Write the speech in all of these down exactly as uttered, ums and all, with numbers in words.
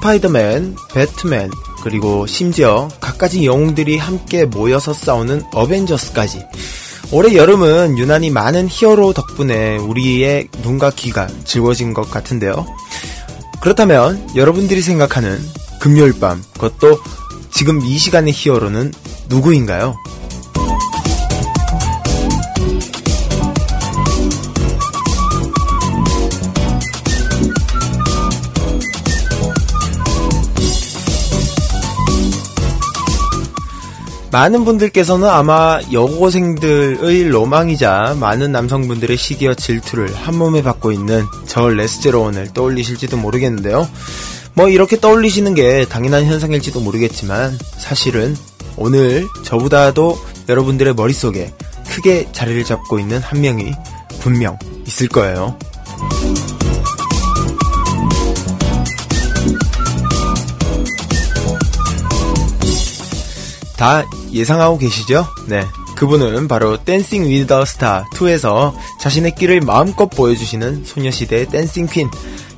스파이더맨, 배트맨, 그리고 심지어 갖가지 영웅들이 함께 모여서 싸우는 어벤져스까지. 올해 여름은 유난히 많은 히어로 덕분에 우리의 눈과 귀가 즐거워진 것 같은데요. 그렇다면 여러분들이 생각하는 금요일 밤, 그것도 지금 이 시간의 히어로는 누구인가요? 많은 분들께서는 아마 여고생들의 로망이자 많은 남성분들의 시기와 질투를 한몸에 받고 있는 저 레스제로원을 떠올리실지도 모르겠는데요. 뭐 이렇게 떠올리시는 게 당연한 현상일지도 모르겠지만 사실은 오늘 저보다도 여러분들의 머릿속에 크게 자리를 잡고 있는 한 명이 분명 있을 거예요. 다 예상하고 계시죠? 네, 그분은 바로 댄싱 위드 더 스타 투에서 자신의 끼를 마음껏 보여주시는 소녀시대의 댄싱 퀸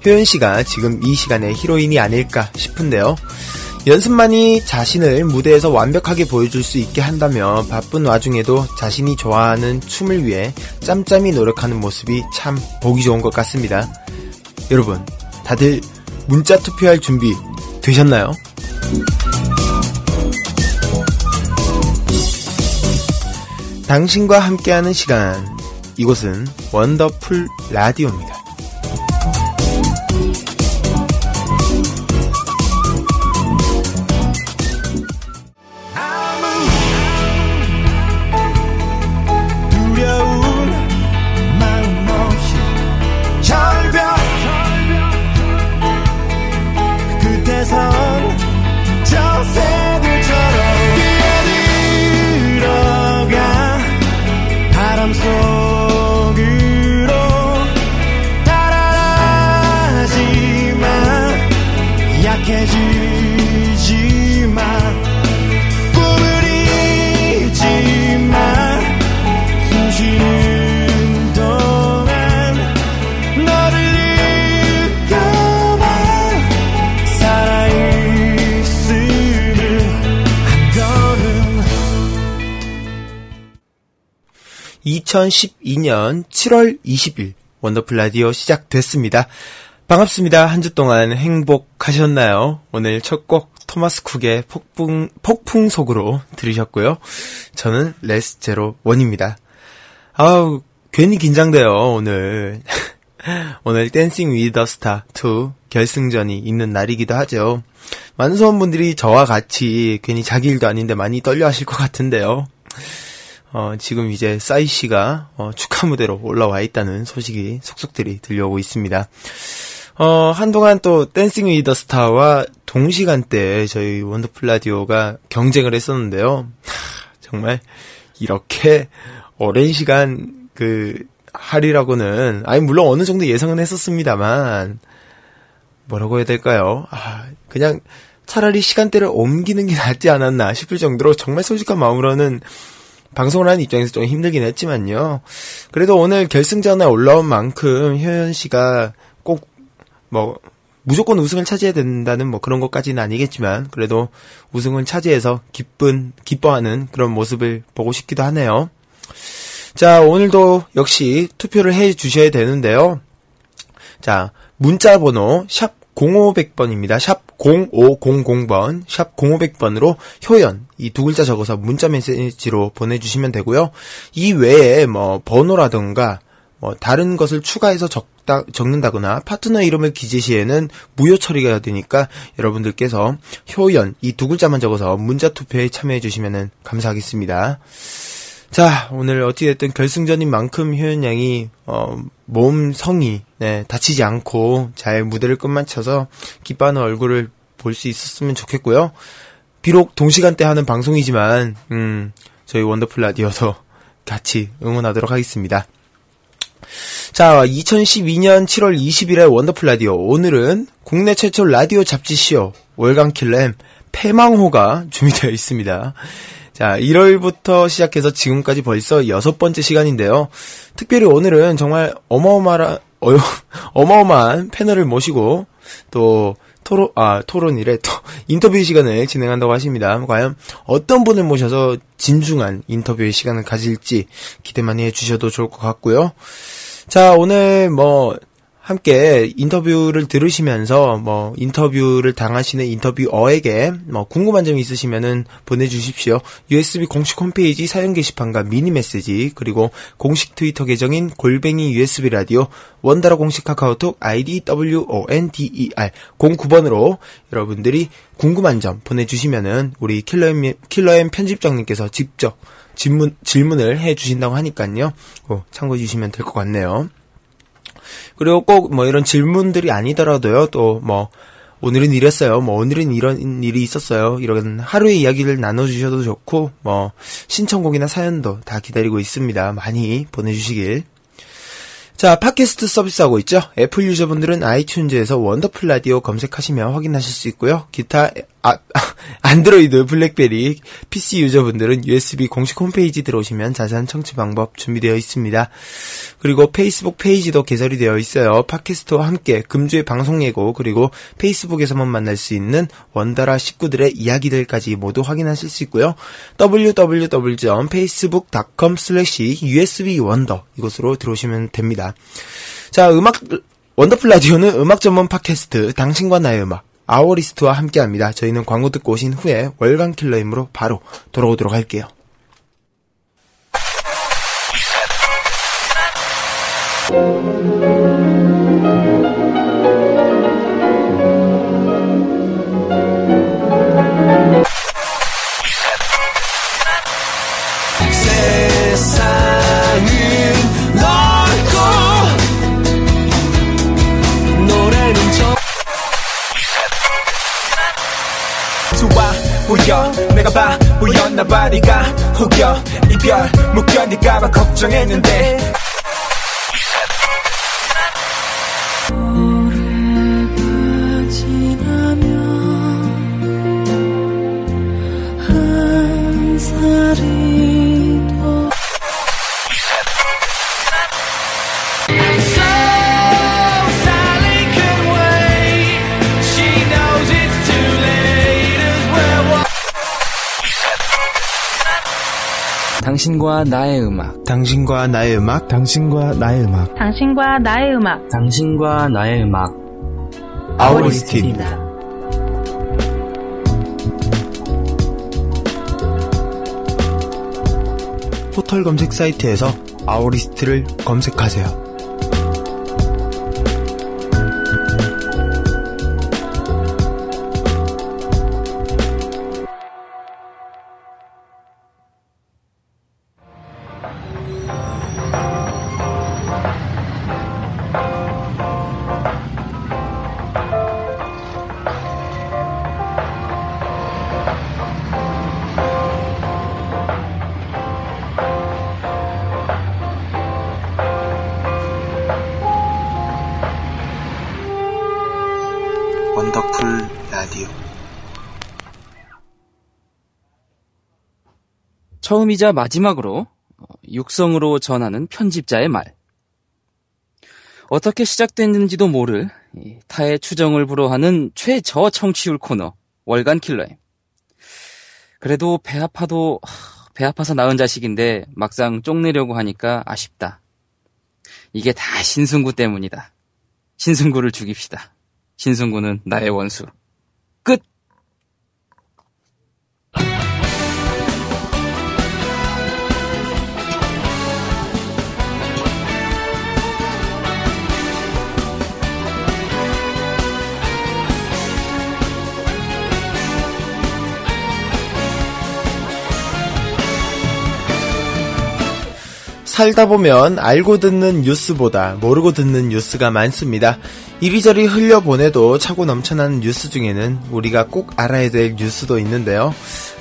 효연씨가 지금 이 시간의 히로인이 아닐까 싶은데요. 연습만이 자신을 무대에서 완벽하게 보여줄 수 있게 한다며 바쁜 와중에도 자신이 좋아하는 춤을 위해 짬짬이 노력하는 모습이 참 보기 좋은 것 같습니다. 여러분, 다들 문자 투표할 준비 되셨나요? 당신과 함께하는 시간, 이곳은 원더풀 라디오입니다. 이천십이 년 칠월 이십일 원더풀 라디오 시작됐습니다. 반갑습니다. 한 주 동안 행복하셨나요? 오늘 첫 곡 토마스 쿡의 폭풍, 폭풍 속으로 들으셨고요. 저는 레스제로원입니다. 아우, 괜히 긴장돼요, 오늘. 오늘 댄싱 위드 더 스타 투 결승전이 있는 날이기도 하죠. 많은 소원분들이 저와 같이 괜히 자기 일도 아닌데 많이 떨려하실 것 같은데요. 어, 지금 이제 싸이 씨가 어, 축하 무대로 올라와 있다는 소식이 속속들이 들려오고 있습니다. 어, 한동안 또 댄싱 위드 더 스타와 동시간대에 저희 원더풀 라디오가 경쟁을 했었는데요. 하, 정말 이렇게 오랜 시간 그 하리라고는, 아니 물론 어느 정도 예상은 했었습니다만 뭐라고 해야 될까요? 아, 그냥 차라리 시간대를 옮기는 게 낫지 않았나 싶을 정도로 정말 솔직한 마음으로는 방송을 하는 입장에서 좀 힘들긴 했지만요. 그래도 오늘 결승전에 올라온 만큼 효연 씨가 꼭 뭐 무조건 우승을 차지해야 된다는 뭐 그런 것까지는 아니겠지만 그래도 우승을 차지해서 기쁜 기뻐하는 그런 모습을 보고 싶기도 하네요. 자, 오늘도 역시 투표를 해 주셔야 되는데요. 자, 문자 번호 샵 공오공공번입니다. 샵 공오공공번, 샵 공오공공번으로 효연 이 두 글자 적어서 문자 메시지로 보내주시면 되고요. 이 외에 뭐 번호라든가 뭐 다른 것을 추가해서 적다, 적는다거나 파트너 이름을 기재 시에는 무효 처리가 되니까 여러분들께서 효연 이 두 글자만 적어서 문자 투표에 참여해주시면 감사하겠습니다. 자, 오늘 어떻게 됐든 결승전인 만큼 효연 양이 어, 몸 성이 네, 다치지 않고 잘 무대를 끝마쳐서 기뻐하는 얼굴을 볼 수 있었으면 좋겠고요. 비록 동시간대 하는 방송이지만 음, 저희 원더풀 라디오도 같이 응원하도록 하겠습니다. 자, 이천십이 년 칠월 이십일에 원더풀 라디오, 오늘은 국내 최초 라디오 잡지쇼 월간킬러엠 패망호가 준비되어 있습니다. 자, 일월부터 시작해서 지금까지 벌써 여섯 번째 시간인데요. 특별히 오늘은 정말 어마어마한, 어여, 어마어마한 패널을 모시고 또 토론, 아, 토론이래, 토, 인터뷰 시간을 진행한다고 하십니다. 과연 어떤 분을 모셔서 진중한 인터뷰의 시간을 가질지 기대 많이 해주셔도 좋을 것 같고요. 자, 오늘 뭐, 함께 인터뷰를 들으시면서 뭐 인터뷰를 당하시는 인터뷰어에게 뭐 궁금한 점이 있으시면은 보내주십시오. 유에스비 공식 홈페이지 사연 게시판과 미니 메시지 그리고 공식 트위터 계정인 골뱅이 유에스비 라디오 원더라 공식 카카오톡 아이디 원더풀 공구 번으로 여러분들이 궁금한 점 보내주시면은 우리 킬러엠 킬러엠 편집장님께서 직접 질문 질문을 해주신다고 하니까요. 어, 참고해 주시면 될 것 같네요. 그리고 꼭 뭐 이런 질문들이 아니더라도요, 또 뭐 오늘은 이랬어요, 뭐 오늘은 이런 일이 있었어요, 이런 하루의 이야기를 나눠주셔도 좋고 뭐 신청곡이나 사연도 다 기다리고 있습니다. 많이 보내주시길. 자, 팟캐스트 서비스하고 있죠. 애플 유저분들은 아이튠즈에서 원더풀 라디오 검색하시면 확인하실 수 있고요. 기타 아, 안드로이드, 블랙베리, 피씨 유저분들은 유에스비 공식 홈페이지 들어오시면 자세한 청취 방법 준비되어 있습니다. 그리고 페이스북 페이지도 개설이 되어 있어요. 팟캐스트와 함께 금주의 방송 예고 그리고 페이스북에서만 만날 수 있는 원더라 식구들의 이야기들까지 모두 확인하실 수 있고요. 더블유 더블유 더블유 점 페이스북 닷 컴 슬래시 유에스비 원더 이곳으로 들어오시면 됩니다. 자, 음악 원더풀 라디오는 음악 전문 팟캐스트 당신과 나의 음악 아워리스트와 함께합니다. 저희는 광고 듣고 오신 후에 월간킬러임으로 바로 돌아오도록 할게요. 보여 내가 바보였나 봐 네가 혹여 이별 묶여니까 봐 걱정했는데 오래가 지나면 한 살이 더 당신과 나의 음악 당신과 나의 음악 당신과 나의 음악 당신과 나의 음악 당신과 나의 음악 아워리스트입니다. 포털 검색 사이트에서 아워리스트를 검색하세요. 처음이자 마지막으로 육성으로 전하는 편집자의 말. 어떻게 시작됐는지도 모를 타의 추정을 불허하는 최저 청취율 코너 월간 킬러엠. 그래도 배 아파도 배 아파서 낳은 자식인데 막상 쪽내려고 하니까 아쉽다. 이게 다 신승구 때문이다. 신승구를 죽입시다. 신승구는 나의 원수. 끝. 살다 보면 알고 듣는 뉴스보다 모르고 듣는 뉴스가 많습니다. 이리저리 흘려보내도 차고 넘쳐나는 뉴스 중에는 우리가 꼭 알아야 될 뉴스도 있는데요.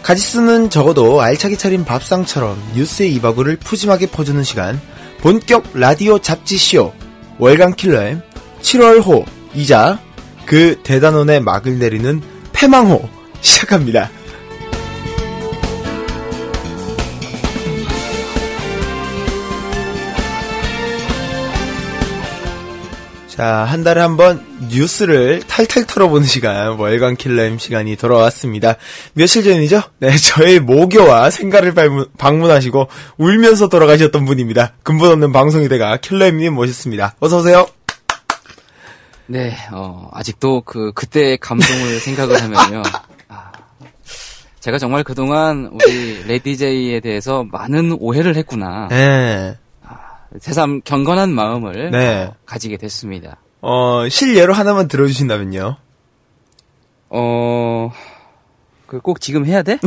가지수는 적어도 알차게 차린 밥상처럼 뉴스의 이바구를 푸짐하게 퍼주는 시간. 본격 라디오 잡지쇼 월간킬러엠 칠월호 이자 그 대단원의 막을 내리는 패망호 시작합니다. 자, 한 달에 한 번 뉴스를 탈탈 털어보는 시간, 월간킬러엠 시간이 돌아왔습니다. 며칠 전이죠? 네, 저의 모교와 생가를 방문하시고 울면서 돌아가셨던 분입니다. 근본 없는 방송이 되가 킬러엠님 모셨습니다. 어서오세요. 네, 어, 아직도 그, 그때의 감동을 생각을 하면요. 아, 제가 정말 그동안 우리 레디제이에 대해서 많은 오해를 했구나. 네. 새삼 경건한 마음을 네. 어, 가지게 됐습니다. 어, 실례로 하나만 들어주신다면요? 어, 그 꼭 지금 해야 돼?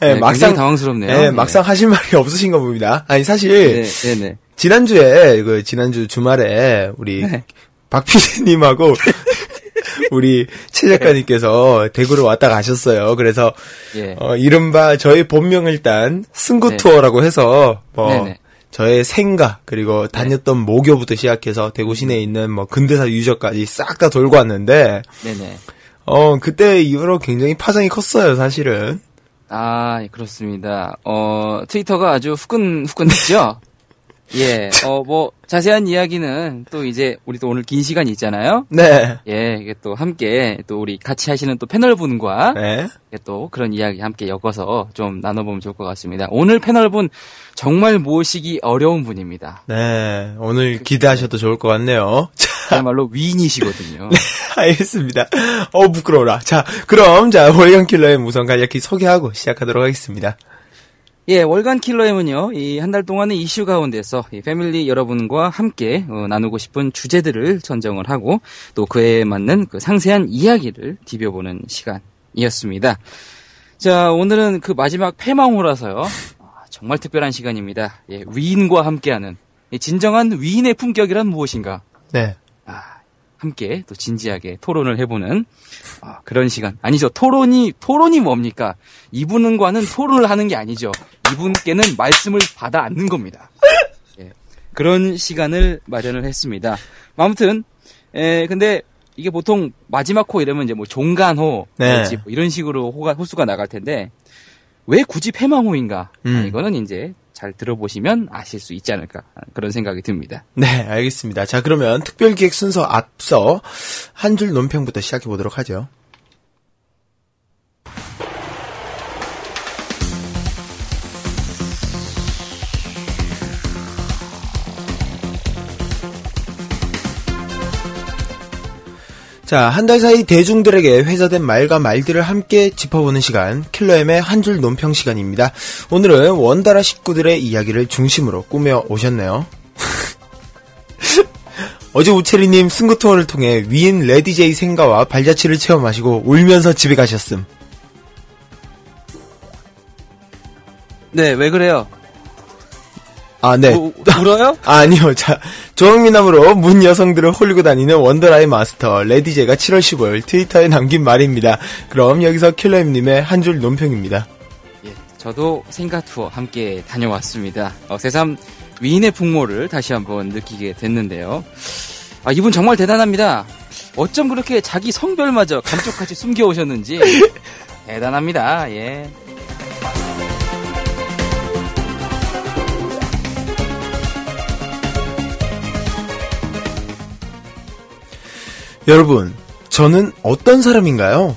네, 네, 막상 당황스럽네요. 네, 네. 막상 하실 말이 없으신가 봅니다. 아니 사실 네, 네, 네. 지난주에 그 지난주 주말에 우리 네. 박 피디님하고 우리 최 작가님께서 대구로 왔다 가셨어요. 그래서 예. 어, 이른바 저희 본명을 딴 승구 투어라고 해서 뭐 네네. 저의 생가 그리고 다녔던 네. 모교부터 시작해서 대구 시내에 있는 뭐 근대사 유적까지 싹 다 돌고 왔는데 네네. 어 그때 이후로 굉장히 파장이 컸어요, 사실은. 아 그렇습니다. 어 트위터가 아주 후끈 후끈했죠. 예, 어, 뭐, 자세한 이야기는 또 이제, 우리 또 오늘 긴 시간이 있잖아요? 네. 예, 이게 또 함께, 또 우리 같이 하시는 또 패널분과, 네. 또 그런 이야기 함께 엮어서 좀 나눠보면 좋을 것 같습니다. 오늘 패널분, 정말 모시기 어려운 분입니다. 네, 오늘 기대하셔도 좋을 것 같네요. 정말로 위인이시거든요. 네, 알겠습니다. 어, 부끄러워라. 자, 그럼, 자, 월간킬러엠 우선 간략히 소개하고 시작하도록 하겠습니다. 예, 월간 킬러엠은요, 이 한 달 동안의 이슈 가운데서 이 패밀리 여러분과 함께 어, 나누고 싶은 주제들을 선정을 하고 또 그에 맞는 그 상세한 이야기를 디벼보는 시간이었습니다. 자, 오늘은 그 마지막 패망호라서요, 아, 정말 특별한 시간입니다. 예, 위인과 함께하는 이 진정한 위인의 품격이란 무엇인가? 네. 아, 함께 또 진지하게 토론을 해보는 어, 그런 시간. 아니죠. 토론이 토론이 뭡니까? 이분과는 토론을 하는 게 아니죠. 이분께는 말씀을 받아 앉는 겁니다. 예, 그런 시간을 마련을 했습니다. 아무튼 예, 근데 이게 보통 마지막 호 이러면 이제 뭐 종간호 네. 뭐 이런 식으로 호가, 호수가 나갈 텐데 왜 굳이 패망호인가? 음. 아, 이거는 이제 잘 들어보시면 아실 수 있지 않을까 그런 생각이 듭니다. 네, 알겠습니다. 자, 그러면 특별기획 순서 앞서 한 줄 논평부터 시작해보도록 하죠. 자, 한 달 사이 대중들에게 회자된 말과 말들을 함께 짚어보는 시간, 킬러엠의 한 줄 논평 시간입니다. 오늘은 원더라 식구들의 이야기를 중심으로 꾸며 오셨네요. 어제 우체리님 승구 투어를 통해 위인 레디제이 생가와 발자취를 체험하시고 울면서 집에 가셨음. 네, 왜 그래요? 아, 네. 우, 울어요? 아, 아니요. 자, 조흥미남으로 문 여성들을 홀리고 다니는 원더라의 마스터 레디제가 칠월 십오일 트위터에 남긴 말입니다. 그럼 여기서 킬러엠님의 한 줄 논평입니다. 예, 저도 생가 투어 함께 다녀왔습니다. 어, 새삼 위인의 풍모를 다시 한번 느끼게 됐는데요. 아, 이분 정말 대단합니다. 어쩜 그렇게 자기 성별마저 감쪽같이 숨겨오셨는지 대단합니다. 예. 여러분, 저는 어떤 사람인가요?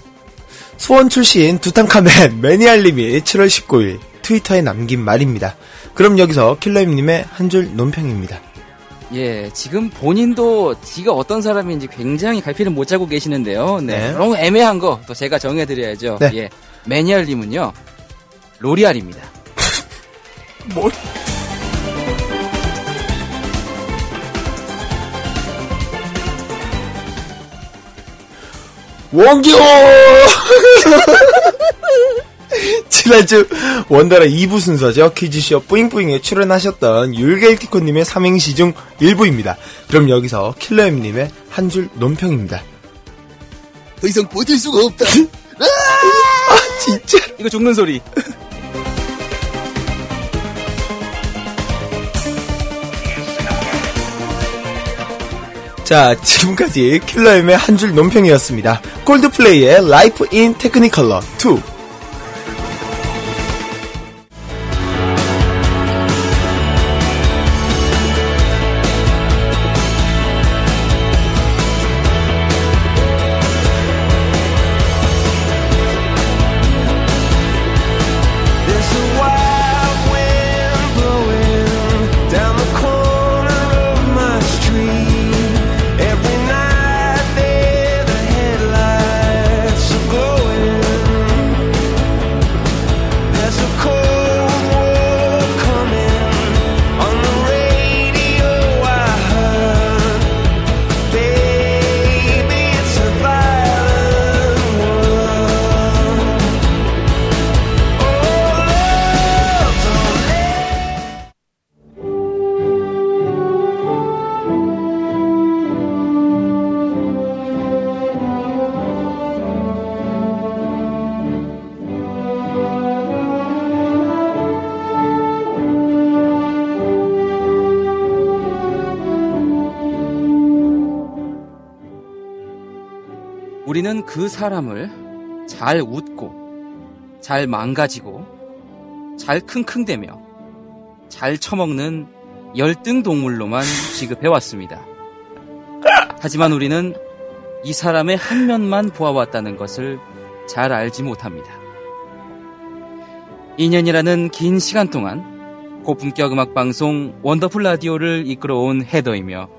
소원 출신 두탕카멘 매니알님이 칠월 십구일 트위터에 남긴 말입니다. 그럼 여기서 킬러임님의 한 줄 논평입니다. 예, 지금 본인도 지가 어떤 사람인지 굉장히 갈피를 못 잡고 계시는데요. 네, 네. 너무 애매한 거 또 제가 정해드려야죠. 네. 예, 매니알님은요, 로리알입니다. 뭐... 원기호! 지난주 원더라 이 부 순서죠. 퀴즈쇼 뿌잉뿌잉에 출연하셨던 율겔티코님의 삼행시 중 일부입니다. 그럼 여기서 킬러엠님의 한 줄 논평입니다. 더 이상 버틸 수가 없다. 아, 진짜. 이거 죽는 소리. 자, 지금까지 킬러엠의 한 줄 논평이었습니다. 콜드플레이의 Life in Technicolor 투. 우리는 그 사람을 잘 웃고 잘 망가지고 잘 킁킁대며 잘 처먹는 열등 동물로만 지급해왔습니다. 하지만 우리는 이 사람의 한 면만 보아왔다는 것을 잘 알지 못합니다. 이 년이라는 긴 시간 동안 고품격 음악방송 원더풀 라디오를 이끌어온 헤더이며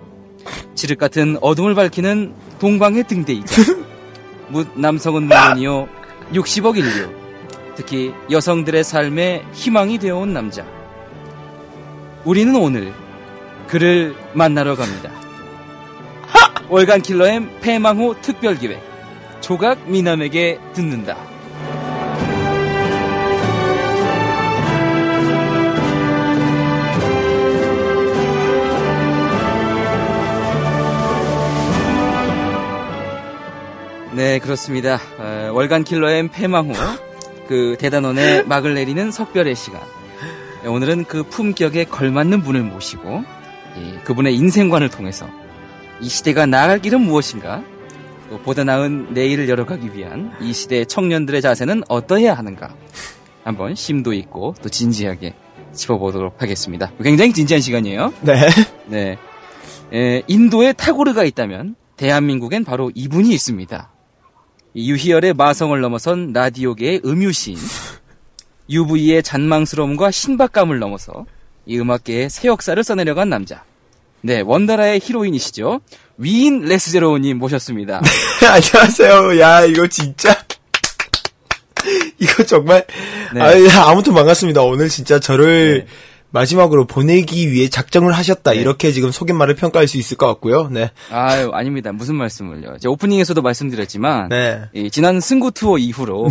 칠흑 같은 어둠을 밝히는 동방의 등대이자 남성은 물론이요 육십억 인류, 특히 여성들의 삶에 희망이 되어온 남자. 우리는 오늘 그를 만나러 갑니다. 월간킬러엠 폐망호 특별기획 조각 미남에게 듣는다. 네, 그렇습니다. 어, 월간킬러엠 폐망호 그 대단원의 막을 내리는 석별의 시간. 오늘은 그 품격에 걸맞는 분을 모시고 예, 그분의 인생관을 통해서 이 시대가 나아갈 길은 무엇인가? 또 보다 나은 내일을 열어가기 위한 이 시대의 청년들의 자세는 어떠해야 하는가? 한번 심도 있고 또 진지하게 짚어보도록 하겠습니다. 굉장히 진지한 시간이에요. 네. 네. 에, 인도에 타고르가 있다면 대한민국엔 바로 이분이 있습니다. 유희열의 마성을 넘어선 라디오계의 음유시인, 유브이의 잔망스러움과 신박감을 넘어서 이 음악계의 새 역사를 써내려간 남자. 네, 원더라의 히로인이시죠. 위인 레스제로원님 모셨습니다. 안녕하세요. 야, 이거 진짜. 이거 정말. 네. 아, 아무튼 반갑습니다. 오늘 진짜 저를 네. 마지막으로 보내기 위해 작정을 하셨다. 네. 이렇게 지금 속임말을 평가할 수 있을 것 같고요. 네. 아유, 아닙니다. 무슨 말씀을요. 제가 오프닝에서도 말씀드렸지만. 네. 이 지난 승구 투어 이후로.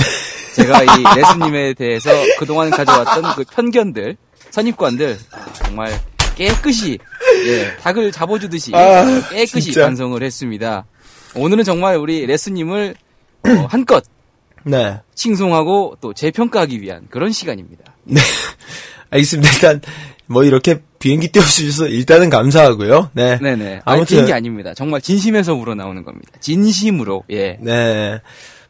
제가 이 레스님에 대해서 그동안 가져왔던 그 편견들, 선입관들. 아, 정말. 깨끗이 예, 닭을 잡아주듯이 아, 깨끗이 진짜. 반성을 했습니다. 오늘은 정말 우리 레스님을 어, 한껏 네. 칭송하고 또 재평가하기 위한 그런 시간입니다. 네, 알겠습니다. 일단 뭐 이렇게 비행기 띄워주셔서 일단은 감사하고요. 네, 네네. 아무튼 비행기 아닙니다. 정말 진심에서 우러나오는 겁니다. 진심으로 예. 네,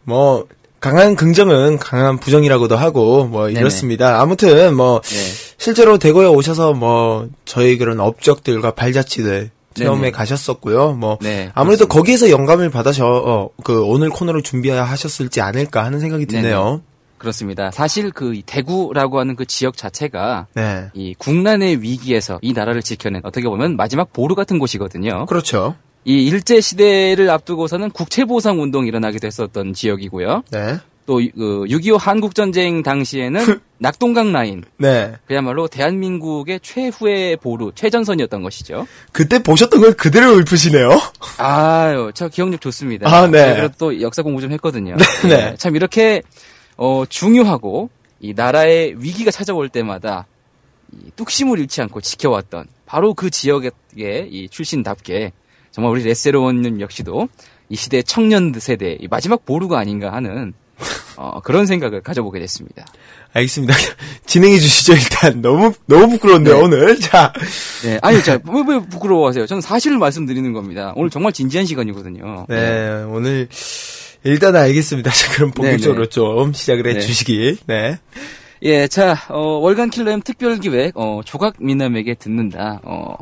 뭐. 강한 긍정은 강한 부정이라고도 하고 뭐 이렇습니다. 네네. 아무튼 뭐 네. 실제로 대구에 오셔서 뭐 저희 그런 업적들과 발자취들 체험해 가셨었고요. 뭐 네, 아무래도 그렇습니다. 거기에서 영감을 받아서 어, 그 오늘 코너를 준비하셨을지 않을까 하는 생각이 드네요. 네네. 그렇습니다. 사실 그 대구라고 하는 그 지역 자체가 네. 이 국난의 위기에서 이 나라를 지켜낸 어떻게 보면 마지막 보루 같은 곳이거든요. 그렇죠. 이 일제시대를 앞두고서는 국채보상운동이 일어나기도 했었던 지역이고요. 네. 또, 그, 육이오 한국전쟁 당시에는 낙동강 라인. 네. 그야말로 대한민국의 최후의 보루, 최전선이었던 것이죠. 그때 보셨던 걸 그대로 읊으시네요? 아유, 저 기억력 좋습니다. 아, 네. 제가 또 역사 공부 좀 했거든요. 네. 네. 참 이렇게, 어, 중요하고, 이 나라의 위기가 찾아올 때마다, 이 뚝심을 잃지 않고 지켜왔던, 바로 그 지역의 이 출신답게, 정말 우리 레스제로원님 역시도 이 시대 청년 세대 이 마지막 보루가 아닌가 하는 어, 그런 생각을 가져보게 됐습니다. 알겠습니다. 진행해 주시죠. 일단 너무 너무 부끄러운데요. 네. 오늘. 자, 네, 아니 자, 왜, 왜 부끄러워하세요? 저는 사실을 말씀드리는 겁니다. 오늘 정말 진지한 시간이거든요. 네, 네. 오늘 일단 알겠습니다. 자, 그럼 본격적으로 네, 네. 좀 시작을 해 네. 주시길. 네. 예, 자 어, 월간 킬러엠 특별 기획 어, 조각 미남에게 듣는다. 어.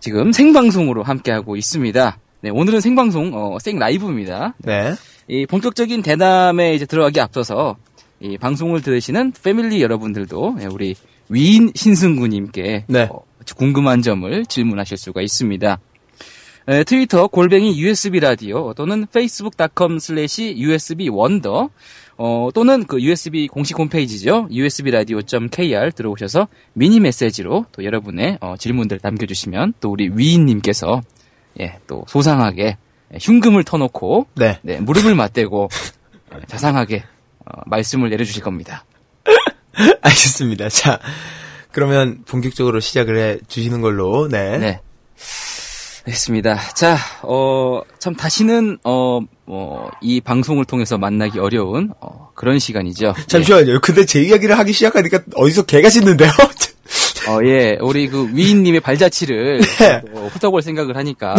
지금 생방송으로 함께하고 있습니다. 네, 오늘은 생방송, 어, 생라이브입니다. 네. 이 본격적인 대담에 이제 들어가기 앞서서, 이 방송을 들으시는 패밀리 여러분들도, 예, 우리 위인 신승구님께, 네. 어, 궁금한 점을 질문하실 수가 있습니다. 예, 트위터 골뱅이 유에스비 라디오 또는 페이스북 닷컴 슬래시 유에스비 원더, 어, 또는 그 유에스비 공식 홈페이지죠. 유에스비 라디오 닷 케이알 들어오셔서 미니 메시지로 또 여러분의 어, 질문들 남겨주시면 또 우리 위인님께서 예, 또 소상하게 흉금을 터놓고 네. 네, 무릎을 맞대고 자상하게 어, 말씀을 내려주실 겁니다. 알겠습니다. 자, 그러면 본격적으로 시작을 해 주시는 걸로. 네. 네. 했습니다. 자, 어, 참 다시는 어, 어, 이 방송을 통해서 만나기 어려운 어, 그런 시간이죠. 잠시만요. 네. 근데 제 이야기를 하기 시작하니까 어디서 개가 짖는데요? 어, 예, 우리 그 위인님의 발자취를 네. 훑어볼 생각을 하니까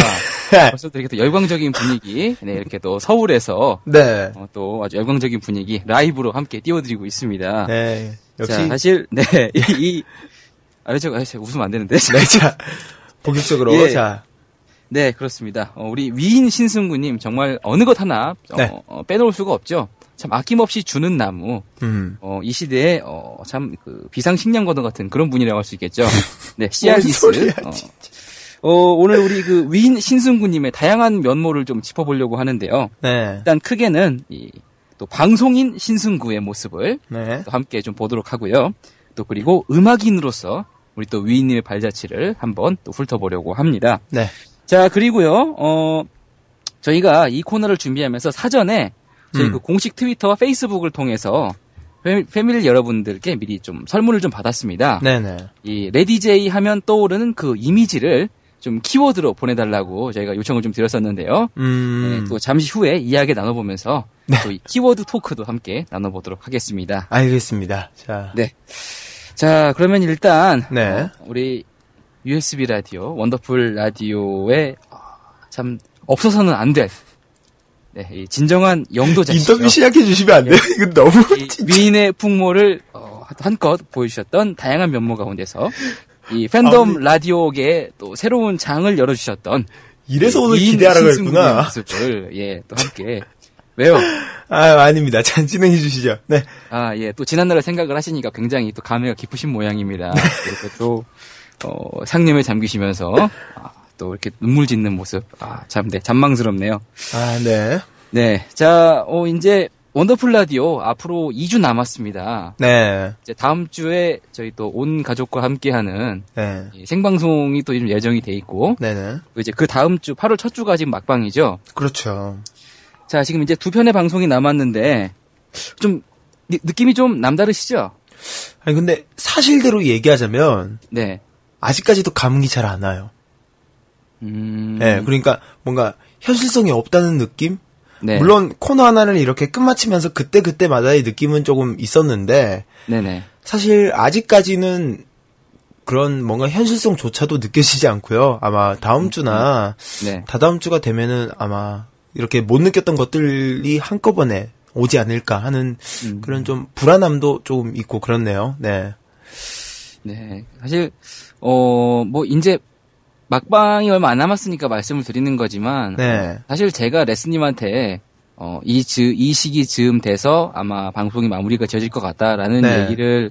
네. 벌써 되게 또 열광적인 분위기, 네, 이렇게 또 서울에서 네. 어, 또 아주 열광적인 분위기 라이브로 함께 띄워드리고 있습니다. 네, 역시 자, 사실 네, 이, 이 아, 제가 웃으면 안 되는데. 네, 자, 본격적으로 예. 자. 네, 그렇습니다. 어, 우리 위인 신승구님 정말 어느 것 하나 어, 네. 어, 빼놓을 수가 없죠. 참 아낌없이 주는 나무. 음. 어, 이 시대에 어, 참 그 비상식량과도 같은 그런 분이라고 할 수 있겠죠. 네, 씨알디스. 어, 어, 오늘 우리 그 위인 신승구님의 다양한 면모를 좀 짚어보려고 하는데요. 네. 일단 크게는 이, 또 방송인 신승구의 모습을 네. 또 함께 좀 보도록 하고요. 또 그리고 음악인으로서 우리 또 위인님의 발자취를 한번 또 훑어보려고 합니다. 네. 자, 그리고요, 어, 저희가 이 코너를 준비하면서 사전에 저희 음. 그 공식 트위터와 페이스북을 통해서 패밀, 패밀리 여러분들께 미리 좀 설문을 좀 받았습니다. 네네. 이 레디제이 하면 떠오르는 그 이미지를 좀 키워드로 보내달라고 저희가 요청을 좀 드렸었는데요. 음. 네, 또 잠시 후에 이야기 나눠보면서 네. 또 이 키워드 토크도 함께 나눠보도록 하겠습니다. 알겠습니다. 자. 네. 자, 그러면 일단. 네. 어, 우리 유에스비 라디오, 원더풀 라디오에 참 없어서는 안 될 네, 이 진정한 영도자시죠. 인터뷰 시작해 주시면 안 돼요? 네. 이건 너무 위인의 풍모를 어, 한껏 보여주셨던 다양한 면모 가운데서 이 팬덤 아, 라디오계의 또 새로운 장을 열어주셨던 이래서 오늘 기대하라고 했구나. 모습을 예, 또 함께 왜요? 아, 아닙니다. 잘 진행해 주시죠. 네. 아, 예, 또 지난날을 생각을 하시니까 굉장히 또 감회가 깊으신 모양입니다. 이렇게 또 어, 상념에 잠기시면서 아, 또 이렇게 눈물 짓는 모습, 아, 참, 네, 잔망스럽네요. 아, 네. 네, 자, 어, 이제 원더풀 라디오 앞으로 이 주 남았습니다. 네. 이제 다음 주에 저희 또 온 가족과 함께하는 네. 생방송이 또 예정이 돼 있고, 네네. 이제 그 다음 주 팔월 첫 주가 지금 막방이죠. 그렇죠. 자, 지금 이제 두 편의 방송이 남았는데 좀 니, 느낌이 좀 남다르시죠? 아니 근데 사실대로 얘기하자면, 네. 아직까지도 감흥이 잘 안 와요. 음. 네, 그러니까 뭔가 현실성이 없다는 느낌? 네. 물론 코너 하나를 이렇게 끝마치면서 그때그때마다의 느낌은 조금 있었는데 네네. 사실 아직까지는 그런 뭔가 현실성조차도 느껴지지 않고요. 아마 다음 주나 음. 네. 다다음 주가 되면은 아마 이렇게 못 느꼈던 것들이 한꺼번에 오지 않을까 하는 음. 그런 좀 불안함도 조금 있고 그렇네요. 네. 네. 사실 어, 뭐 이제 막방이 얼마 안 남았으니까 말씀을 드리는 거지만 네. 사실 제가 레스님한테 어, 이, 즈, 이 시기 즈음 돼서 아마 방송이 마무리가 지어질 것 같다라는 네. 얘기를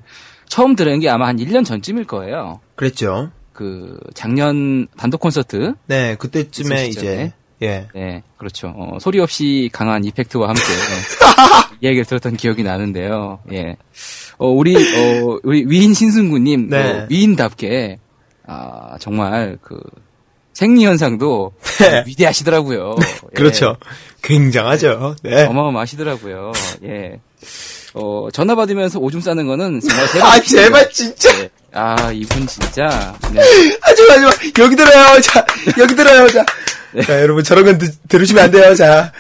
처음 들은 게 아마 한 일 년 전쯤일 거예요. 그랬죠. 그 작년 단독 콘서트 네 그때쯤에 이제 예. 네 그렇죠. 어, 소리 없이 강한 이펙트와 함께 이야기를 들었던 기억이 나는데요. 예. 어, 우리 어, 우리 위인 신승구님 네. 어, 위인답게. 아, 정말, 그, 생리현상도 네. 위대하시더라고요. 예. 그렇죠. 굉장하죠. 네. 어마어마하시더라고요. 예. 어, 전화 받으면서 오줌 싸는 거는 정말 대박. 아, 제발, 진짜. 예. 아, 이분 진짜. 네. 하지마, 하지마. 여기 들어요. 자, 여기 들어요. 자. 네. 자, 여러분, 저런 건 드, 들으시면 안 돼요. 자.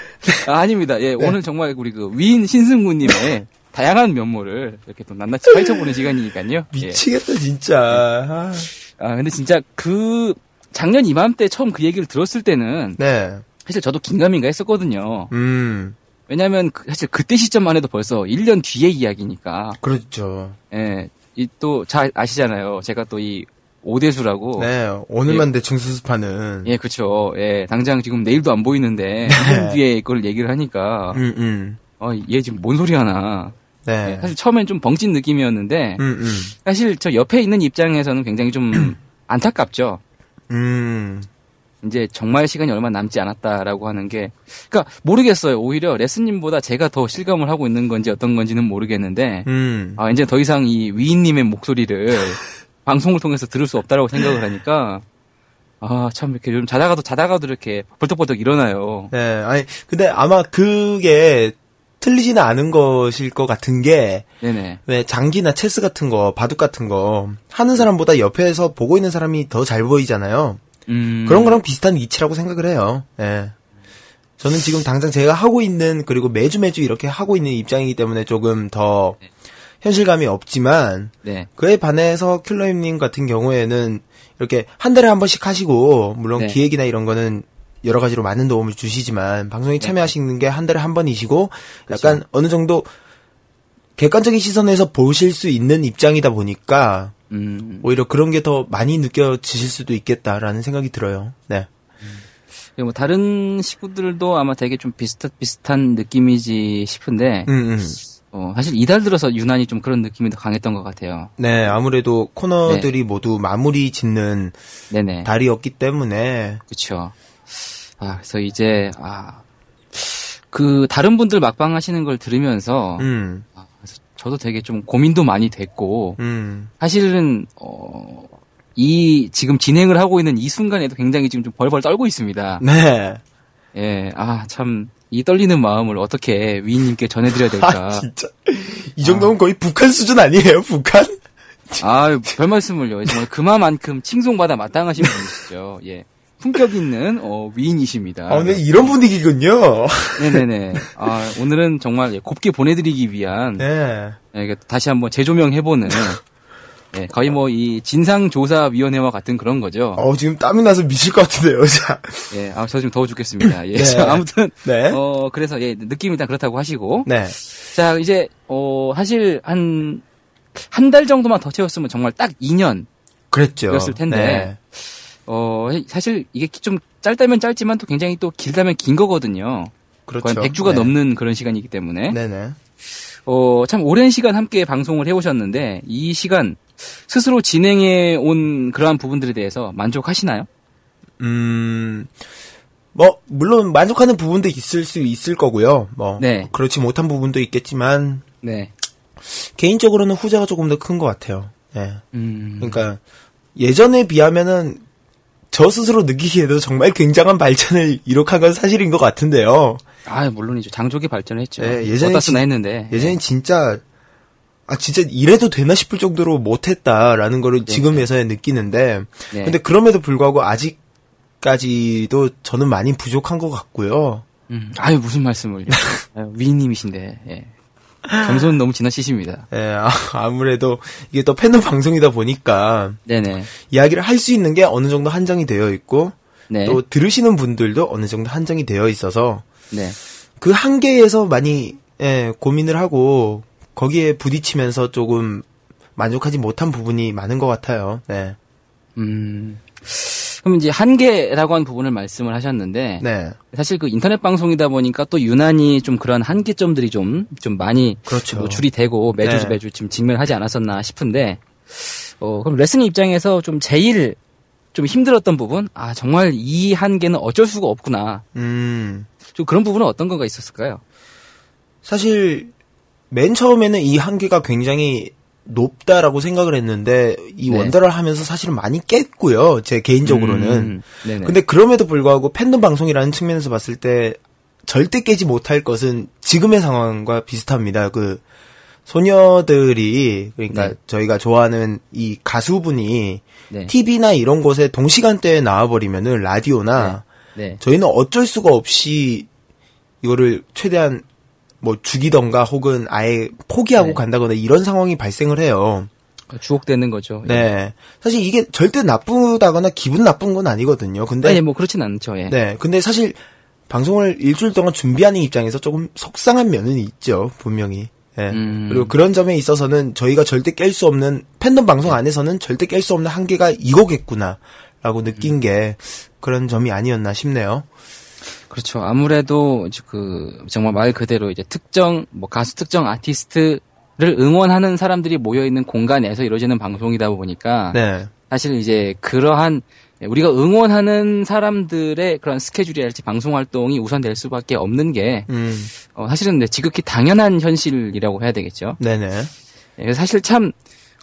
아, 아닙니다. 예, 네. 오늘 정말 우리 그 위인 신승구님의 다양한 면모를 이렇게 또 낱낱이 파헤쳐보는 시간이니까요. 미치겠다, 예. 진짜. 아. 아, 근데 진짜 그, 작년 이맘때 처음 그 얘기를 들었을 때는. 네. 사실 저도 긴가민가 했었거든요. 음. 왜냐면, 그, 사실 그때 시점만 해도 벌써 일 년 뒤의 이야기니까. 그렇죠. 예. 이 또, 잘 아시잖아요. 제가 또 이, 오대수라고. 네. 오늘만 예, 대충 수습하는. 예, 그쵸. 예. 당장 지금 내일도 안 보이는데. 일 년 뒤에 이걸 얘기를 하니까. 음, 음. 어, 얘 지금 뭔 소리 하나. 네. 네. 사실 처음엔 좀 벙찐 느낌이었는데 음, 음. 사실 저 옆에 있는 입장에서는 굉장히 좀 안타깝죠. 음. 이제 정말 시간이 얼마 남지 않았다라고 하는 게 그러니까 모르겠어요. 오히려 레스님보다 제가 더 실감을 하고 있는 건지 어떤 건지는 모르겠는데 음. 아, 이제 더 이상 이 위인님의 목소리를 방송을 통해서 들을 수 없다라고 생각을 하니까 아, 참, 이렇게 좀 자다가도 자다가도 이렇게 벌떡벌떡 일어나요. 네. 아니, 근데 아마 그게 틀리지는 않은 것일 것 같은 게 네네. 왜 장기나 체스 같은 거, 바둑 같은 거 하는 사람보다 옆에서 보고 있는 사람이 더 잘 보이잖아요. 음. 그런 거랑 비슷한 이치라고 생각을 해요. 예. 저는 지금 당장 제가 하고 있는 그리고 매주 매주 이렇게 하고 있는 입장이기 때문에 조금 더 현실감이 없지만 네. 그에 반해서 킬러엠님 같은 경우에는 이렇게 한 달에 한 번씩 하시고 물론 네. 기획이나 이런 거는 여러 가지로 많은 도움을 주시지만 방송에 참여하시는 게 한 달에 한 번이시고 약간 그렇죠. 어느 정도 객관적인 시선에서 보실 수 있는 입장이다 보니까 음. 오히려 그런 게 더 많이 느껴지실 수도 있겠다라는 생각이 들어요. 네. 음. 뭐 다른 식구들도 아마 되게 좀 비슷 비슷한 느낌이지 싶은데 음, 음. 어, 사실 이달 들어서 유난히 좀 그런 느낌이 더 강했던 것 같아요. 네, 아무래도 코너들이 네. 모두 마무리 짓는 네네. 달이었기 때문에 그렇죠. 아, 그래서 이제 아, 그 다른 분들 막방 하시는 걸 들으면서 음. 아, 그래서 저도 되게 좀 고민도 많이 됐고 음. 사실은 어, 이 지금 진행을 하고 있는 이 순간에도 굉장히 지금 좀 벌벌 떨고 있습니다. 네. 예, 아 참 이 떨리는 마음을 어떻게 위인님께 전해드려야 될까? 아, 진짜 이 정도면 아. 거의 북한 수준 아니에요, 북한? 아, 별 말씀을요. 정말 그만큼 칭송받아 마땅하신 분이시죠. 예. 품격 있는, 어, 위인이십니다. 아, 네, 이런 분위기군요. 네네네. 아, 오늘은 정말 곱게 보내드리기 위한. 네. 예, 다시 한번 재조명해보는. 예, 거의 뭐, 이, 진상조사위원회와 같은 그런 거죠. 어, 지금 땀이 나서 미칠 것 같은데요, 자. 예, 아, 저 지금 더워 죽겠습니다. 예. 네. 자, 아무튼. 네. 어, 그래서, 예, 느낌이 일단 그렇다고 하시고. 네. 자, 이제, 어, 사실, 한, 한 달 정도만 더 채웠으면 정말 딱 이 년. 그랬죠. 그랬을 텐데. 네. 어, 사실, 이게 좀 짧다면 짧지만 또 굉장히 또 길다면 긴 거거든요. 그렇죠. 거의 백 주가 네. 넘는 그런 시간이기 때문에. 네네. 어, 참 오랜 시간 함께 방송을 해오셨는데, 이 시간, 스스로 진행해온 그러한 부분들에 대해서 만족하시나요? 음, 뭐, 물론 만족하는 부분도 있을 수 있을 거고요. 뭐, 네. 그렇지 못한 부분도 있겠지만, 네. 개인적으로는 후자가 조금 더 큰 것 같아요. 네. 음. 그러니까, 예전에 비하면은, 저 스스로 느끼기에도 정말 굉장한 발전을 이룩한 건 사실인 것 같은데요. 아, 물론이죠. 장족이 발전을 했죠. 네, 예전에 쓰나 했는데. 예전에 네. 진짜 아 진짜 이래도 되나 싶을 정도로 못했다라는 거를 네. 지금에서야 느끼는데, 네. 근데 그럼에도 불구하고 아직까지도 저는 많이 부족한 것 같고요. 음, 아유 무슨 말씀을 위인님이신데. 예. 겸손은 너무 지나치십니다. 예, 아, 아무래도 이게 또 팬덤 방송이다 보니까 네네. 이야기를 할 수 있는 게 어느 정도 한정이 되어 있고 네. 또 들으시는 분들도 어느 정도 한정이 되어 있어서 네. 그 한계에서 많이 예, 고민을 하고 거기에 부딪히면서 조금 만족하지 못한 부분이 많은 것 같아요. 네. 음. 그럼 이제 한계라고 한 부분을 말씀을 하셨는데 네. 사실 그 인터넷 방송이다 보니까 또 유난히 좀 그런 한계점들이 좀 좀 많이 그렇죠. 뭐 줄이 되고 매주 네. 매주 지금 직면하지 않았었나 싶은데 어 그럼 레슨이 입장에서 좀 제일 좀 힘들었던 부분 아 정말 이 한계는 어쩔 수가 없구나 음. 좀 그런 부분은 어떤 거가 있었을까요? 사실 맨 처음에는 이 한계가 굉장히 높다라고 생각을 했는데 이 네. 원더를 하면서 사실은 많이 깼고요. 제 개인적으로는. 음, 근데 그럼에도 불구하고 팬덤 방송이라는 측면에서 봤을 때 절대 깨지 못할 것은 지금의 상황과 비슷합니다. 그 소녀들이 그러니까 네. 저희가 좋아하는 이 가수분이 네. 티비나 이런 곳에 동시간대에 나와버리면은 라디오나 네. 네. 저희는 어쩔 수가 없이 이거를 최대한 뭐 죽이던가 혹은 아예 포기하고 네. 간다거나 이런 상황이 발생을 해요. 주옥되는 거죠. 예. 네. 사실 이게 절대 나쁘다거나 기분 나쁜 건 아니거든요. 근데 아니, 뭐 그렇진 않죠. 예. 네. 근데 사실 방송을 일주일 동안 준비하는 입장에서 조금 속상한 면은 있죠. 분명히. 예. 음. 그리고 그런 점에 있어서는 저희가 절대 깰 수 없는 팬덤 방송 안에서는 절대 깰 수 없는 한계가 이거겠구나라고 느낀 음. 게 그런 점이 아니었나 싶네요. 그렇죠. 아무래도 그 정말 말 그대로 이제 특정 뭐 가수 특정 아티스트를 응원하는 사람들이 모여 있는 공간에서 이루어지는 방송이다 보니까 네. 사실 이제 그러한 우리가 응원하는 사람들의 그런 스케줄이랄지 방송 활동이 우선될 수밖에 없는 게 음. 어, 사실은 지극히 당연한 현실이라고 해야 되겠죠. 네네. 사실 참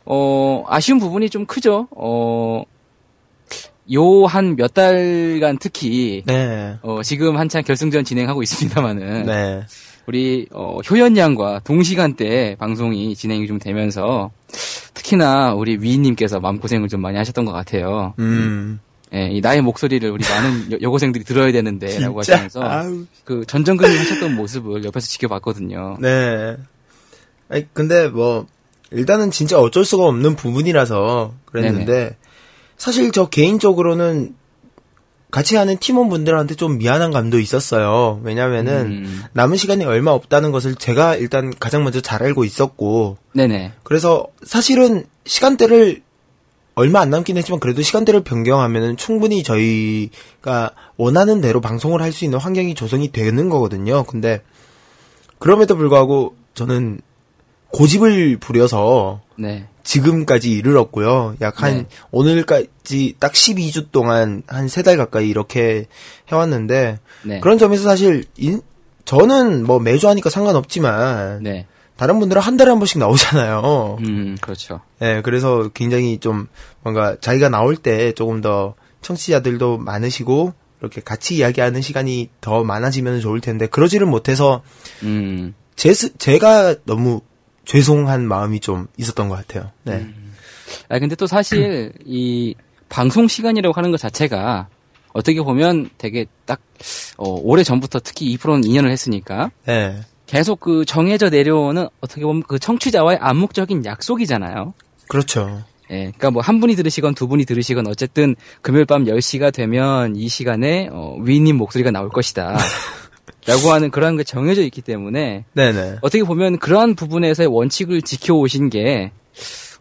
어, 아쉬운 부분이 좀 크죠. 어. 요 한 몇 달간 특히 네. 어, 지금 한창 결승전 진행하고 있습니다만은 네. 우리 어, 효연 양과 동시간대에 방송이 진행이 좀 되면서 특히나 우리 위인님께서 마음고생을 좀 많이 하셨던 것 같아요. 음. 예, 이 나의 목소리를 우리 많은 여, 여고생들이 들어야 되는데 라고 하시면서 아우. 그 전전긍긍 하셨던 모습을 옆에서 지켜봤거든요. 네. 아니, 근데 뭐 일단은 진짜 어쩔 수가 없는 부분이라서 그랬는데 네네. 사실 저 개인적으로는 같이 하는 팀원분들한테 좀 미안한 감도 있었어요. 왜냐면은 음. 남은 시간이 얼마 없다는 것을 제가 일단 가장 먼저 잘 알고 있었고 네네. 그래서 사실은 시간대를 얼마 안 남긴 했지만 그래도 시간대를 변경하면은 충분히 저희가 원하는 대로 방송을 할 수 있는 환경이 조성이 되는 거거든요. 근데 그럼에도 불구하고 저는 고집을 부려서 네. 지금까지 이르렀고요. 약 한 네. 오늘까지 딱 십이 주 동안 한 세 달 가까이 이렇게 해왔는데 네. 그런 점에서 사실 인, 저는 뭐 매주 하니까 상관없지만 네. 다른 분들은 한 달에 한 번씩 나오잖아요. 음, 그렇죠. 네, 그래서 굉장히 좀 뭔가 자기가 나올 때 조금 더 청취자들도 많으시고 이렇게 같이 이야기하는 시간이 더 많아지면 좋을 텐데 그러지를 못해서 음. 제, 제가 너무 죄송한 마음이 좀 있었던 것 같아요. 네. 음. 아 근데 또 사실 이 방송 시간이라고 하는 것 자체가 어떻게 보면 되게 딱 어, 오래 전부터 특히 이 프로는 이 년을 했으니까 네. 계속 그 정해져 내려오는 어떻게 보면 그 청취자와의 암묵적인 약속이잖아요. 그렇죠. 예, 그러니까 뭐 한 분이 들으시건 두 분이 들으시건 어쨌든 금요일 밤 열 시가 되면 이 시간에 어, 위인님 목소리가 나올 것이다. 라고 하는 그런 게 정해져 있기 때문에 네네. 어떻게 보면 그러한 부분에서의 원칙을 지켜오신 게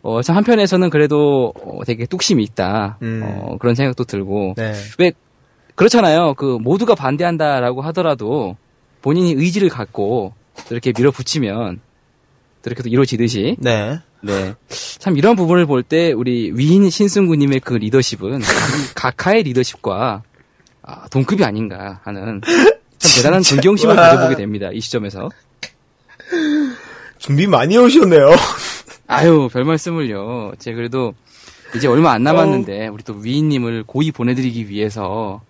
어, 참 한편에서는 그래도 어, 되게 뚝심이 있다. 음. 어, 그런 생각도 들고 네. 왜 그렇잖아요. 그 모두가 반대한다라고 하더라도 본인이 의지를 갖고 이렇게 밀어붙이면 이렇게 또 이루어지듯이 네. 네. 참 이런 부분을 볼 때 우리 위인 신승구님의 그 리더십은 각하의 리더십과 아, 동급이 아닌가 하는 참 대단한 존경심을 가져보게 됩니다. 이 시점에서. 준비 많이 오셨네요. 아유, 별 말씀을요. 제가 그래도 이제 얼마 안 남았는데 우리 또 위인님을 고이 보내드리기 위해서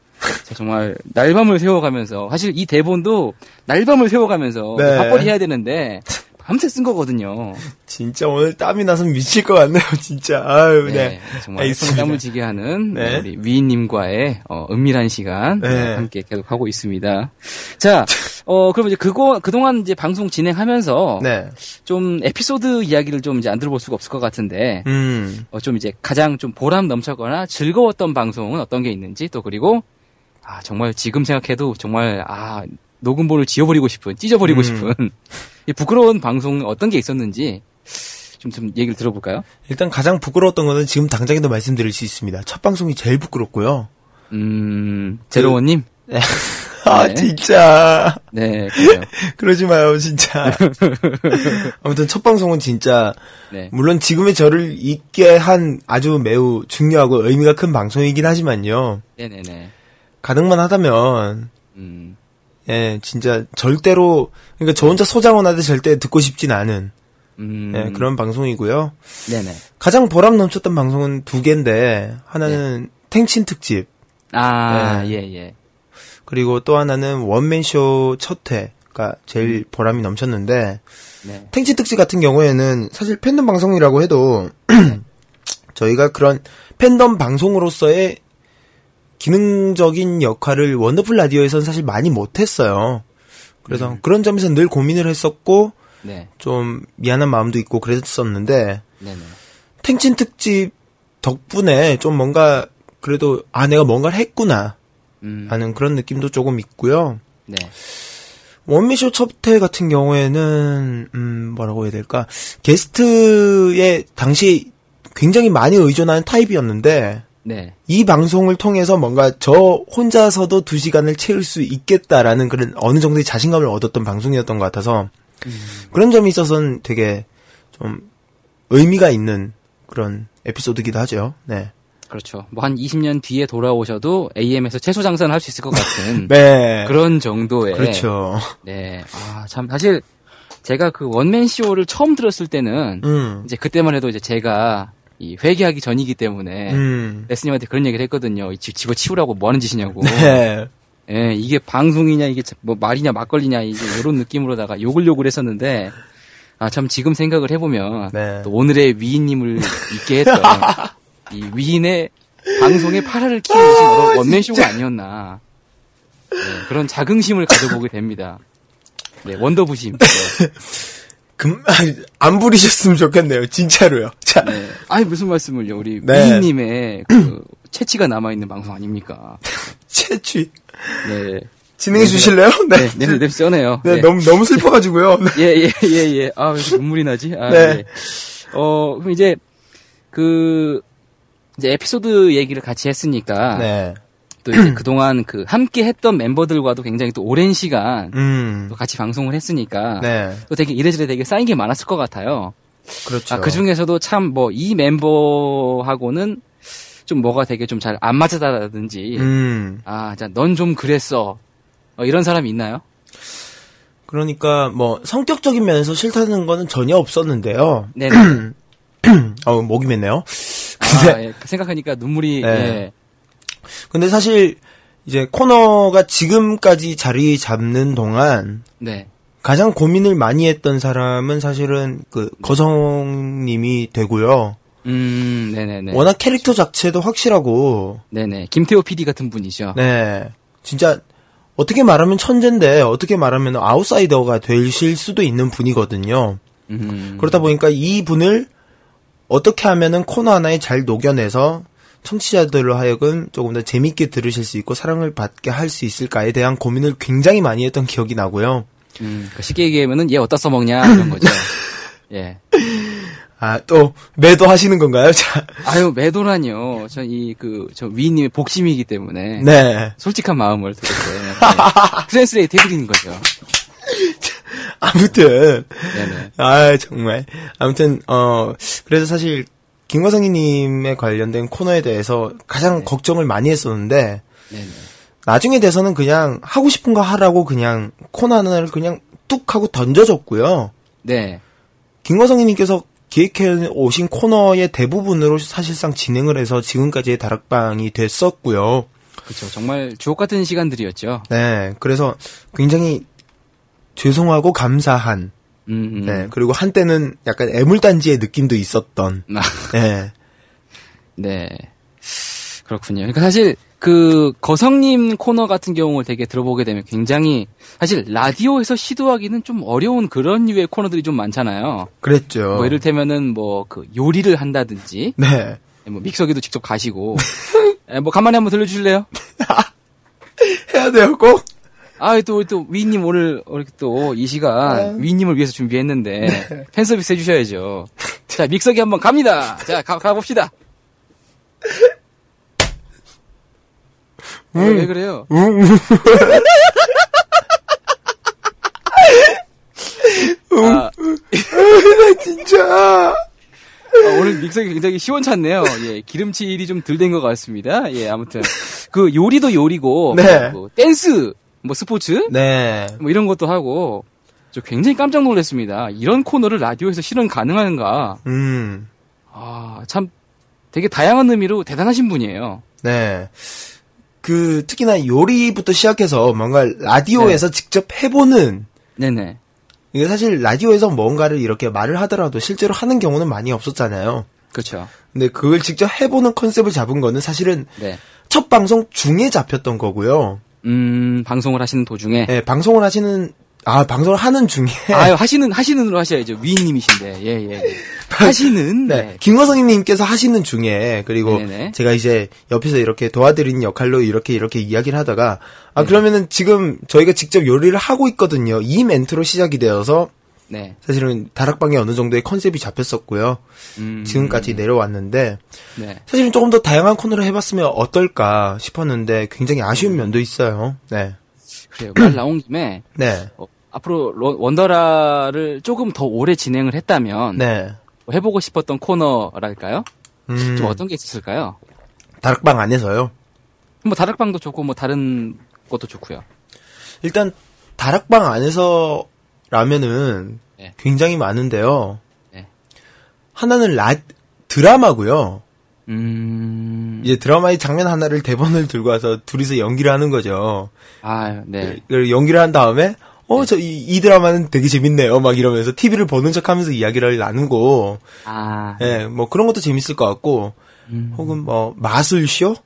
정말 날밤을 세워가면서 사실 이 대본도 날밤을 세워가면서 네. 밥벌이 해야 되는데 밤새 쓴 거거든요. 진짜 오늘 땀이 나서 미칠 것 같네요. 진짜. 아유, 네. 네 정말 알겠습니다. 땀을 지게 하는 네. 우리 위인님과의 어, 은밀한 시간 네. 함께 계속 하고 있습니다. 자, 어 그럼 이제 그거 그동안 이제 방송 진행하면서 네. 좀 에피소드 이야기를 좀 이제 안 들어볼 수가 없을 것 같은데, 음. 어, 좀 이제 가장 좀 보람 넘쳤거나 즐거웠던 방송은 어떤 게 있는지 또 그리고 아 정말 지금 생각해도 정말 아 녹음본을 지워버리고 싶은 찢어버리고 음. 싶은. 이 부끄러운 방송 어떤 게 있었는지 좀, 좀 얘기를 들어볼까요? 일단 가장 부끄러웠던 거는 지금 당장에도 말씀드릴 수 있습니다. 첫 방송이 제일 부끄럽고요. 음, 제로원님? 그... 아, 네. 진짜. 네, 그래요. 그러지 마요, 진짜. 아무튼 첫 방송은 진짜, 네. 물론 지금의 저를 있게 한 아주 매우 중요하고 의미가 큰 방송이긴 하지만요. 네네네. 가능만 하다면, 음. 예, 진짜, 절대로, 그러니까 저 혼자 소장원한테 절대 듣고 싶진 않은, 음... 예, 그런 방송이고요. 네네. 가장 보람 넘쳤던 방송은 두 개인데, 하나는 네. 탱친 특집. 아, 예. 예, 예. 그리고 또 하나는 원맨쇼 첫 회가 제일 음. 보람이 넘쳤는데, 네. 탱친 특집 같은 경우에는 사실 팬덤 방송이라고 해도, 저희가 그런 팬덤 방송으로서의 기능적인 역할을 원더풀 라디오에서는 사실 많이 못했어요. 그래서 음. 그런 점에서 늘 고민을 했었고 네. 좀 미안한 마음도 있고 그랬었는데 네네. 탱친 특집 덕분에 좀 뭔가 그래도 아 내가 뭔가를 했구나 음. 하는 그런 느낌도 조금 있고요. 네. 원미쇼 첫회 같은 경우에는 음, 뭐라고 해야 될까 게스트의 당시 굉장히 많이 의존하는 타입이었는데 네. 이 방송을 통해서 뭔가 저 혼자서도 두 시간을 채울 수 있겠다라는 그런 어느 정도의 자신감을 얻었던 방송이었던 것 같아서 음. 그런 점이 있어서는 되게 좀 의미가 있는 그런 에피소드기도 하죠. 네. 그렇죠. 뭐 한 이십 년 뒤에 돌아오셔도 에이엠에서 채소 장사는 할 수 있을 것 같은 네. 그런 정도의 그렇죠. 네. 아, 참 사실 제가 그 원맨 쇼를 처음 들었을 때는 음. 이제 그때만 해도 이제 제가 이 회개하기 전이기 때문에 음. 레스님한테 그런 얘기를 했거든요. 이 집 집어치우라고 뭐 하는 짓이냐고. 네. 예, 이게 방송이냐 이게 뭐 말이냐 막걸리냐 이제 이런 느낌으로다가 욕을 욕을 했었는데 아 참 지금 생각을 해보면 네. 또 오늘의 위인님을 있게 했던 이 위인의 방송의 파라를 키우신 아, 원맨쇼가 아니었나 네, 그런 자긍심을 가져보게 됩니다. 네 원더부심. 네. 금, 안 부리셨으면 좋겠네요. 진짜로요. 자. 네. 아니, 무슨 말씀을요. 우리 네. 미인님의 그 채취가 남아있는 방송 아닙니까? 채취. 네. 진행해 네, 주실래요? 네. 네, 냄새, 냄새 쩌네요. 네, 네. 너무, 너무 슬퍼가지고요. 네. 예, 예, 예, 예. 아, 왜 이렇게 눈물이 나지? 아, 네. 네. 어, 그럼 이제, 그, 이제 에피소드 얘기를 같이 했으니까. 네. 또 이제 그동안 그 함께 했던 멤버들과도 굉장히 또 오랜 시간 음. 또 같이 방송을 했으니까 네. 또 되게 이래저래 되게 쌓인 게 많았을 것 같아요. 그렇죠. 아, 그 중에서도 참 뭐 이 멤버하고는 좀 뭐가 되게 좀 잘 안 맞았다든지 음. 아, 자, 넌 좀 그랬어. 어, 이런 사람이 있나요? 그러니까 뭐 성격적인 면에서 싫다는 거는 전혀 없었는데요. 네. 어, 목이 맸네요. 근데 아, 예. 생각하니까 눈물이. 네. 예. 근데 사실 이제 코너가 지금까지 자리 잡는 동안 네. 가장 고민을 많이 했던 사람은 사실은 그 거성님이 되고요. 음, 네네네. 워낙 캐릭터 자체도 확실하고. 네네. 김태호 피디 같은 분이죠. 네, 진짜 어떻게 말하면 천재인데 어떻게 말하면 아웃사이더가 되실 수도 있는 분이거든요. 음. 그렇다 보니까 이 분을 어떻게 하면은 코너 하나에 잘 녹여내서. 청취자들로 하여금 조금 더 재밌게 들으실 수 있고 사랑을 받게 할 수 있을까에 대한 고민을 굉장히 많이 했던 기억이 나고요. 음, 그러니까 쉽게 얘기하면은 얘 어디다 써먹냐 이런 거죠. 예. 아, 또 매도 하시는 건가요? 자. 아유, 매도라니요. 전 이 그 저 위님의 복심이기 때문에. 네. 솔직한 마음을 드렸어요. 네. 트랜스레이트 해드리는 거죠. 아무튼. 네네. 아, 정말. 아무튼 어 그래서 사실. 김과성님에 관련된 코너에 대해서 가장 네. 걱정을 많이 했었는데 네네. 나중에 돼서는 그냥 하고 싶은 거 하라고 그냥 코너 하나를 그냥 뚝 하고 던져줬고요. 네. 김과성님께서 기획해 오신 코너의 대부분으로 사실상 진행을 해서 지금까지의 다락방이 됐었고요. 그렇죠. 정말 주옥 같은 시간들이었죠. 네. 그래서 굉장히 죄송하고 감사한. 음, 음. 네, 그리고 한때는 약간 애물단지의 느낌도 있었던. 네. 네. 그렇군요. 그러니까 사실, 그, 거성님 코너 같은 경우를 되게 들어보게 되면 굉장히, 사실 라디오에서 시도하기는 좀 어려운 그런 류의 코너들이 좀 많잖아요. 그랬죠. 뭐 이를테면은 뭐, 그, 요리를 한다든지. 네. 뭐, 믹서기도 직접 가시고. 뭐, 간만에 한번 들려주실래요? 해야 돼요, 꼭? 아, 또, 또, 위님 오늘, 이렇게 또, 이 시간, 네. 위님을 위해서 준비했는데, 네. 팬서비스 해주셔야죠. 자, 믹서기 한번 갑니다! 자, 가, 가봅시다! 음. 왜, 왜 그래요? 음. 아, 나 진짜. 아, 오늘 믹서기 굉장히 시원찮네요. 예, 기름칠 일이 좀 덜 된 것 같습니다. 예, 아무튼. 그, 요리도 요리고, 네. 뭐, 댄스! 뭐 스포츠, 네, 뭐 이런 것도 하고, 저 굉장히 깜짝 놀랐습니다. 이런 코너를 라디오에서 실현 가능한가? 음, 아, 참 되게 다양한 의미로 대단하신 분이에요. 네, 그 특히나 요리부터 시작해서 뭔가 라디오에서 네. 직접 해보는, 네네. 이게 사실 라디오에서 뭔가를 이렇게 말을 하더라도 실제로 하는 경우는 많이 없었잖아요. 그렇죠. 근데 그걸 직접 해보는 컨셉을 잡은 거는 사실은 네. 첫 방송 중에 잡혔던 거고요. 음, 방송을 하시는 도중에. 네, 방송을 하시는, 아, 방송을 하는 중에. 아유, 하시는, 하시는으로 하셔야죠. 위인님이신데, 예, 예. 하시는. 네. 네. 김과성님께서 하시는 중에, 그리고 네네. 제가 이제 옆에서 이렇게 도와드리는 역할로 이렇게 이렇게 이야기를 하다가, 아, 네. 그러면은 지금 저희가 직접 요리를 하고 있거든요. 이 멘트로 시작이 되어서, 네. 사실은 다락방에 어느 정도의 컨셉이 잡혔었고요. 음, 지금까지 음. 내려왔는데 네. 사실은 조금 더 다양한 코너를 해봤으면 어떨까 싶었는데 굉장히 아쉬운 면도 있어요. 네. 그래요. 말 나온 김에 네. 어, 앞으로 로, 원더라를 조금 더 오래 진행을 했다면 네. 뭐 해보고 싶었던 코너랄까요? 음. 좀 어떤 게 있었을까요? 다락방 안에서요? 뭐 다락방도 좋고 뭐 다른 것도 좋고요. 일단 다락방 안에서 라면은 네. 굉장히 많은데요. 네. 하나는 라 드라마고요. 음... 이제 드라마의 장면 하나를 대본을 들고 와서 둘이서 연기를 하는 거죠. 아, 네. 그, 연기를 한 다음에 어, 네. 저 이 이 드라마는 되게 재밌네요. 막 이러면서 티비를 보는 척하면서 이야기를 나누고. 아, 예, 네. 뭐 그런 것도 재밌을 것 같고. 음... 혹은 뭐 마술쇼?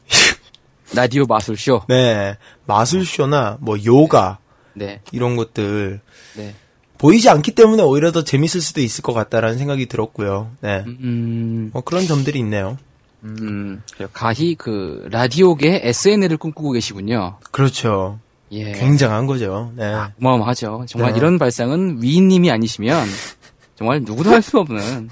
라디오 마술쇼. 네, 마술쇼나 뭐 요가. 네. 이런 것들. 네. 보이지 않기 때문에 오히려 더 재밌을 수도 있을 것 같다라는 생각이 들었고요. 네. 음. 뭐 그런 점들이 있네요. 음. 가히 그 라디오계 에스엔엘을 꿈꾸고 계시군요. 그렇죠. 예. 굉장한 거죠. 네. 아, 어마어마하죠. 정말 네. 이런 발상은 위인님이 아니시면 정말 누구도 할 수 없는.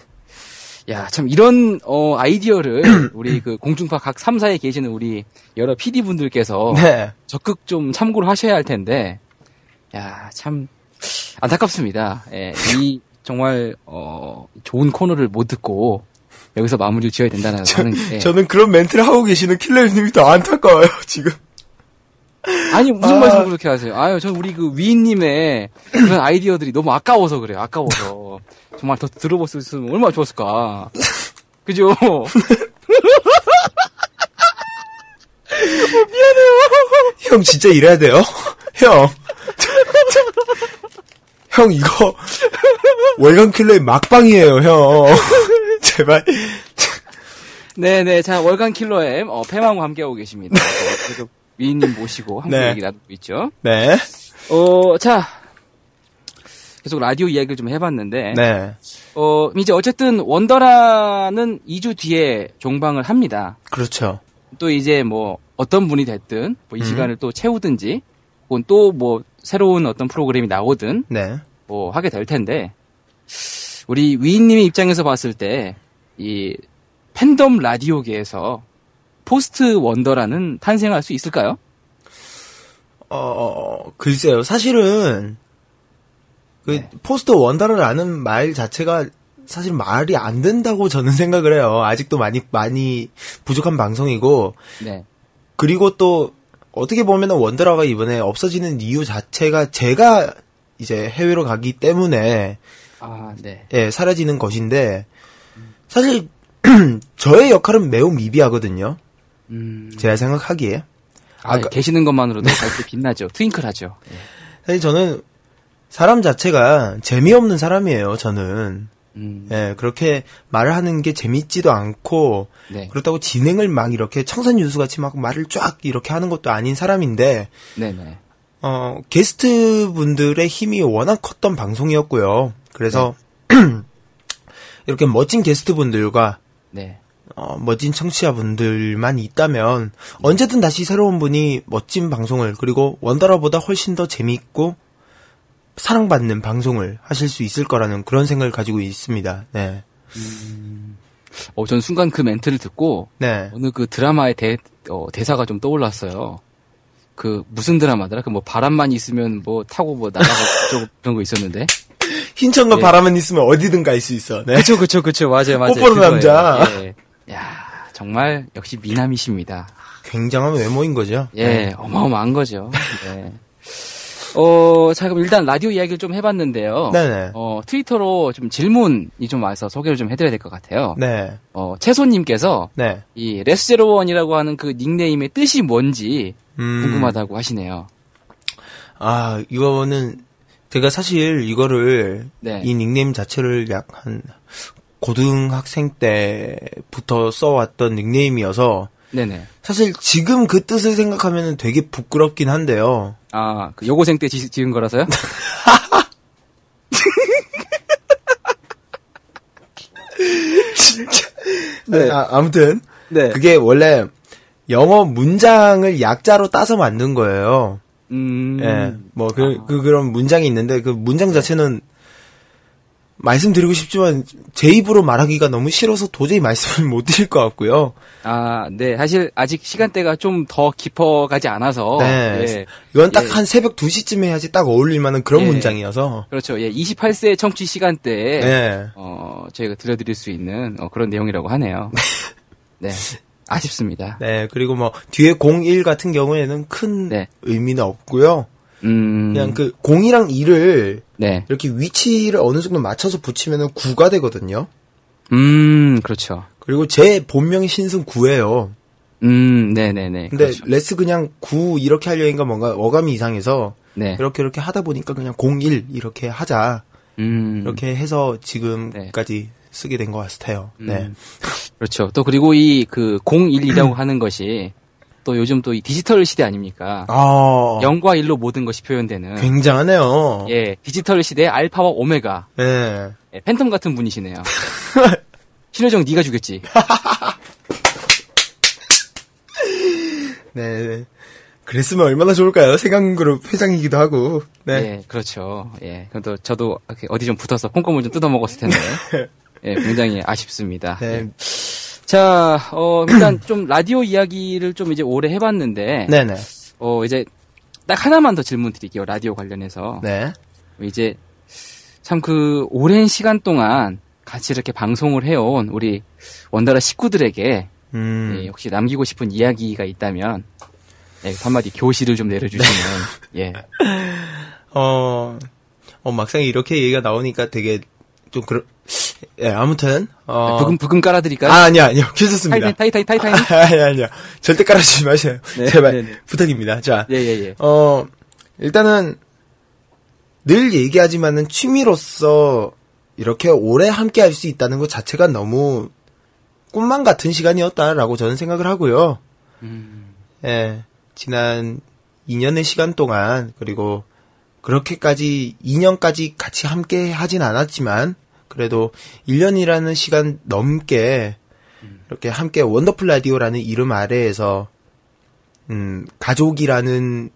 야, 참 이런 어 아이디어를 우리 그 공중파 각 삼사에 계시는 우리 여러 피디 분들께서 네. 적극 좀 참고를 하셔야 할 텐데. 야, 참 안타깝습니다. 예, 이 정말 어 좋은 코너를 못 듣고 여기서 마무리를 지어야 된다는 저는 예. 저는 그런 멘트를 하고 계시는 킬러엠님이 더 안타까워요, 지금. 아니 무슨 아... 말씀을 그렇게 하세요? 아유, 전 우리 그 위인님의 그런 아이디어들이 너무 아까워서 그래요. 아까워서 정말 더 들어봤으면 얼마나 좋았을까. 그죠? 어, 미안해요. 형 진짜 일해야 돼요. 형. 형 이거 월간킬러의 막방이에요, 형. 제발. 네네, 자 월간킬러엠 어, 패망과 함께하고 계십니다. 어, 계속. 위인님 모시고 한국 네. 얘기 나누고 있죠. 네. 어, 자 계속 라디오 이야기를 좀 해봤는데, 네. 어 이제 어쨌든 원더라는 이 주 뒤에 종방을 합니다. 그렇죠. 또 이제 뭐 어떤 분이 됐든 뭐 이 음. 시간을 또 채우든지, 혹은 또 뭐 새로운 어떤 프로그램이 나오든, 네. 뭐 하게 될 텐데, 우리 위인님의 입장에서 봤을 때 이 팬덤 라디오계에서 포스트 원더라는 탄생할 수 있을까요? 어, 글쎄요. 사실은 그 네. 포스트 원더라는 말 자체가 사실 말이 안 된다고 저는 생각을 해요. 아직도 많이 많이 부족한 방송이고. 네. 그리고 또 어떻게 보면 원더라가 이번에 없어지는 이유 자체가 제가 이제 해외로 가기 때문에 아, 네. 예, 사라지는 것인데 사실 저의 역할은 매우 미비하거든요. 음... 제가 생각하기에 아, 아까... 계시는 것만으로도 밝게 빛나죠. 트윙클하죠. 예. 사실 저는 사람 자체가 재미없는 사람이에요. 저는 음... 예, 그렇게 말을 하는 게 재밌지도 않고 네. 그렇다고 진행을 막 이렇게 청산유수같이 막 말을 쫙 이렇게 하는 것도 아닌 사람인데 네네. 어, 게스트 분들의 힘이 워낙 컸던 방송이었고요. 그래서 네. 이렇게 멋진 게스트 분들과 네. 어, 멋진 청취자분들만 있다면 언제든 다시 새로운 분이 멋진 방송을 그리고 원더라보다 훨씬 더 재미있고 사랑받는 방송을 하실 수 있을 거라는 그런 생각을 가지고 있습니다. 네. 음, 어, 전 순간 그 멘트를 듣고 네. 어느 그 드라마의 대, 어, 대사가 좀 떠올랐어요. 그 무슨 드라마더라? 그 뭐 바람만 있으면 뭐 타고 뭐 날아가고 저거 그런 거 있었는데. 흰천과 예. 바람만 있으면 어디든 갈 수 있어. 네. 그쵸, 그쵸, 그쵸. 맞아요, 맞아요. 뽀뽀로 남자. 예. 야, 정말 역시 미남이십니다. 굉장한 외모인 거죠. 예, 네. 어마어마한 거죠. 네. 어, 자, 그럼 일단 라디오 이야기를 좀 해봤는데요. 네네. 어, 트위터로 좀 질문이 좀 와서 소개를 좀 해드려야 될 것 같아요. 네. 어, 채소님께서. 네. 이 레스제로원이라고 하는 그 닉네임의 뜻이 뭔지 음... 궁금하다고 하시네요. 아, 이거는 제가 사실 이거를 네. 이 닉네임 자체를 약 한 고등학생 때부터 써왔던 닉네임이어서 네네. 사실 지금 그 뜻을 생각하면 되게 부끄럽긴 한데요. 아, 그 여고생 때 지, 지은 거라서요? 진짜. 네. 아, 아무튼 네. 그게 원래 영어 문장을 약자로 따서 만든 거예요. 음. 예, 뭐, 그, 아. 그, 그런 문장이 있는데, 그 문장 자체는, 말씀드리고 싶지만, 제 입으로 말하기가 너무 싫어서 도저히 말씀을 못 드릴 것 같고요. 아, 네. 사실, 아직 시간대가 좀 더 깊어가지 않아서. 네. 예. 이건 딱 한 예. 새벽 두 시쯤에 해야지 딱 어울릴만한 그런 예. 문장이어서. 그렇죠. 예. 이십팔 세 청취 시간대에, 예. 어, 저희가 들려드릴 수 있는, 어, 그런 내용이라고 하네요. 네. 아쉽습니다. 네, 그리고 뭐 뒤에 공일 같은 경우에는 큰 네. 의미는 없고요. 음... 그냥 그 공이랑 이를 네. 이렇게 위치를 어느 정도 맞춰서 붙이면은 구가 되거든요. 음, 그렇죠. 그리고 제 본명이 신승구예요. 음, 네, 네, 네. 근데 그렇죠. 레스 그냥 구 이렇게 하려니까 뭔가 어감이 이상해서 네. 이렇게 이렇게 하다 보니까 그냥 공일 이렇게 하자. 음, 이렇게 해서 지금까지. 네. 쓰게 된 것 같아요. 네. 음, 그렇죠. 또 그리고 이 그 공일이라고 하는 것이 또 요즘 또 이 디지털 시대 아닙니까? 아. 영과 일로 모든 것이 표현되는. 굉장하네요. 예, 디지털 시대의 알파와 오메가. 예. 예 팬텀 같은 분이시네요. 신효정 네가 죽였지. 네. 그랬으면 얼마나 좋을까요? 세강그룹 회장이기도 하고. 네. 네, 그렇죠. 예. 그럼 또 저도 어디 좀 붙어서 콩고물 좀 뜯어 먹었을 텐데. 예, 굉장히 아쉽습니다. 네. 예. 자, 어, 일단 좀 라디오 이야기를 좀 이제 오래 해봤는데. 네네. 어, 이제 딱 하나만 더 질문 드릴게요. 라디오 관련해서. 네. 이제 참 그 오랜 시간 동안 같이 이렇게 방송을 해온 우리 원더라 식구들에게 음. 예, 혹시 남기고 싶은 이야기가 있다면. 예, 한마디 교시를 좀 내려주시면, 예. 어, 어, 막상 이렇게 얘기가 나오니까 되게, 좀, 그러, 예, 아무튼, 어. 부금, 부금 깔아드릴까요? 아, 아니야, 아니요. 괜찮습니다. 타이, 타이, 타이, 타이, 타이. 아니, 아니요. 절대 깔아주지 마세요. 네, 제발. 네, 네. 부탁입니다. 자. 예, 예, 예. 어, 일단은, 늘 얘기하지만은 취미로서 이렇게 오래 함께 할 수 있다는 것 자체가 너무 꿈만 같은 시간이었다라고 저는 생각을 하고요. 음. 예. 지난 이 년의 시간 동안, 그리고 그렇게까지 이 년까지 같이 함께 하진 않았지만 그래도 일 년이라는 시간 넘게 이렇게 함께 원더풀 라디오라는 이름 아래에서 음, 가족이라는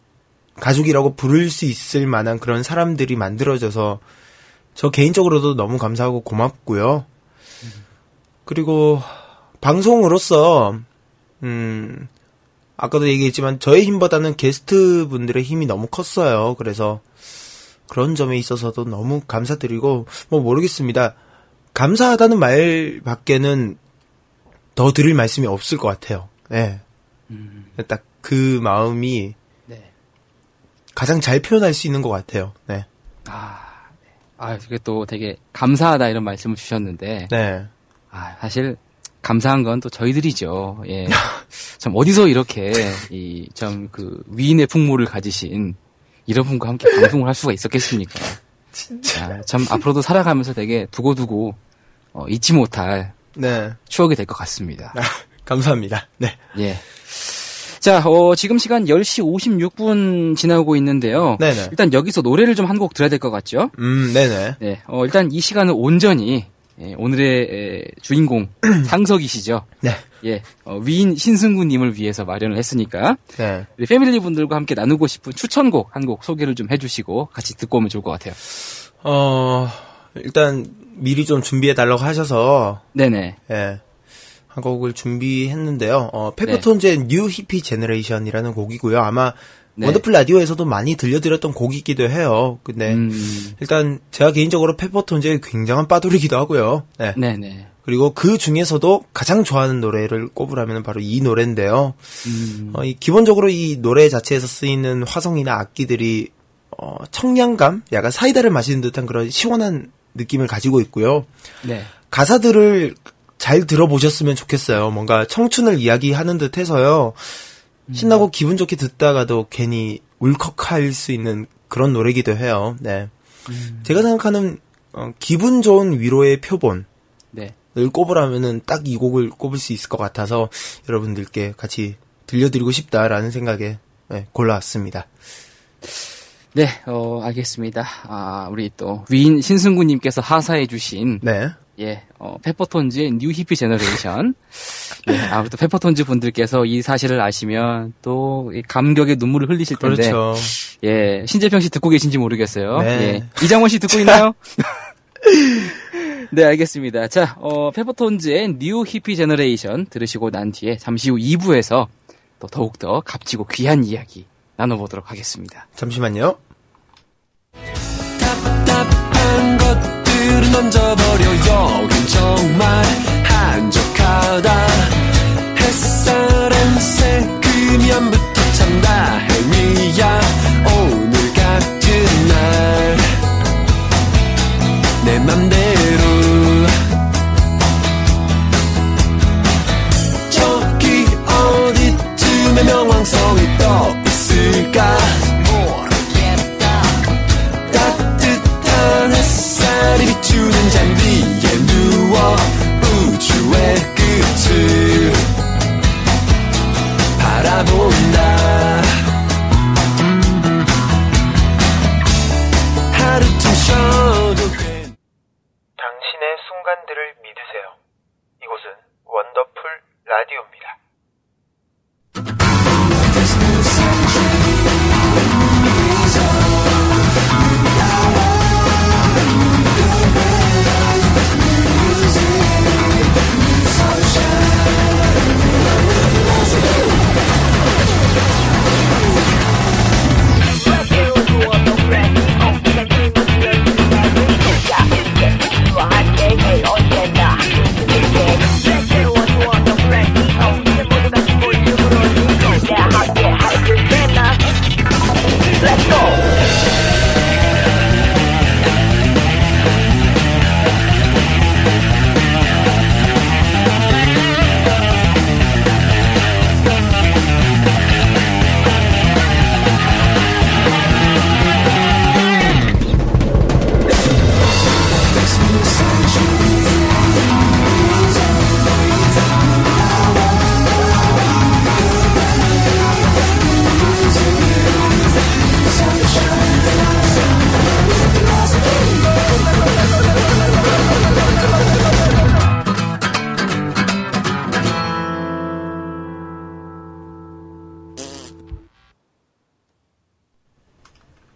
가족이라고 부를 수 있을 만한 그런 사람들이 만들어져서 저 개인적으로도 너무 감사하고 고맙고요. 그리고 방송으로서 음 아까도 얘기했지만 저의 힘보다는 게스트분들의 힘이 너무 컸어요. 그래서 그런 점에 있어서도 너무 감사드리고 뭐 모르겠습니다. 감사하다는 말밖에는 더 드릴 말씀이 없을 것 같아요. 네. 음. 딱 그 마음이 네. 가장 잘 표현할 수 있는 것 같아요. 네. 아, 아 그게 또 되게 감사하다 이런 말씀을 주셨는데 네. 아 사실 감사한 건 또 저희들이죠. 예. 참, 어디서 이렇게, 이, 참, 그, 위인의 풍모를 가지신 이런 분과 함께 방송을 할 수가 있었겠습니까? 진짜. 아, 참, 앞으로도 살아가면서 되게 두고두고, 어, 잊지 못할. 네. 추억이 될 것 같습니다. 아, 감사합니다. 네. 예. 자, 어, 지금 시간 열 시 오십육 분 지나고 있는데요. 네네. 일단 여기서 노래를 좀 한 곡 들어야 될 것 같죠? 음, 네네. 네. 어, 일단 이 시간은 온전히, 예, 오늘의 주인공 상석이시죠. 네. 예, 어, 위인 신승구님을 위해서 마련을 했으니까 네. 우리 패밀리 분들과 함께 나누고 싶은 추천곡 한 곡 소개를 좀 해주시고 같이 듣고 오면 좋을 것 같아요. 어, 일단 미리 좀 준비해 달라고 하셔서 네네. 예, 한 곡을 준비했는데요. 어, 페퍼톤즈의 네. 뉴 히피 제너레이션이라는 곡이고요. 아마 네. 원더풀 라디오에서도 많이 들려드렸던 곡이기도 해요. 근데 음. 일단 제가 개인적으로 페퍼톤즈의 굉장한 빠돌이기도 하고요. 네. 네네. 그리고 그 중에서도 가장 좋아하는 노래를 꼽으라면 바로 이 노래인데요. 음. 어, 이 기본적으로 이 노래 자체에서 쓰이는 화성이나 악기들이 어, 청량감, 약간 사이다를 마시는 듯한 그런 시원한 느낌을 가지고 있고요. 네. 가사들을 잘 들어보셨으면 좋겠어요. 뭔가 청춘을 이야기하는 듯해서요. 신나고 기분 좋게 듣다가도 괜히 울컥할 수 있는 그런 노래기도 해요. 네, 음. 제가 생각하는 어, 기분 좋은 위로의 표본을 네. 꼽으라면은 딱 이 곡을 꼽을 수 있을 것 같아서 여러분들께 같이 들려드리고 싶다라는 생각에 네, 골라왔습니다. 네, 어, 알겠습니다. 아, 우리 또 위인 신승구님께서 하사해주신 네. 예, 어, 페퍼톤즈의 뉴 히피 제너레이션. 예, 아무래도 페퍼톤즈 분들께서 이 사실을 아시면 또 감격의 눈물을 흘리실 텐데. 그렇죠. 예, 신재평 씨 듣고 계신지 모르겠어요. 네. 예, 이장원 씨 듣고 있나요? 네, 알겠습니다. 자, 어, 페퍼톤즈의 뉴 히피 제너레이션 들으시고 난 뒤에 잠시 후 이 부에서 또 더욱더 값지고 귀한 이야기 나눠보도록 하겠습니다. 잠시만요. 던져버려요. 여긴 정말 한적하다. 햇살은 새그면부터 찬다. 헬미야 오늘 같은 날 내 맘대로 저기 어디쯤에 명왕성이 떠 있을까 모르겠다. 따뜻한 햇살 주는 잔디에 누워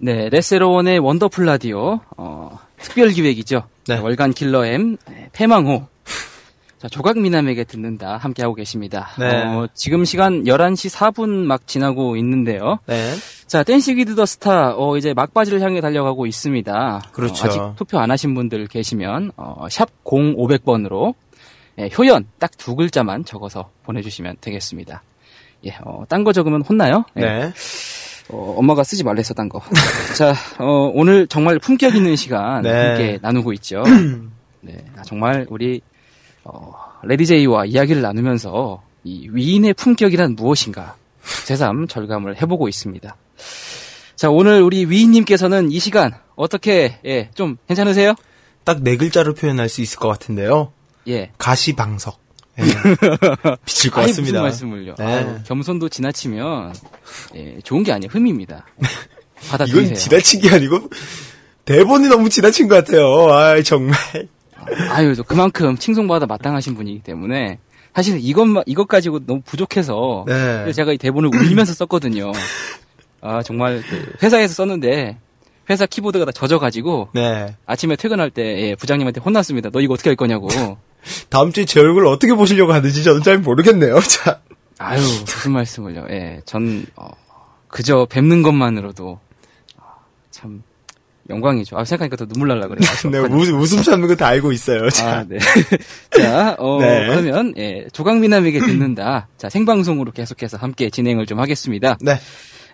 네, 레스제로원의 원더풀 라디오 어, 특별 기획이죠. 네. 월간킬러엠 패망호 자, 조각미남에게 듣는다 함께하고 계십니다. 네. 어, 지금 시간 열한 시 사 분 막 지나고 있는데요. 네. 자, 댄싱 위드 더 스타 어, 이제 막바지를 향해 달려가고 있습니다. 그렇죠. 어, 아직 투표 안 하신 분들 계시면 어, 샵 공오백 번으로 예, 효연 딱 두 글자만 적어서 보내주시면 되겠습니다. 예, 어, 딴 거 적으면 혼나요? 예. 네. 어, 엄마가 쓰지 말래서 딴 거. 자, 어, 오늘 정말 품격 있는 시간 네. 함께 나누고 있죠. 네, 정말 우리 어, 레디제이와 이야기를 나누면서 이 위인의 품격이란 무엇인가 새삼 절감을 해보고 있습니다. 자, 오늘 우리 위인님께서는 이 시간 어떻게 예, 좀 괜찮으세요? 딱 네 글자로 표현할 수 있을 것 같은데요. 예, 가시방석. 예. 비칠 것 같습니다. 무슨 말씀을요? 네. 아유, 겸손도 지나치면 예, 좋은 게 아니에요. 흠입니다. 받아들이세요. 이건 지나친 게 아니고 대본이 너무 지나친 것 같아요. 아, 정말. 아유, 그만큼 칭송받아 마땅하신 분이기 때문에 사실 이것만 이것 가지고 너무 부족해서 네. 제가 이 대본을 울리면서 썼거든요. 아, 정말 그 회사에서 썼는데. 회사 키보드가 다 젖어가지고 네. 아침에 퇴근할 때 예, 부장님한테 혼났습니다. 너 이거 어떻게 할 거냐고. 다음 주에 제 얼굴 어떻게 보시려고 하는지 저는 잘 모르겠네요. 자. 아유, 무슨 말씀을요. 예, 전 어, 그저 뵙는 것만으로도 참 영광이죠. 아, 생각하니까 더 눈물 날라 그래요. 네, 웃음, 웃음 참는 거 다 알고 있어요. 자, 아, 네. 자, 어, 네. 그러면 예, 조강미남에게 듣는다. 자, 생방송으로 계속해서 함께 진행을 좀 하겠습니다. 네.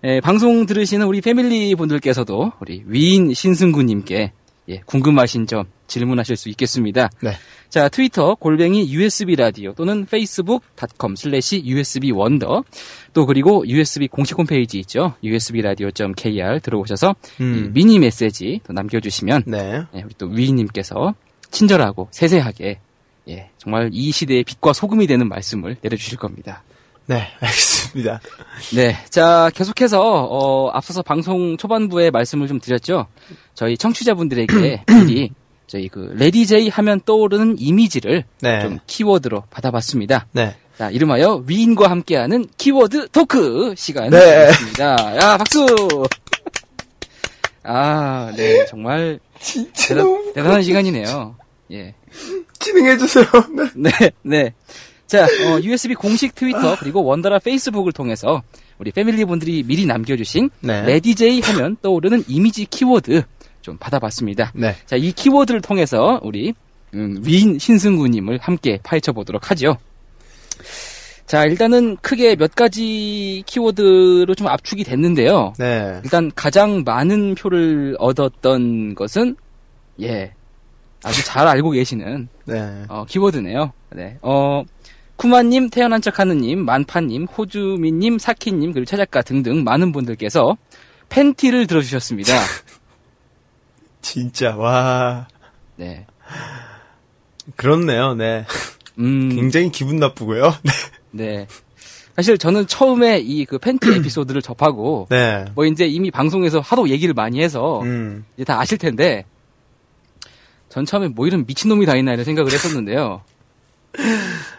예, 방송 들으시는 우리 패밀리 분들께서도 우리 위인 신승구님께 예, 궁금하신 점 질문하실 수 있겠습니다. 네. 자, 트위터 골뱅이 유에스비 라디오 또는 페이스북 닷컴 슬래시 유에스비 원더 또 그리고 유에스비 공식 홈페이지 있죠. 유에스비 라디오 닷 케이알 들어오셔서 음. 미니 메시지 또 남겨주시면 네. 예, 우리 또 위인님께서 친절하고 세세하게 예, 정말 이 시대의 빛과 소금이 되는 말씀을 내려주실 겁니다. 네, 알겠습니다. 네, 자, 계속해서 어, 앞서서 방송 초반부에 말씀을 좀 드렸죠. 저희 청취자분들에게 미리 저희 그 레디제이 하면 떠오르는 이미지를 네. 좀 키워드로 받아봤습니다. 네. 자, 이름하여 위인과 함께하는 키워드 토크 시간을 갖겠습니다. 네. 야, 박수. 아, 네, 정말 진짜 대단, 너무 대단한 시간이네요. 예, 진행해 주세요. 네, 네. 네. 자, 어, 유에스비 공식 트위터 그리고 원더라 페이스북을 통해서 우리 패밀리 분들이 미리 남겨주신 네. 레디제이 하면 떠오르는 이미지 키워드 좀 받아봤습니다. 네. 자, 이 키워드를 통해서 우리 음, 위인 신승구님을 함께 파헤쳐 보도록 하죠. 자, 일단은 크게 몇 가지 키워드로 좀 압축이 됐는데요. 네. 일단 가장 많은 표를 얻었던 것은 예 아주 잘 알고 계시는 네. 어, 키워드네요. 네. 어. 쿠마님, 태어난 척하는님, 만파님, 호주민님, 사키님, 그리고 차작가 등등 많은 분들께서 팬티를 들어주셨습니다. 진짜, 와. 네. 그렇네요, 네. 음. 굉장히 기분 나쁘고요. 네. 사실 저는 처음에 이 그 팬티 에피소드를 접하고, 네. 뭐 이제 이미 방송에서 하도 얘기를 많이 해서, 음. 이제 다 아실 텐데, 전 처음에 뭐 이런 미친놈이 다 있나 이런 생각을 했었는데요.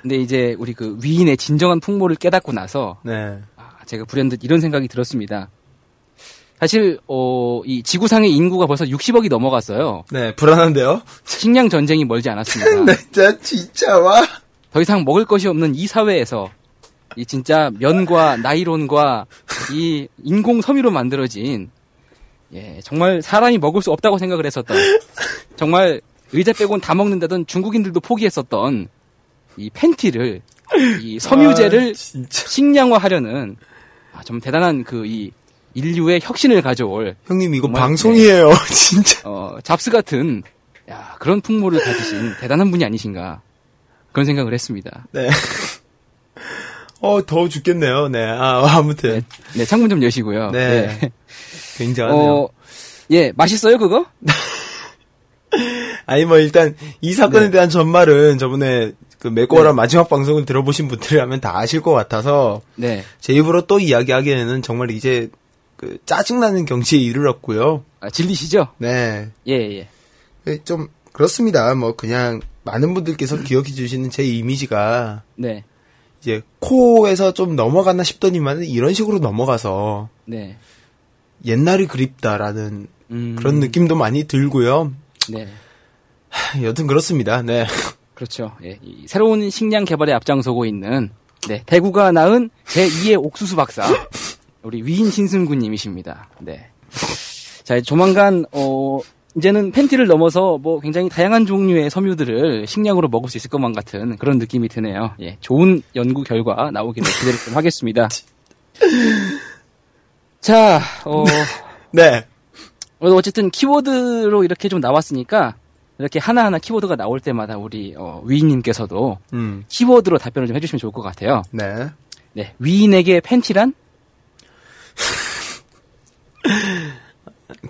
근데 이제 우리 그 위인의 진정한 풍모를 깨닫고 나서 네. 아, 제가 불현듯 이런 생각이 들었습니다. 사실 어, 이 지구상의 인구가 벌써 육십억이 넘어갔어요. 네, 불안한데요. 식량 전쟁이 멀지 않았습니다. 네, 진짜, 진짜 와. 더 이상 먹을 것이 없는 이 사회에서 이 진짜 면과 나이론과 이 인공 섬유로 만들어진 예, 정말 사람이 먹을 수 없다고 생각을 했었던 정말 의자 빼곤 다 먹는다던 중국인들도 포기했었던. 이 팬티를, 이 섬유제를 아, 식량화하려는, 아, 좀 대단한 그, 이, 인류의 혁신을 가져올. 형님, 이거 정말, 방송이에요, 네, 진짜. 어, 잡스 같은, 야, 그런 풍모를 가지신 대단한 분이 아니신가. 그런 생각을 했습니다. 네. 어, 더워 죽겠네요, 네. 아, 아무튼. 네, 네 창문 좀 여시고요. 네. 네. 굉장하네요. 어, 예, 맛있어요, 그거? 아니, 뭐, 일단, 이 사건에 네. 대한 전말은 저번에, 그 매거라 네. 마지막 방송을 들어보신 분들이라면 다 아실 것 같아서 네. 제 입으로 또 이야기하기에는 정말 이제 그 짜증나는 경지에 이르렀고요. 아, 질리시죠? 네. 예예. 예. 좀 그렇습니다. 뭐 그냥 많은 분들께서 기억해 주시는 제 이미지가 네. 이제 코에서 좀 넘어가나 싶더니만 이런 식으로 넘어가서 네. 옛날이 그립다라는 음. 그런 느낌도 많이 들고요. 네. 하, 여튼 그렇습니다. 네. 그렇죠. 예, 이 새로운 식량 개발에 앞장서고 있는 네, 대구가 낳은 제이의 옥수수 박사 우리 위인 신승구님이십니다. 네. 자, 조만간 어, 이제는 팬티를 넘어서 뭐 굉장히 다양한 종류의 섬유들을 식량으로 먹을 수 있을 것만 같은 그런 느낌이 드네요. 예, 좋은 연구 결과 나오기를 기대를 좀 하겠습니다. 자, 어, 네. 어쨌든 키워드로 이렇게 좀 나왔으니까. 이렇게 하나하나 키워드가 나올 때마다 우리 어, 위인님께서도 음. 키워드로 답변을 좀 해주시면 좋을 것 같아요. 네. 네. 위인에게 팬티란?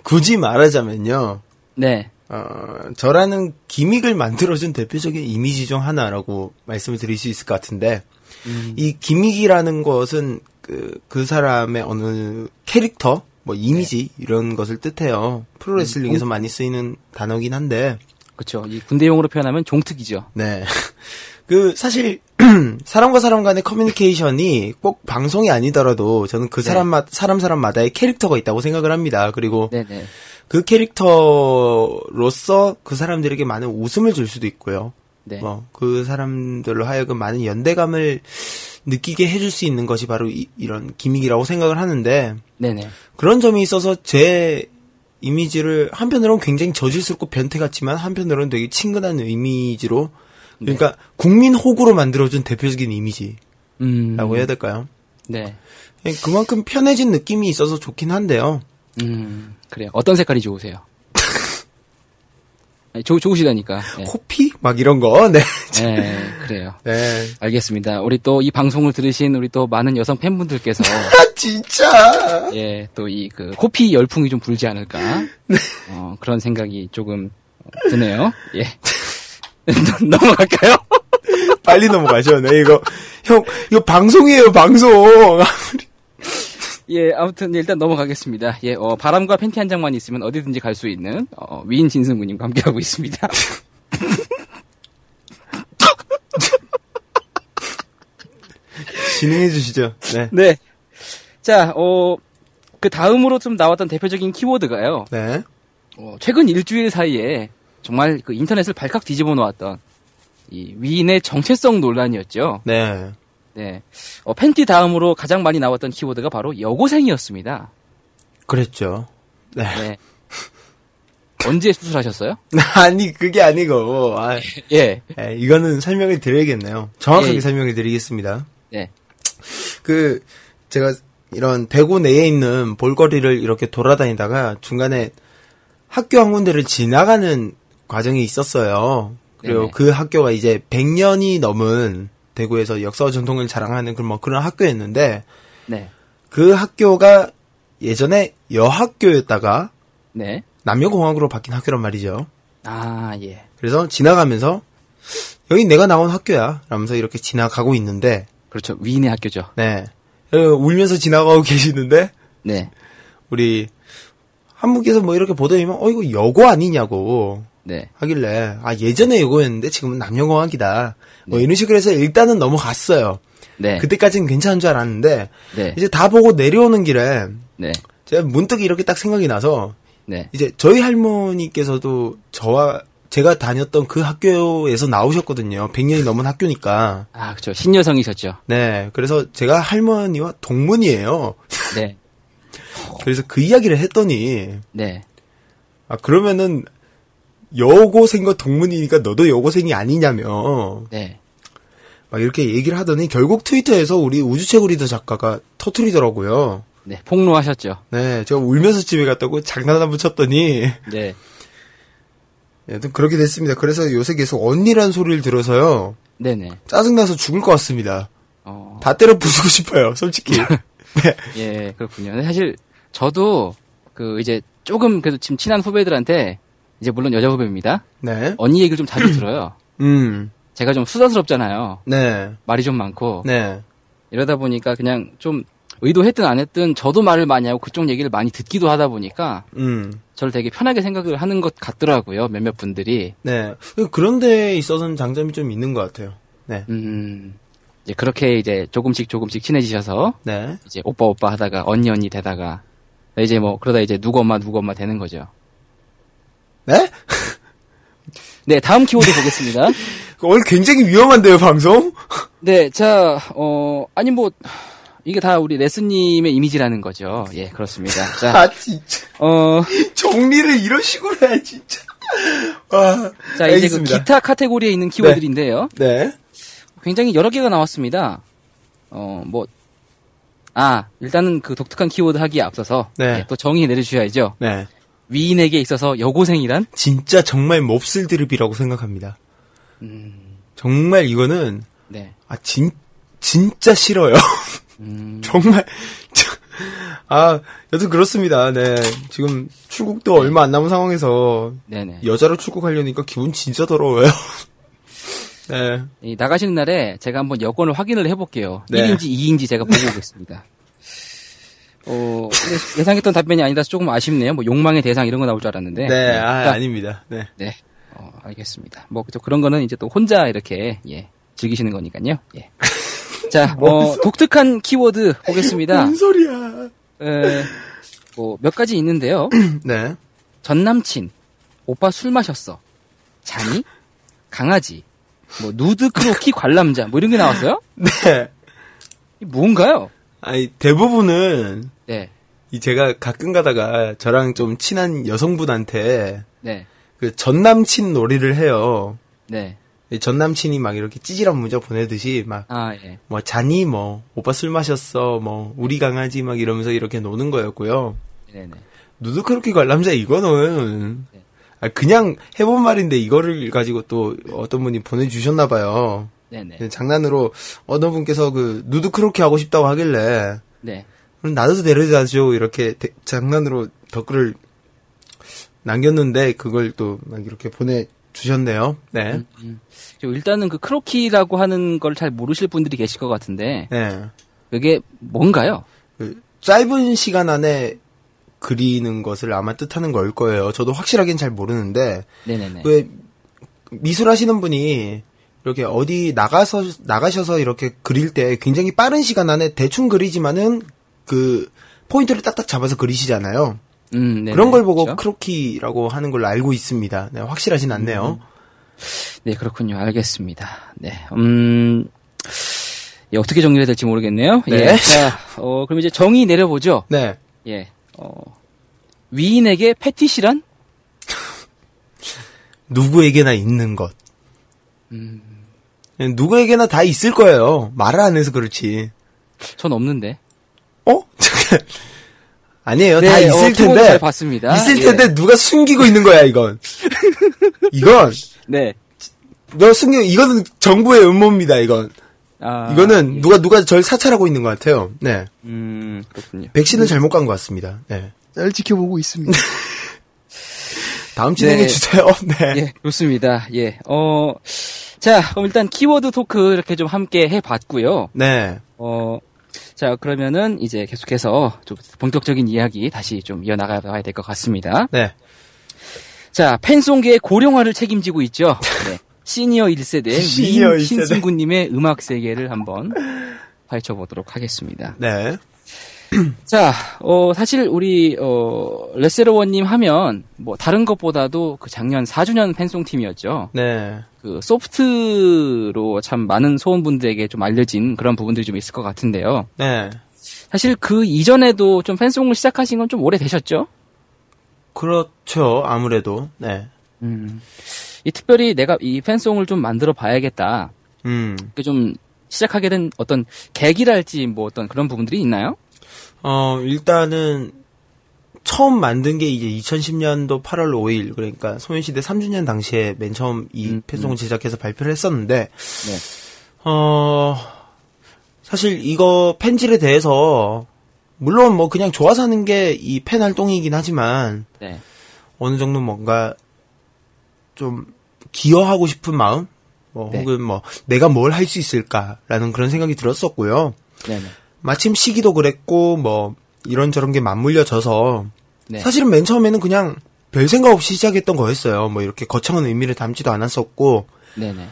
굳이 말하자면요. 네. 어, 저라는 기믹을 만들어준 대표적인 이미지 중 하나라고 말씀을 드릴 수 있을 것 같은데 음. 이 기믹이라는 것은 그, 그 사람의 어느 캐릭터, 뭐 이미지 네. 이런 것을 뜻해요. 프로레슬링에서 음, 공... 많이 쓰이는 단어긴 한데. 그렇죠. 이 군대용으로 표현하면 종특이죠. 네. 그 사실 사람과 사람 간의 커뮤니케이션이 꼭 방송이 아니더라도 저는 그 사람마 네. 사람 사람마다의 캐릭터가 있다고 생각을 합니다. 그리고 네네. 그 캐릭터로서 그 사람들에게 많은 웃음을 줄 수도 있고요. 네. 뭐 그 사람들로 하여금 많은 연대감을 느끼게 해줄 수 있는 것이 바로 이, 이런 기믹이라고 생각을 하는데 네네. 그런 점이 있어서 제 이미지를 한편으로는 굉장히 저질스럽고 변태 같지만 한편으로는 되게 친근한 이미지로 그러니까 네. 국민 호구로 만들어준 대표적인 이미지라고 음... 해야 될까요? 네. 그만큼 편해진 느낌이 있어서 좋긴 한데요. 음 그래요. 어떤 색깔이 좋으세요? 좋, 좋으시다니까. 네. 코피? 막 이런 거, 네. 네, 그래요. 네. 알겠습니다. 우리 또 이 방송을 들으신 우리 또 많은 여성 팬분들께서. 진짜! 예, 또 이 그 코피 열풍이 좀 불지 않을까. 네. 어, 그런 생각이 조금 드네요. 예. 넘어갈까요? 빨리 넘어가죠. 네, 이거. 형, 이거 방송이에요, 방송. 예, 아무튼, 일단 넘어가겠습니다. 예, 어, 바람과 팬티 한 장만 있으면 어디든지 갈 수 있는, 어, 위인 진승구님과 함께하고 있습니다. 진행해주시죠. 네. 네. 자, 어, 그 다음으로 좀 나왔던 대표적인 키워드가요. 네. 어, 최근 일주일 사이에 정말 그 인터넷을 발칵 뒤집어 놓았던 이 위인의 정체성 논란이었죠. 네. 네, 어, 팬티 다음으로 가장 많이 나왔던 키워드가 바로 여고생이었습니다. 그랬죠. 네. 네. 언제 수술하셨어요? 아니 그게 아니고, 아, 예, 네, 이거는 설명을 드려야겠네요. 정확하게 예. 설명을 드리겠습니다. 네. 그 제가 이런 대구 내에 있는 볼거리를 이렇게 돌아다니다가 중간에 학교 한 군데를 지나가는 과정이 있었어요. 그리고 네네. 그 학교가 이제 백 년이 넘은 대구에서 역사와 전통을 자랑하는 그런, 뭐 그런 학교였는데, 네. 그 학교가 예전에 여학교였다가, 네. 남여공학으로 바뀐 학교란 말이죠. 아, 예. 그래서 지나가면서, 여기 내가 나온 학교야. 라면서 이렇게 지나가고 있는데, 그렇죠. 위인의 학교죠. 네. 울면서 지나가고 계시는데, 네. 우리, 한국에서 뭐 이렇게 보더니만, 어, 이거 여고 아니냐고. 네. 하길래, 아, 예전에 여고였는데 지금은 남녀공학이다. 네. 뭐 이런 식으로 해서 일단은 넘어갔어요. 네. 그때까지는 괜찮은 줄 알았는데, 네. 이제 다 보고 내려오는 길에, 네. 제가 문득 이렇게 딱 생각이 나서, 네. 이제 저희 할머니께서도 저와, 제가 다녔던 그 학교에서 나오셨거든요. 백 년이 넘은 학교니까. 아, 그쵸. 신여성이셨죠. 네. 그래서 제가 할머니와 동문이에요. 네. 그래서 그 이야기를 했더니, 네. 아, 그러면은, 여고생과 동문이니까 너도 여고생이 아니냐며. 네. 막 이렇게 얘기를 하더니 결국 트위터에서 우리 우주최고리더 작가가 터트리더라고요. 네, 폭로하셨죠. 네, 제가 울면서 집에 갔다고 장난 한번 쳤더니. 네. 여튼 그렇게 됐습니다. 그래서 요새 계속 언니란 소리를 들어서요. 네네. 짜증나서 죽을 것 같습니다. 어. 다 때려 부수고 싶어요, 솔직히. 네. 예, 그렇군요. 사실 저도 그 이제 조금 그래도 지금 친한 후배들한테 이제 물론 여자 후배입니다. 네. 언니 얘기를 좀 자주 들어요. 음. 제가 좀 수다스럽잖아요. 네. 말이 좀 많고. 네. 이러다 보니까 그냥 좀 의도했든 안 했든 저도 말을 많이 하고 그쪽 얘기를 많이 듣기도 하다 보니까 음. 저를 되게 편하게 생각을 하는 것 같더라고요. 몇몇 분들이. 네. 그런 데에 있어서는 장점이 좀 있는 것 같아요. 네. 음. 이제 그렇게 이제 조금씩 조금씩 친해지셔서 네. 이제 오빠 오빠 하다가 언니 언니 되다가 이제 뭐 그러다 이제 누구 엄마 누구 엄마 되는 거죠. 네? 네, 다음 키워드 보겠습니다. 오늘 굉장히 위험한데요, 방송? 네, 자, 어, 아니 뭐 이게 다 우리 레스님의 이미지라는 거죠. 예, 그렇습니다. 자, 아, 진짜. 어, 정리를 이런 식으로 해, 진짜. 와, 자, 이제 그 기타 카테고리에 있는 키워드인데요. 네. 네. 굉장히 여러 개가 나왔습니다. 어, 뭐, 아, 일단은 그 독특한 키워드 하기에 앞서서. 네. 예, 또 정의 내려주셔야죠. 네. 위인에게 있어서 여고생이란? 진짜 정말 몹쓸 드립이라고 생각합니다. 음. 정말 이거는. 네. 아, 진, 진짜 싫어요. 음... 정말 아 여튼 그렇습니다. 네 지금 출국도 얼마 안 남은 상황에서 네네. 여자로 출국하려니까 기분 진짜 더러워요. 네 이, 나가시는 날에 제가 한번 여권을 확인을 해볼게요. 네. 일인지 이인지 제가 보고 오겠습니다. 어 예상했던 답변이 아니라서 조금 아쉽네요. 뭐 욕망의 대상 이런 거 나올 줄 알았는데. 네, 네. 아, 그러니까, 아닙니다. 네 네 어, 알겠습니다. 뭐 또 그런 거는 이제 또 혼자 이렇게 예 즐기시는 거니까요. 예. 자, 어, 독특한 키워드 보겠습니다. 무슨 소리야? 에, 뭐, 몇 가지 있는데요. 네. 전 남친, 오빠 술 마셨어, 자니, 강아지, 뭐, 누드 크로키 관람자, 뭐 이런 게 나왔어요? 네. 이 뭔가요? 아니, 대부분은. 네. 이 제가 가끔 가다가 저랑 좀 친한 여성분한테. 네. 그 전 남친 놀이를 해요. 네. 전 남친이 막 이렇게 찌질한 문자 보내듯이 막, 아, 예. 뭐, 자니, 뭐, 오빠 술 마셨어, 뭐, 우리 강아지 막 이러면서 이렇게 노는 거였고요. 네네. 누드크로키 관람자 이거는, 네. 아, 그냥 해본 말인데 이거를 가지고 또 어떤 분이 보내주셨나봐요. 네네. 장난으로 어떤 분께서 그, 누드크로키 하고 싶다고 하길래, 네. 그럼 나도 데려다줘, 이렇게 대, 장난으로 댓글을 남겼는데, 그걸 또 막 이렇게 보내, 주셨네요. 네. 음, 음. 일단은 그 크로키라고 하는 걸 잘 모르실 분들이 계실 것 같은데, 네. 그게 뭔가요? 그 짧은 시간 안에 그리는 것을 아마 뜻하는 걸 거예요. 저도 확실하게는 잘 모르는데, 네네네. 왜 미술하시는 분이 이렇게 어디 나가서 나가셔서 이렇게 그릴 때 굉장히 빠른 시간 안에 대충 그리지만은 그 포인트를 딱딱 잡아서 그리시잖아요. 음, 네네, 그런 걸 보고 그렇죠? 크로키라고 하는 걸로 알고 있습니다. 네, 확실하진 않네요. 음. 네, 그렇군요. 알겠습니다. 네, 음, 예, 어떻게 정리해야 될지 모르겠네요. 네. 예, 자, 어, 그럼 이제 정의 내려보죠. 네. 예, 어, 위인에게 패티시란? 누구에게나 있는 것. 음. 누구에게나 다 있을 거예요. 말을 안 해서 그렇지. 전 없는데. 어? 잠깐. 아니에요. 네, 다 있을 어, 텐데. 봤습니다. 있을 예. 텐데 누가 숨기고 있는 거야, 이건. 이건 네. 너 숨기고 이거는 정부의 음모입니다, 이건. 아, 이거는 예. 누가 누가 절 사찰하고 있는 것 같아요. 네. 음, 그렇군요. 백신은 음. 잘못 간 것 같습니다. 네. 잘 지켜보고 있습니다. 다음 진행해 네. 주세요. 네. 예, 좋습니다. 예. 어. 자, 그럼 일단 키워드 토크 이렇게 좀 함께 해 봤고요. 네. 어 자, 그러면은 이제 계속해서 좀 본격적인 이야기 다시 좀 이어나가야 될 것 같습니다. 네. 자, 팬송계의 고령화를 책임지고 있죠. 네. 시니어 일 세대 시니어 일 세대. 신승구님의 음악 세계를 한번 파헤쳐보도록 하겠습니다. 네. 자, 어, 사실 우리, 어, 레스제로원님 하면 뭐 다른 것보다도 그 작년 사 주년 팬송 팀이었죠. 네. 그 소프트로 참 많은 소원분들에게 좀 알려진 그런 부분들이 좀 있을 것 같은데요. 네. 사실 그 이전에도 좀 팬송을 시작하신 건 좀 오래 되셨죠? 그렇죠. 아무래도. 네. 음. 이 특별히 내가 이 팬송을 좀 만들어 봐야겠다. 음. 그 좀 시작하게 된 어떤 계기랄지 뭐 어떤 그런 부분들이 있나요? 어, 일단은, 처음 만든 게 이제 이천십 년도 팔월 오일, 그러니까 소녀시대 삼 주년 당시에 맨 처음 이 음, 팬송을 음. 제작해서 발표를 했었는데, 네. 어, 사실 이거 팬질에 대해서, 물론 뭐 그냥 좋아서 하는 게 이 팬 활동이긴 하지만, 네. 어느 정도 뭔가 좀 기여하고 싶은 마음? 뭐, 네. 혹은 뭐, 내가 뭘 할 수 있을까라는 그런 생각이 들었었고요. 네네. 마침 시기도 그랬고 뭐 이런저런 게 맞물려져서 네. 사실은 맨 처음에는 그냥 별 생각 없이 시작했던 거였어요. 뭐 이렇게 거창한 의미를 담지도 않았었고 네네.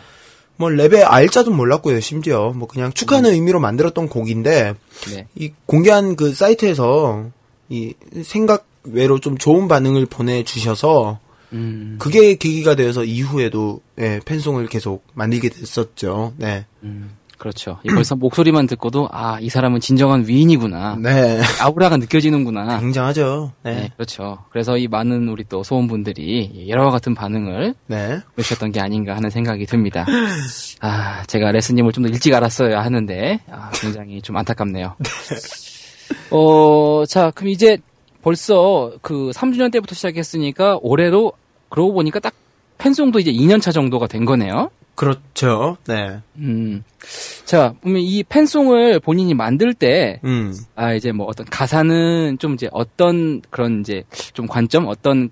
뭐 랩의 R자도 몰랐고요. 심지어 뭐 그냥 축하하는 음. 의미로 만들었던 곡인데 네. 이 공개한 그 사이트에서 이 생각 외로 좀 좋은 반응을 보내주셔서 음. 그게 계기가 되어서 이후에도 예, 팬송을 계속 만들게 됐었죠. 네. 음. 그렇죠. 벌써 목소리만 듣고도 아, 이 사람은 진정한 위인이구나. 네. 아우라가 느껴지는구나. 굉장하죠. 네. 네, 그렇죠. 그래서 이 많은 우리 또 소원분들이 여러와 같은 반응을 네. 보셨던 게 아닌가 하는 생각이 듭니다. 아, 제가 레스님을 좀 더 일찍 알았어야 하는데 아, 굉장히 좀 안타깝네요. 네. 어, 자, 그럼 이제 벌써 그 삼 주년 때부터 시작했으니까 올해로 그러고 보니까 딱 팬송도 이제 이 년 차 정도가 된 거네요. 그렇죠. 네. 음. 자, 보면 이 팬송을 본인이 만들 때, 음. 아, 이제 뭐 어떤 가사는 좀 이제 어떤 그런 이제 좀 관점, 어떤,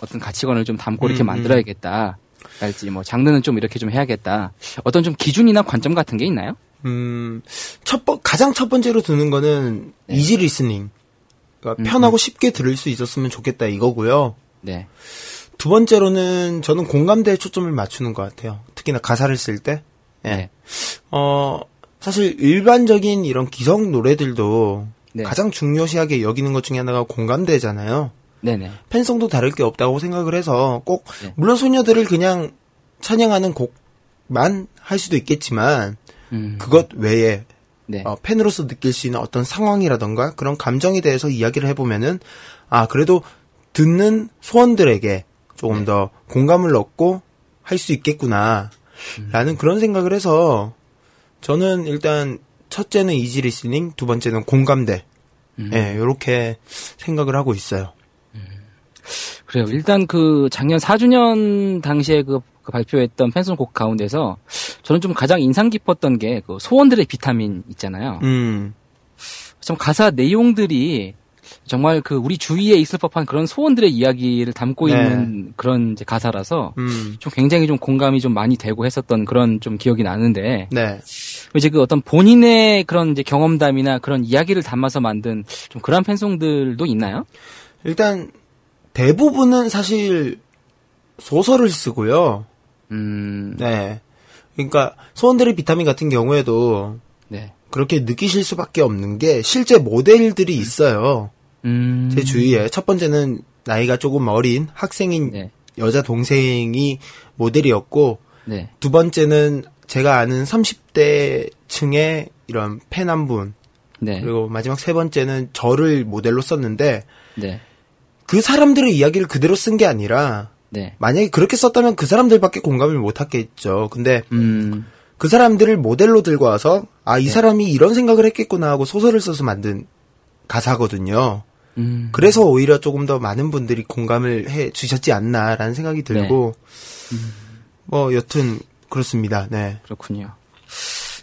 어떤 가치관을 좀 담고 음, 이렇게 만들어야겠다. 할지 뭐 장르는 좀 이렇게 좀 해야겠다. 어떤 좀 기준이나 관점 같은 게 있나요? 음, 첫 번, 가장 첫 번째로 드는 거는 네. 이지 리스닝. 그러니까 음, 편하고 음. 쉽게 들을 수 있었으면 좋겠다 이거고요. 네. 두 번째로는 저는 공감대에 초점을 맞추는 것 같아요. 특히나 가사를 쓸 때. 예. 네. 어, 사실 일반적인 이런 기성 노래들도 네. 가장 중요시하게 여기는 것 중에 하나가 공감대잖아요. 네네. 팬성도 다를 게 없다고 생각을 해서 꼭, 네. 물론 소녀들을 그냥 찬양하는 곡만 할 수도 있겠지만, 음. 그것 외에, 네. 어, 팬으로서 느낄 수 있는 어떤 상황이라던가 그런 감정에 대해서 이야기를 해보면은, 아, 그래도 듣는 소원들에게 조금 네. 더 공감을 얻고 할 수 있겠구나 라는 음. 그런 생각을 해서 저는 일단 첫째는 이지 리스닝, 두 번째는 공감대 음. 네, 요렇게 생각을 하고 있어요. 음. 그래요. 일단 그 작년 사 주년 당시에 그, 그 발표했던 팬송 곡 가운데서 저는 좀 가장 인상 깊었던 게 그 소원들의 비타민 있잖아요. 음. 좀 가사 내용들이 정말 그 우리 주위에 있을 법한 그런 소원들의 이야기를 담고 네. 있는 그런 이제 가사라서 음. 좀 굉장히 좀 공감이 좀 많이 되고 했었던 그런 좀 기억이 나는데 네. 이제 그 어떤 본인의 그런 이제 경험담이나 그런 이야기를 담아서 만든 좀 그런 팬송들도 있나요? 일단 대부분은 사실 소설을 쓰고요. 음. 네. 그러니까 소원들의 비타민 같은 경우에도 네. 그렇게 느끼실 수밖에 없는 게 실제 모델들이 있어요. 음. 제 주위에 첫 번째는 나이가 조금 어린 학생인 네. 여자 동생이 모델이었고 네. 두 번째는 제가 아는 삼십 대 층의 이런 팬 한 분 네. 그리고 마지막 세 번째는 저를 모델로 썼는데 네. 그 사람들의 이야기를 그대로 쓴 게 아니라 네. 만약에 그렇게 썼다면 그 사람들밖에 공감을 못 하겠죠. 근데 음. 그 사람들을 모델로 들고 와서 아, 이 네. 사람이 이런 생각을 했겠구나 하고 소설을 써서 만든 가사거든요. 음. 그래서 오히려 조금 더 많은 분들이 공감을 해 주셨지 않나라는 생각이 들고 네. 음. 뭐 여튼 그렇습니다. 네. 그렇군요.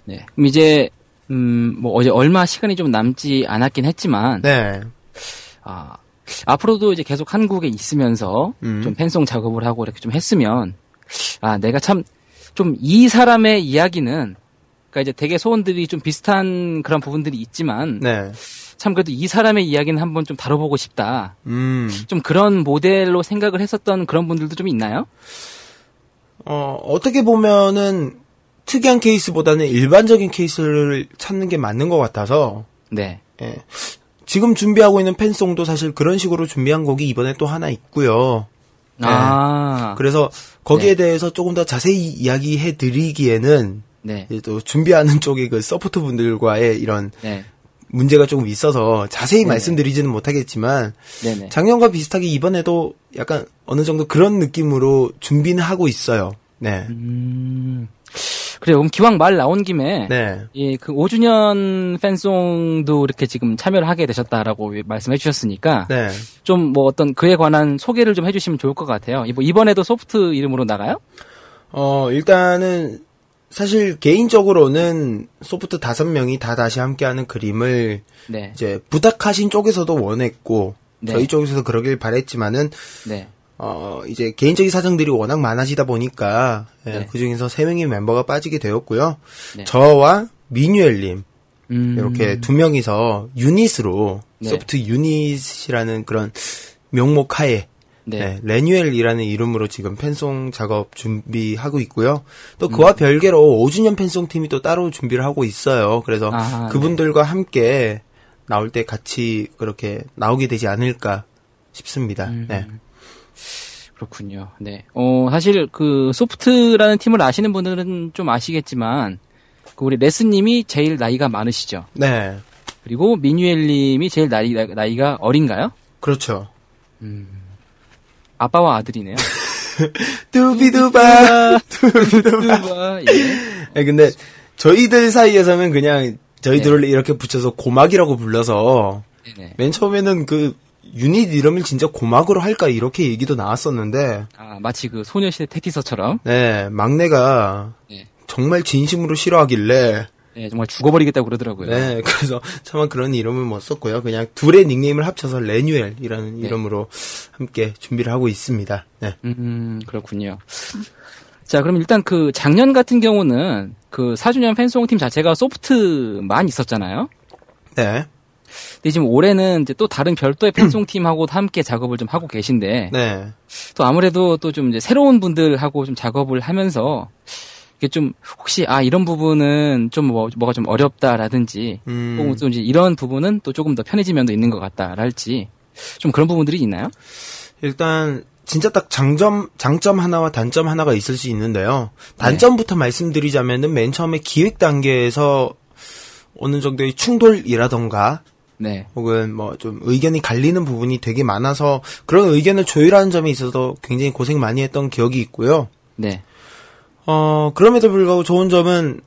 네. 그럼 이제 음, 뭐 어제 얼마 시간이 좀 남지 않았긴 했지만 네. 아, 앞으로도 이제 계속 한국에 있으면서 음. 좀 팬송 작업을 하고 이렇게 좀 했으면 아, 내가 참 좀 이 사람의 이야기는 그러니까 이제 되게 소원들이 좀 비슷한 그런 부분들이 있지만 네. 참 그래도 이 사람의 이야기는 한번 좀 다뤄보고 싶다. 음. 좀 그런 모델로 생각을 했었던 그런 분들도 좀 있나요? 어, 어떻게 보면은 특이한 케이스보다는 일반적인 케이스를 찾는 게 맞는 것 같아서 네. 예. 지금 준비하고 있는 팬송도 사실 그런 식으로 준비한 곡이 이번에 또 하나 있고요. 네. 아. 그래서 거기에 네. 대해서 조금 더 자세히 이야기해 드리기에는 네. 또 준비하는 쪽의 그 서포트 분들과의 이런 네. 문제가 조금 있어서 자세히 네네. 말씀드리지는 못하겠지만 네네. 작년과 비슷하게 이번에도 약간 어느 정도 그런 느낌으로 준비는 하고 있어요. 네. 음. 그래요. 그럼 기왕 말 나온 김에 네. 예, 그 오 주년 팬송도 이렇게 지금 참여를 하게 되셨다라고 말씀해 주셨으니까 네. 좀 뭐 어떤 그에 관한 소개를 좀 해주시면 좋을 것 같아요. 이번에도 소프트 이름으로 나가요? 어, 일단은 사실 개인적으로는 소프트 다섯 명이 다 다시 함께하는 그림을 네. 이제 부탁하신 쪽에서도 원했고 네. 저희 쪽에서도 그러길 바랬지만은. 네. 어, 이제 개인적인 사정들이 워낙 많아지다 보니까 네. 예, 그중에서 세 명의 멤버가 빠지게 되었고요. 네. 저와 민유엘님 음... 이렇게 두 명이서 유닛으로 네. 소프트 유닛이라는 그런 명목하에 네. 예, 레뉴엘이라는 이름으로 지금 팬송 작업 준비하고 있고요. 또 그와 음... 별개로 오 주년 팬송 팀이 또 따로 준비를 하고 있어요. 그래서 아하, 그분들과 네. 함께 나올 때 같이 그렇게 나오게 되지 않을까 싶습니다. 음. 네. 그렇군요. 네. 어, 사실 그 소프트라는 팀을 아시는 분들은 좀 아시겠지만 그 우리 레스 님이 제일 나이가 많으시죠. 네. 그리고 미뉴엘 님이 제일 나이 나이가 어린가요? 그렇죠. 음. 아빠와 아들이네요. 뚜비두바. 뚜비두바. 예. 근데 저희들 사이에서는 그냥 저희 둘을 네. 이렇게 붙여서 고막이라고 불러서 네네. 맨 처음에는 그 유닛 이름을 진짜 고막으로 할까 이렇게 얘기도 나왔었는데 아 마치 그 소녀시대 테티서처럼 네 막내가 네. 정말 진심으로 싫어하길래 네 정말 죽어버리겠다고 그러더라고요. 네 그래서 차마 그런 이름을 못 썼고요. 그냥 둘의 닉네임을 합쳐서 레뉴엘이라는 네. 이름으로 함께 준비를 하고 있습니다. 네 음, 그렇군요. 자 그럼 일단 그 작년 같은 경우는 그 사 주년 팬송팀 자체가 소프트만 있었잖아요. 네. 근데 지금 올해는 이제 또 다른 별도의 팬송팀하고 함께 작업을 좀 하고 계신데, 네. 또 아무래도 또 좀 이제 새로운 분들하고 좀 작업을 하면서, 이게 좀 혹시 아, 이런 부분은 좀 뭐, 뭐가 좀 어렵다라든지, 음. 혹은 또 이제 이런 부분은 또 조금 더 편해진 면도 있는 것 같다랄지, 좀 그런 부분들이 있나요? 일단, 진짜 딱 장점, 장점 하나와 단점 하나가 있을 수 있는데요. 단점부터 네. 말씀드리자면은 맨 처음에 기획 단계에서 어느 정도의 충돌이라던가, 네. 혹은 뭐 좀 의견이 갈리는 부분이 되게 많아서 그런 의견을 조율하는 점에 있어서 굉장히 고생 많이 했던 기억이 있고요. 네. 어, 그럼에도 불구하고 좋은 점은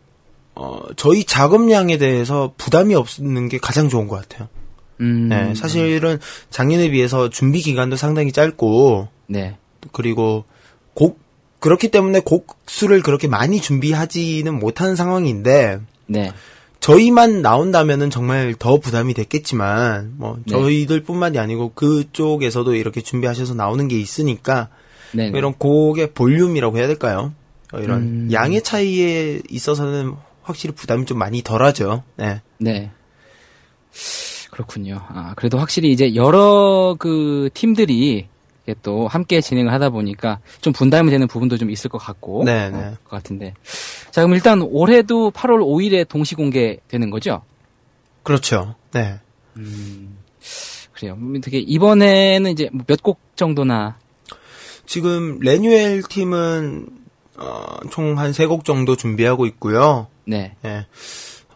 어, 저희 작업량에 대해서 부담이 없는 게 가장 좋은 것 같아요. 음. 네, 사실은 작년에 비해서 준비 기간도 상당히 짧고 네. 그리고 곡 그렇기 때문에 곡 수를 그렇게 많이 준비하지는 못하는 상황인데 네. 저희만 나온다면은 정말 더 부담이 됐겠지만, 뭐, 네. 저희들 뿐만이 아니고 그쪽에서도 이렇게 준비하셔서 나오는 게 있으니까, 네. 이런 곡의 볼륨이라고 해야 될까요? 이런 음... 양의 차이에 있어서는 확실히 부담이 좀 많이 덜 하죠. 네. 네. 그렇군요. 아, 그래도 확실히 이제 여러 그 팀들이 또 함께 진행을 하다 보니까 좀 분담이 되는 부분도 좀 있을 것 같고 네, 네. 어, 것 같은데 자 그럼 일단 올해도 팔월 오일에 동시 공개되는 거죠? 그렇죠. 네. 음, 그래요. 되게 이번에는 이제 몇 곡 정도나 지금 레뉴엘 팀은 어, 총 한 세 곡 정도 준비하고 있고요. 네. 네.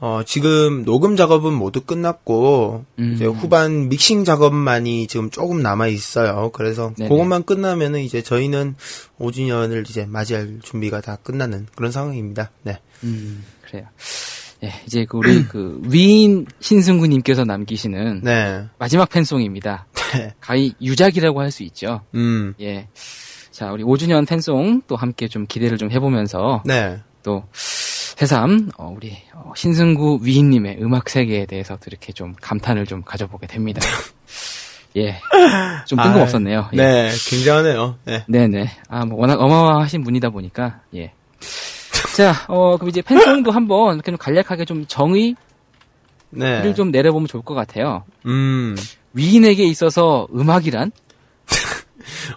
어, 지금 녹음 작업은 모두 끝났고, 음. 이제 후반 믹싱 작업만이 지금 조금 남아있어요. 그래서 네네. 그것만 끝나면은 이제 저희는 오 주년을 이제 맞이할 준비가 다 끝나는 그런 상황입니다. 네. 음, 그래요. 예, 이제 그 우리 그 위인 신승구님께서 남기시는 네. 마지막 팬송입니다. 네. 가히 유작이라고 할 수 있죠. 음. 예. 자, 우리 오 주년 팬송 또 함께 좀 기대를 좀 해보면서. 네. 또, 새삼, 어, 우리, 어, 신승구 위인님의 음악 세계에 대해서 또 이렇게 좀 감탄을 좀 가져보게 됩니다. 예. 좀 뜬금없었네요. 아, 네. 예. 굉장하네요. 네. 네네. 아, 뭐, 워낙 어마어마하신 분이다 보니까, 예. 자, 어, 그럼 이제 팬송도 한번 이렇게 좀 간략하게 좀 정의를 네. 좀 내려보면 좋을 것 같아요. 음. 위인에게 있어서 음악이란?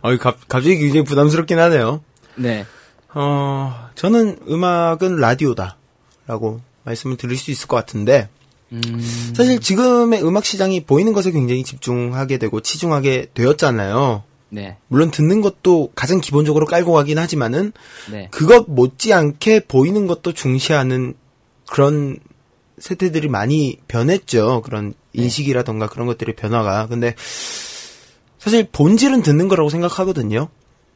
어이, 갑, 갑자기 굉장히 부담스럽긴 하네요. 네. 어, 저는 음악은 라디오다 라고 말씀을 드릴 수 있을 것 같은데 음... 사실 지금의 음악 시장이 보이는 것에 굉장히 집중하게 되고 치중하게 되었잖아요. 네. 물론 듣는 것도 가장 기본적으로 깔고 가긴 하지만은 네. 그것 못지않게 보이는 것도 중시하는 그런 세태들이 많이 변했죠. 그런 인식이라던가 그런 것들의 변화가. 근데 사실 본질은 듣는 거라고 생각하거든요.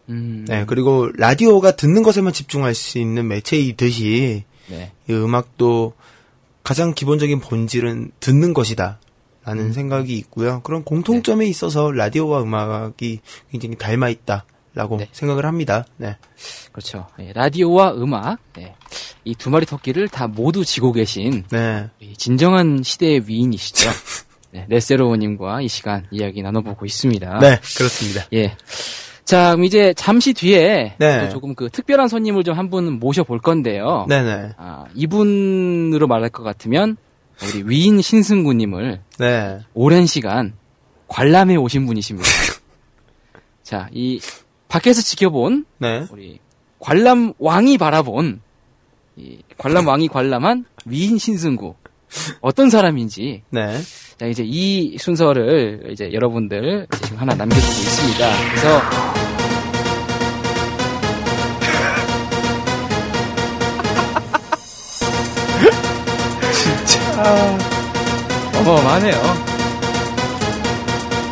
음. 네, 그리고 라디오가 듣는 것에만 집중할 수 있는 매체이듯이 네. 이 음악도 가장 기본적인 본질은 듣는 것이다 라는 음. 생각이 있고요. 그런 공통점에 네. 있어서 라디오와 음악이 굉장히 닮아있다 라고 네. 생각을 합니다. 네, 그렇죠. 네, 라디오와 음악 네. 이 두 마리 토끼를 다 모두 지고 계신 네. 진정한 시대의 위인이시죠. 네, 레스제로원님과 이 시간 이야기 나눠보고 있습니다. 네, 그렇습니다. 예. 자, 그럼 이제 잠시 뒤에 네. 또 조금 그 특별한 손님을 좀 한 분 모셔볼 건데요. 네네. 아, 이분으로 말할 것 같으면 우리 위인 신승구님을 네. 오랜 시간 관람해 오신 분이십니다. 자, 이 밖에서 지켜본 네. 우리 관람 왕이 바라본 이 관람 왕이 관람한 위인 신승구 어떤 사람인지 네. 자, 이제 이 순서를 이제 여러분들 지금 하나 남겨두고 있습니다. 그래서 진짜 어마어마하네요.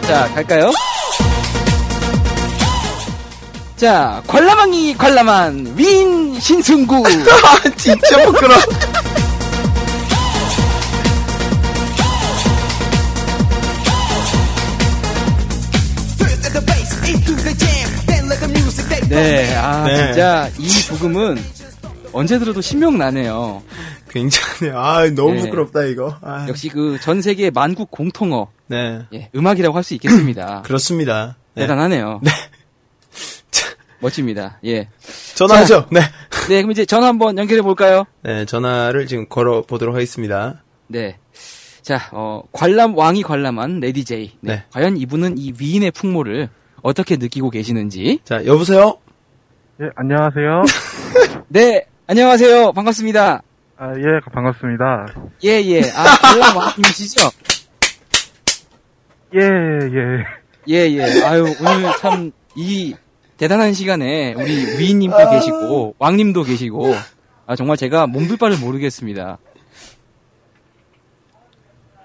자, 갈까요? 자, 관람왕이 관람한 윈 신승구. 진짜 부끄러워. 네, 아, 네. 진짜 이 부금은 언제 들어도 신명 나네요. 굉장해요. 아, 너무 네. 부끄럽다 이거. 아. 역시 그 전 세계 만국 공통어. 네. 예, 음악이라고 할 수 있겠습니다. 그렇습니다. 네. 대단하네요. 네. 멋집니다. 예. 전화하죠. 자, 네. 네, 그럼 이제 전화 한번 연결해 볼까요? 네, 전화를 지금 걸어 보도록 하겠습니다. 네. 자, 어, 관람 왕이 관람한 레디 제이. 네. 네. 과연 이분은 이 위인의 풍모를 어떻게 느끼고 계시는지. 자, 여보세요? 예, 안녕하세요. 네, 안녕하세요. 반갑습니다. 아, 예, 반갑습니다. 예, 예. 아, 관람 왕이시죠? 예, 예. 예, 예. 아유, 오늘 참 이 대단한 시간에 우리 위인님도 아... 계시고 왕님도 계시고 아 정말 제가 몸둘 바를 모르겠습니다.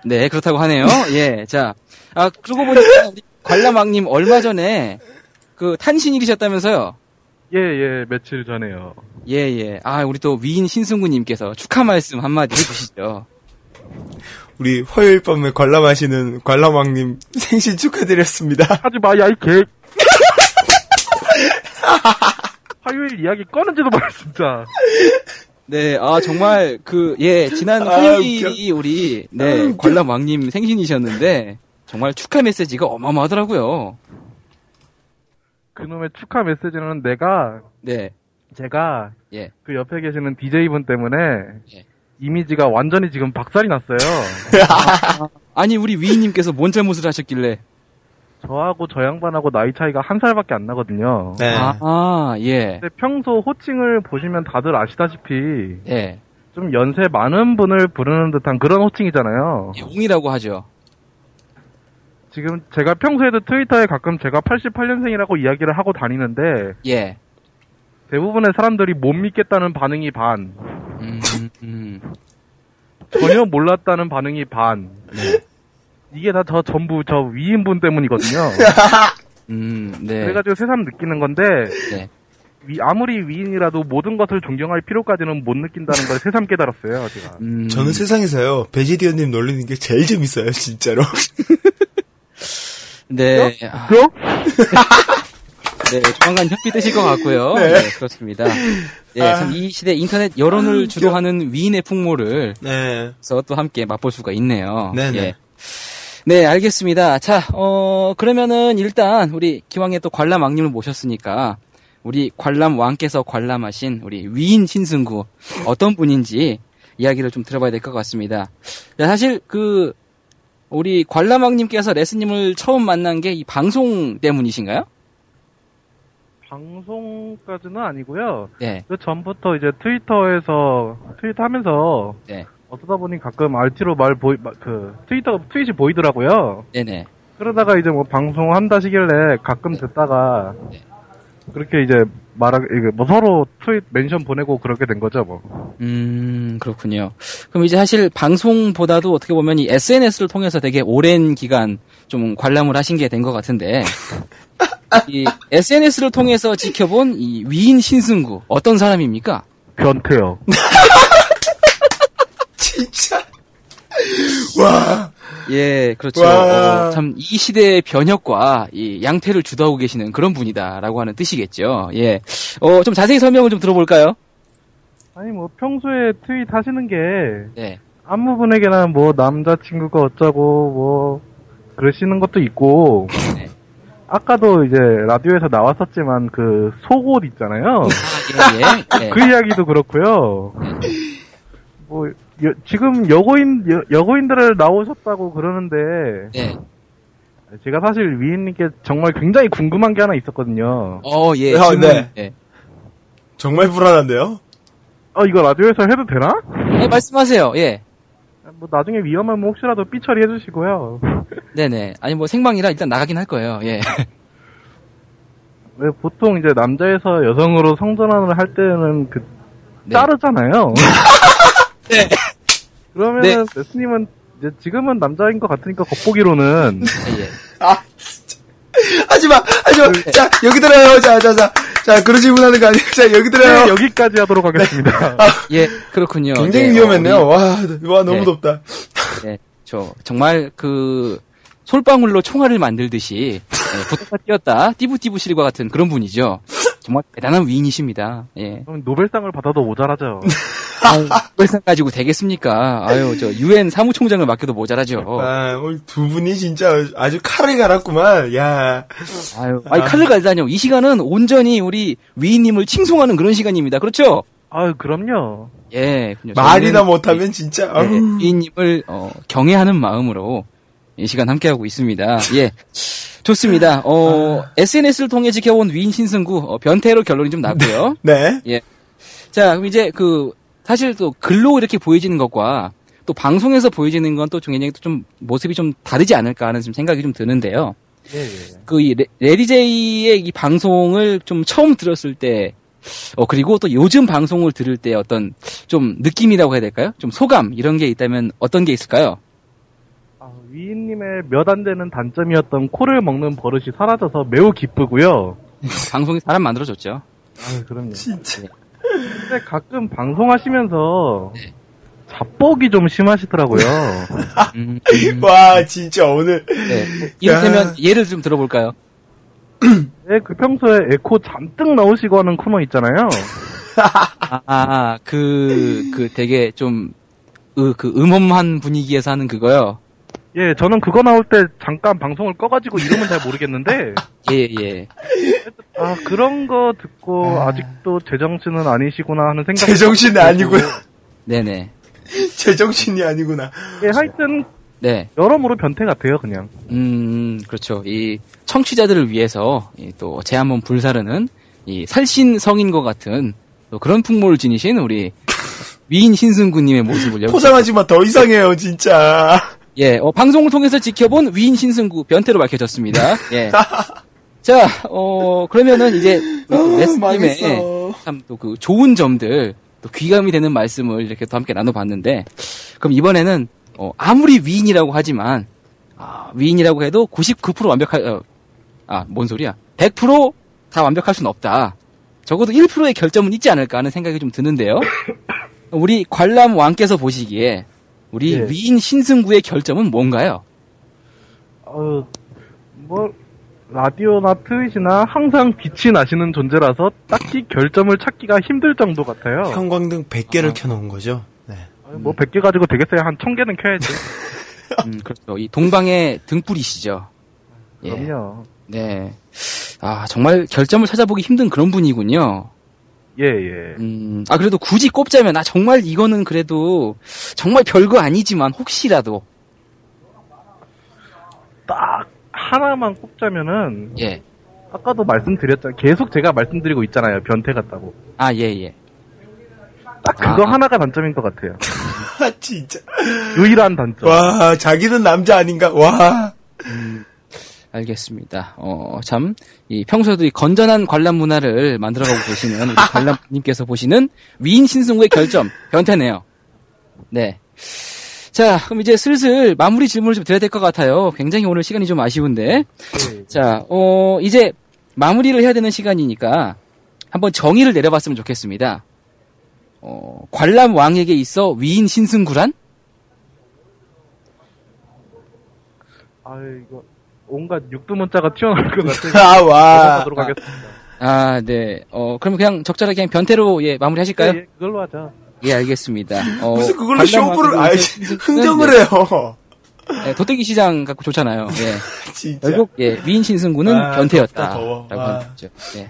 네, 그렇다고 하네요. 예, 자, 아 그러고 보니까 우리 관람왕님 얼마 전에 그 탄신일이셨다면서요? 예, 예, 며칠 전에요. 예, 예, 아 우리 또 위인 신승구님께서 축하 말씀 한마디 해주시죠. 우리 화요일 밤에 관람하시는 관람왕님 생신 축하드렸습니다. 하지 마, 야 이 개. 화요일 이야기 꺼는지도 몰라 진짜. 네, 아 정말 그 예 지난 화요일이 아, 우리 네 아, 관람왕님 생신이셨는데 정말 축하 메시지가 어마어마하더라고요. 그놈의 축하 메시지는 내가 네 제가 예 그 옆에 계시는 디제이분 때문에 예. 이미지가 완전히 지금 박살이 났어요. 아, 아니 우리 위인님께서 뭔 잘못을 하셨길래? 저하고 저 양반하고 나이 차이가 한 살밖에 안 나거든요. 네. 아, 예. 근데 평소 호칭을 보시면 다들 아시다시피, 예. 좀 연세 많은 분을 부르는 듯한 그런 호칭이잖아요. 예, 홍이라고 하죠. 지금 제가 평소에도 트위터에 가끔 제가 팔십팔년생이라고 이야기를 하고 다니는데, 예. 대부분의 사람들이 못 믿겠다는 반응이 반, 음, 음. 전혀 몰랐다는 반응이 반, 네. 이게 다 저 전부 저 위인분 때문이거든요. 음, 네. 그래가지고 새삼 느끼는 건데 네. 위, 아무리 위인이라도 모든 것을 존경할 필요까지는 못 느낀다는 걸 새삼 깨달았어요. 제가. 음... 저는 세상에서요 베지디언님 놀리는 게 제일 재밌어요, 진짜로. 네. 그죠? 네, 조만간 협비 뜨실 것 같고요. 네, 네 그렇습니다. 네, 아... 참 이 시대 인터넷 여론을 아, 주도하는 저... 위인의 풍모를 네, 그래서 또 함께 맛볼 수가 있네요. 네, 네. 예. 네, 알겠습니다. 자, 어, 그러면은 일단 우리 기왕에 또 관람왕님을 모셨으니까 우리 관람왕께서 관람하신 우리 위인 신승구 어떤 분인지 이야기를 좀 들어봐야 될 것 같습니다. 사실 그 우리 관람왕님께서 레스님을 처음 만난 게 이 방송 때문이신가요? 방송까지는 아니고요. 네. 그 전부터 이제 트위터에서 트윗 하면서 네. 어쩌다 보니 가끔 알티로 말 보이, 그, 트위터, 트윗이 보이더라고요. 네네. 그러다가 이제 뭐 방송 한다시길래 가끔 네. 듣다가, 네. 그렇게 이제 말하, 이게 뭐 서로 트윗 멘션 보내고 그렇게 된 거죠, 뭐. 음, 그렇군요. 그럼 이제 사실 방송보다도 어떻게 보면 이 에스엔에스를 통해서 되게 오랜 기간 좀 관람을 하신 게 된 것 같은데, 이 에스엔에스를 통해서 지켜본 이 위인 신승구, 어떤 사람입니까? 변태요. 진짜 와. 예, 그렇죠. 어, 참 이 시대의 변혁과 이 양태를 주도하고 계시는 그런 분이다라고 하는 뜻이겠죠. 예. 어, 좀 자세히 설명을 좀 들어볼까요? 아니 뭐 평소에 트윗 하시는 게 네. 아무 분에게나 뭐 남자친구가 어쩌고 뭐 그러시는 것도 있고 네. 아까도 이제 라디오에서 나왔었지만 그 속옷 있잖아요. 예, 예. 예. 그 이야기도 그렇고요. 네. 뭐 여, 지금 여고인 여, 여고인들을 나오셨다고 그러는데 네. 제가 사실 위인님께 정말 굉장히 궁금한 게 하나 있었거든요. 어, 예. 아, 네. 네. 정말 불안한데요? 어, 이거 라디오에서 해도 되나? 네, 말씀하세요. 예. 뭐 나중에 위험하면 혹시라도 삐 처리해 주시고요. 네네. 아니 뭐 생방이라 일단 나가긴 할 거예요. 예. 왜 보통 이제 남자에서 여성으로 성전환을 할 때는 그 네. 자르잖아요. 네. 그러면 네. 레스님은 이제 지금은 남자인 것 같으니까 겉보기로는 예. 아 진짜 하지마 하지마. 네. 자 여기 들어요. 자자자 자, 자. 자, 그런 질문 하는 거 아니에요. 자 여기 들어요. 네, 여기까지 하도록 하겠습니다. 아, 예 그렇군요. 굉장히 네, 위험했네요. 어, 와, 와 너무 네. 덥다. 네, 저 정말 그 솔방울로 총알을 만들듯이 네, 부터가 뛰었다 띠부띠부 실과 같은 그런 분이죠. 정말 대단한 위인이십니다. 예. 그럼 노벨상을 받아도 모자라죠. 아유, 노벨상 가지고 되겠습니까? 아유, 저 유엔 사무총장을 맡겨도 모자라죠. 아, 오늘 두 분이 진짜 아주 칼을 갈았구만. 야. 아유, 아니 칼을 갈다뇨. 이 시간은 온전히 우리 위인님을 칭송하는 그런 시간입니다. 그렇죠? 아유, 그럼요. 예. 말이나 못하면 진짜. 예, 위인님을 어, 경애하는 마음으로 이 시간 함께하고 있습니다. 예. 좋습니다. 어, 아... 에스엔에스를 통해 지켜온 위인 신승구, 어, 변태로 결론이 좀 났고요. 네. 예. 자, 그럼 이제 그, 사실 또 글로 이렇게 보여지는 것과 또 방송에서 보여지는 건 또 굉장히 또 좀 모습이 좀 다르지 않을까 하는 좀 생각이 좀 드는데요. 예, 예. 그, 이, 레리제이의 이 방송을 좀 처음 들었을 때, 어, 그리고 또 요즘 방송을 들을 때 어떤 좀 느낌이라고 해야 될까요? 좀 소감, 이런 게 있다면 어떤 게 있을까요? 위인님의 몇 안 되는 단점이었던 코를 먹는 버릇이 사라져서 매우 기쁘고요. 방송이 사람 만들어줬죠. 아, 그럼요. 진짜. 근데 가끔 방송하시면서 자뻑이 좀 심하시더라고요. 음, 음. 와, 진짜 오늘. 네. 이를테면 예를 좀 들어볼까요? 네, 그 평소에 에코 잔뜩 넣으시고 하는 코너 있잖아요. 아, 아, 그, 그 되게 좀, 으, 그 음험한 분위기에서 하는 그거요. 예, 저는 그거 나올 때 잠깐 방송을 꺼가지고 이름은 잘 모르겠는데. 예, 예. 아, 그런 거 듣고, 아... 아직도 제정신은 아니시구나 하는 생각. 제정신이 아니구나. 네네. 제정신이 아니구나. 예, 하여튼. 네. 여러모로 변태 같아요, 그냥. 음, 그렇죠. 이, 청취자들을 위해서, 이 또, 제 한번 불사르는, 이, 살신 성인과 같은, 또 그런 풍모를 지니신 우리, 위인 신승구님의 모습을. 포장하지 마, 더 이상해요, 진짜. 예, 어, 방송을 통해서 지켜본 위인 신승구 변태로 밝혀졌습니다. 예. 자, 어, 그러면은 이제 레스님의 참 또 그 좋은 점들, 또 귀감이 되는 말씀을 이렇게 또 함께 나눠봤는데, 그럼 이번에는 어, 아무리 위인이라고 하지만 아, 위인이라고 해도 구십구 퍼센트 완벽할 어, 아, 뭔 소리야? 백 퍼센트 다 완벽할 수는 없다. 적어도 일 퍼센트의 결점은 있지 않을까 하는 생각이 좀 드는데요. 우리 관람 왕께서 보시기에. 우리 예. 위인 신승구의 결점은 뭔가요? 어, 뭐 라디오나 트윗이나 항상 빛이 나시는 존재라서 딱히 결점을 찾기가 힘들 정도 같아요. 형광등 백 개를 아. 켜놓은 거죠? 네. 아니, 뭐 백 개 가지고 되겠어요? 한 천 개는 켜야지. 음, 그렇죠. 이 동방의 등불이시죠. 예. 그럼요. 네. 아, 정말 결점을 찾아보기 힘든 그런 분이군요. 예, 예. 음, 아, 그래도 굳이 꼽자면, 아, 정말 이거는 그래도, 정말 별거 아니지만, 혹시라도. 딱, 하나만 꼽자면은. 예. 아까도 말씀드렸잖아요. 계속 제가 말씀드리고 있잖아요. 변태 같다고. 아, 예, 예. 딱 그거 아, 하나가 단점인 것 같아요. 진짜. 유일한 단점. 와, 자기는 남자 아닌가? 와. 음. 알겠습니다. 어, 참, 이 평소에도 이 건전한 관람 문화를 만들어가고 계시는 우리 관람님께서 보시는 위인 신승구의 결점, 변태네요. 네. 자, 그럼 이제 슬슬 마무리 질문을 좀 드려야 될 것 같아요. 굉장히 오늘 시간이 좀 아쉬운데. 네. 자, 어, 이제 마무리를 해야 되는 시간이니까 한번 정의를 내려봤으면 좋겠습니다. 어, 관람 왕에게 있어 위인 신승구란? 아, 이거. 온갖 육두문자가 튀어나올 것 같아요. 아, 와. 아, 네. 어, 그럼 그냥 적절하게 그냥 변태로, 예, 마무리 하실까요? 예, 예, 그걸로 하자. 예, 알겠습니다. 어, 무슨 그걸로 쇼부를, 아이, 흥정을 해요. 네, 도떼기 시장 갖고 좋잖아요. 예. 진짜. 결국, 예, 위인 신승구는 아, 변태였다. 더워. 라고 하는 거죠. 예.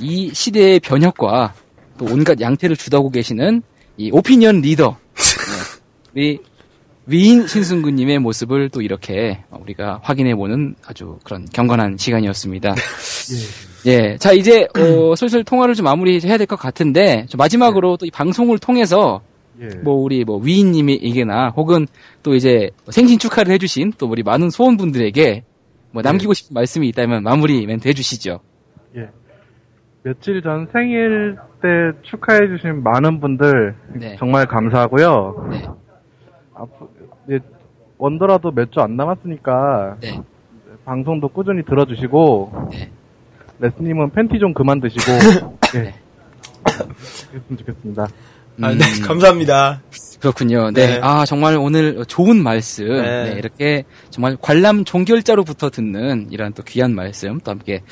이 시대의 변혁과 또 온갖 양태를 주도하고 계시는 이 오피니언 리더. 예. 우리, 위인 신승구님의 모습을 또 이렇게 우리가 확인해보는 아주 그런 경건한 시간이었습니다. 예. 예. 자, 이제, 어, 슬슬 통화를 좀 마무리 해야 될 것 같은데, 마지막으로 또 이 방송을 통해서 예. 뭐 우리 뭐 위인님에게나 혹은 또 이제 생신 축하를 해주신 또 우리 많은 소원분들에게 뭐 남기고 예. 싶은 말씀이 있다면 마무리 멘트 해주시죠. 예. 며칠 전 생일 때 축하해주신 많은 분들 네. 정말 감사하고요. 네. 앞으로 이제 원더라도 몇 주 안 남았으니까 네. 방송도 꾸준히 들어주시고 네. 레스님은 팬티 좀 그만 드시고 네. 그랬으면 좋겠습니다. 아, 네, 감사합니다. 그렇군요. 네. 네. 아, 정말 오늘 좋은 말씀. 네. 네, 이렇게 정말 관람 종결자로부터 듣는 이런 또 귀한 말씀 또 함께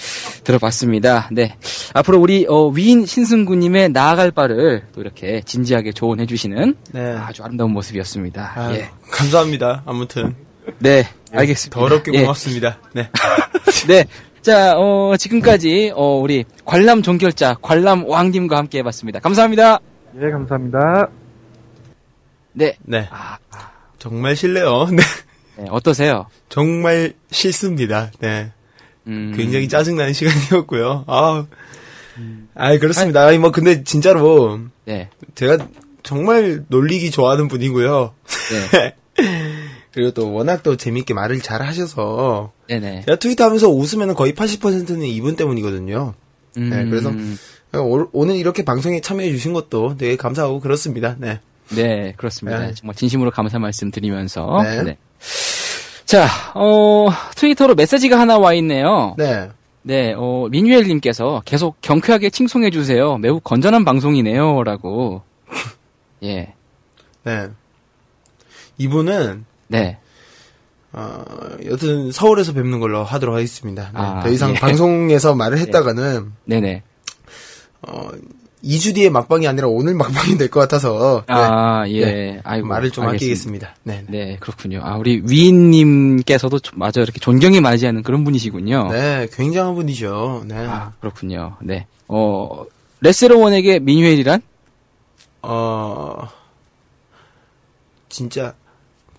들어봤습니다. 네. 앞으로 우리, 어, 위인 신승구님의 나아갈 바를 또 이렇게 진지하게 조언해주시는 네. 아주 아름다운 모습이었습니다. 아유, 예. 감사합니다. 아무튼. 네. 알겠습니다. 더럽게 예. 고맙습니다. 네. 네. 자, 어, 지금까지, 어, 우리 관람 종결자, 관람 왕님과 함께 해봤습니다. 감사합니다. 예, 감사합니다. 네. 네. 아, 정말 실례요. 네. 네. 어떠세요? 정말 싫습니다. 네. 음... 굉장히 짜증나는 시간이었고요. 아, 음... 아이, 그렇습니다. 아니, 아니, 뭐, 근데 진짜로. 네. 제가 정말 놀리기 좋아하는 분이고요. 네. 그리고 또 워낙 또 재밌게 말을 잘 하셔서. 네네. 제가 트위터 하면서 웃으면 거의 팔십 퍼센트는 이분 때문이거든요. 음... 네. 그래서. 오늘 이렇게 방송에 참여해 주신 것도 되게 감사하고 그렇습니다. 네, 네 그렇습니다. 네. 정말 진심으로 감사 말씀드리면서 네. 네. 자, 어, 트위터로 메시지가 하나 와 있네요. 네, 네, 어, 민유엘님께서 계속 경쾌하게 칭송해 주세요. 매우 건전한 방송이네요라고. 예, 네, 이분은 네. 어, 여튼 서울에서 뵙는 걸로 하도록 하겠습니다. 네. 아, 더 이상 예. 방송에서 말을 했다가는 네, 네. 어, 이 주 뒤에 막방이 아니라 오늘 막방이 될 것 같아서. 네. 아, 예. 네. 아이고, 말을 좀 알겠습니다. 아끼겠습니다. 네. 네, 그렇군요. 아, 우리 위인님께서도 맞아 이렇게 존경이 많지 않은 그런 분이시군요. 네, 굉장한 분이죠. 네. 아, 그렇군요. 네. 어, 레스제로원에게 민유엘이란? 어, 진짜,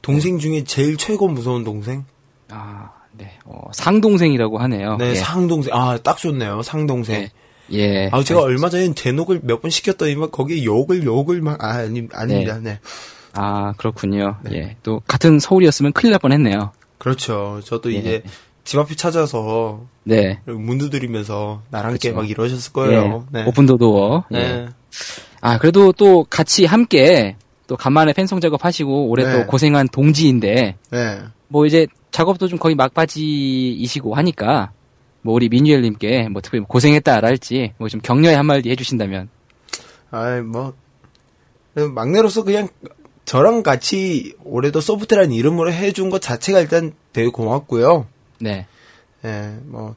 동생 중에 제일 최고 무서운 동생? 아, 네. 어, 상동생이라고 하네요. 네, 예. 상동생. 아, 딱 좋네요. 상동생. 네. 예. 아, 제가 얼마 전에 제녹을 몇 번 시켰더니만 거기에 욕을, 욕을 막, 아, 아니, 아닙니다, 네. 네. 아, 그렇군요. 네. 예. 또, 같은 서울이었으면 큰일 날 뻔 했네요. 그렇죠. 저도 예. 이제 집 앞에 찾아서. 네. 문 두드리면서 나랑 그쵸. 함께 막 이러셨을 거예요. 예. 네. 오픈 더 도어. 예. 네. 아, 그래도 또 같이 함께 또 간만에 팬송 작업하시고 올해 네. 또 고생한 동지인데. 네. 뭐 이제 작업도 좀 거의 막바지이시고 하니까. 뭐, 우리 민유엘님께, 뭐, 특별히 고생했다랄지, 뭐, 좀 격려의 한마디 해주신다면. 아이, 뭐, 막내로서 그냥 저랑 같이 올해도 소프트라는 이름으로 해준 것 자체가 일단 되게 고맙고요. 네. 예, 네, 뭐,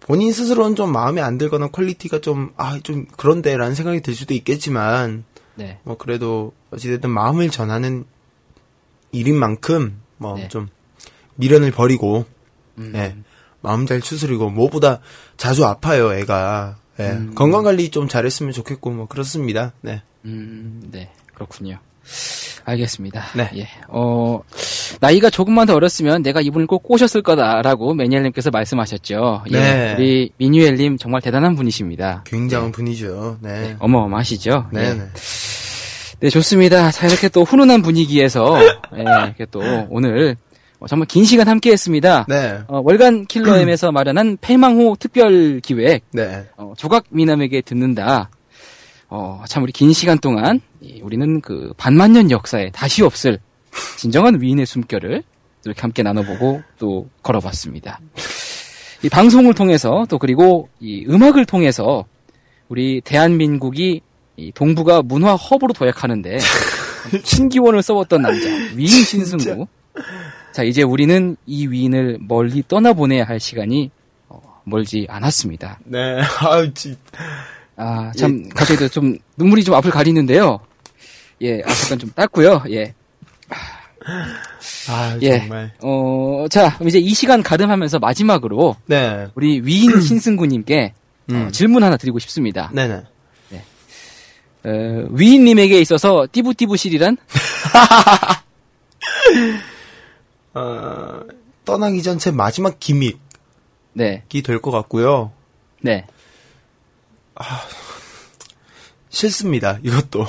본인 스스로는 좀 마음에 안 들거나 퀄리티가 좀, 아, 좀 그런데 라는 생각이 들 수도 있겠지만, 네. 뭐, 그래도 어찌됐든 마음을 전하는 일인 만큼, 뭐, 네. 좀, 미련을 버리고, 음. 네. 마음 잘 추스리고, 무엇보다 자주 아파요, 애가. 예. 음. 건강관리 좀 잘했으면 좋겠고, 뭐, 그렇습니다. 네. 음, 네. 그렇군요. 알겠습니다. 네. 예. 어, 나이가 조금만 더 어렸으면 내가 이분을 꼭 꼬셨을 거다라고 매니엘님께서 말씀하셨죠. 예. 네. 우리 민유엘님 정말 대단한 분이십니다. 굉장한 네. 분이죠. 네. 네. 어마어마하시죠. 네. 예. 네. 네, 좋습니다. 자, 이렇게 또 훈훈한 분위기에서, 예, 이렇게 또 오늘 정말 긴 시간 함께 했습니다. 네. 어, 월간 킬러엠에서 마련한 패망호 특별 기획. 네. 어, 조각 미남에게 듣는다. 어, 참, 우리 긴 시간 동안, 이, 우리는 그 반만년 역사에 다시 없을 진정한 위인의 숨결을 이렇게 함께 나눠보고 또 걸어봤습니다. 이 방송을 통해서 또 그리고 이 음악을 통해서 우리 대한민국이 이 동부가 문화 허브로 도약하는데 신기원을 써왔던 남자, 위인 신승구. 자, 이제 우리는 이 위인을 멀리 떠나보내야 할 시간이 어, 멀지 않았습니다. 네, 아우, 지. 아, 참, 예. 갑자기 좀, 눈물이 좀 앞을 가리는데요. 예, 아, 잠깐 좀 닦고요, 예. 아, 예. 정말. 어, 자, 이제 이 시간 가름하면서 마지막으로. 네. 우리 위인 신승구님께 음. 어, 질문 하나 드리고 싶습니다. 네네. 네. 어, 위인님에게 있어서 띠부띠부실이란? 어, 떠나기 전 제 마지막 기믹이 네. 될 것 같고요. 네. 아, 싫습니다. 이것도.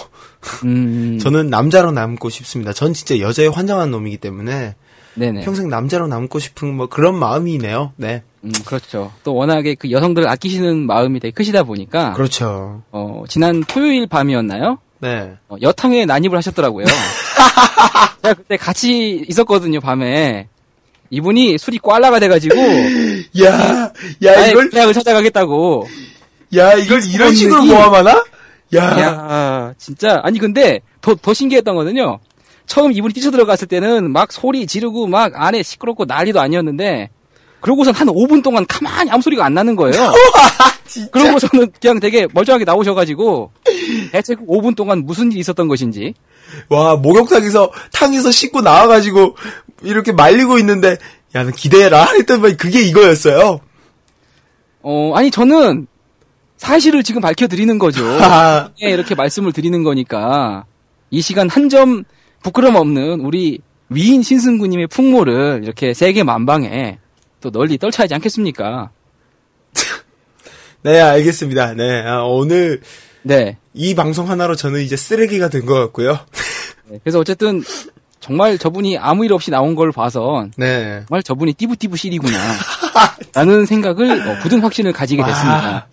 음. 저는 남자로 남고 싶습니다. 전 진짜 여자에 환장한 놈이기 때문에 네네. 평생 남자로 남고 싶은 뭐 그런 마음이네요. 네. 음, 그렇죠. 또 워낙에 그 여성들을 아끼시는 마음이 되게 크시다 보니까. 그렇죠. 어, 지난 토요일 밤이었나요? 네. 어, 여탕에 난입을 하셨더라고요. 제가 그때 같이 있었거든요, 밤에. 이분이 술이 꽐라가 돼가지고. 야, 야, 이걸. 대학을 찾아가겠다고. 야, 이걸 이런 식으로 모함하나? 야. 야, 진짜. 아니, 근데 더, 더 신기했던 거는요. 처음 이분이 뛰쳐 들어갔을 때는 막 소리 지르고 막 안에 시끄럽고 난리도 아니었는데, 그러고선 한 오 분 동안 가만히 아무 소리가 안 나는 거예요. 그러고서는 그냥 되게 멀쩡하게 나오셔가지고, 대체 오 분 동안 무슨 일이 있었던 것인지. 와, 목욕탕에서, 탕에서 씻고 나와가지고, 이렇게 말리고 있는데, 야, 너 기대해라. 했더니 그게 이거였어요. 어, 아니, 저는 사실을 지금 밝혀드리는 거죠. 이렇게 말씀을 드리는 거니까, 이 시간 한 점 부끄럼 없는 우리 위인 신승구님의 풍모를 이렇게 세계 만방에 또 널리 떨쳐야지 않겠습니까? 네, 알겠습니다. 네, 아, 오늘 네. 이 방송 하나로 저는 이제 쓰레기가 된 것 같고요. 네, 그래서 어쨌든 정말 저분이 아무 일 없이 나온 걸 봐선 네. 정말 저분이 띠부띠부 씰이구나 라는 생각을 어, 굳은 확신을 가지게 됐습니다. 와.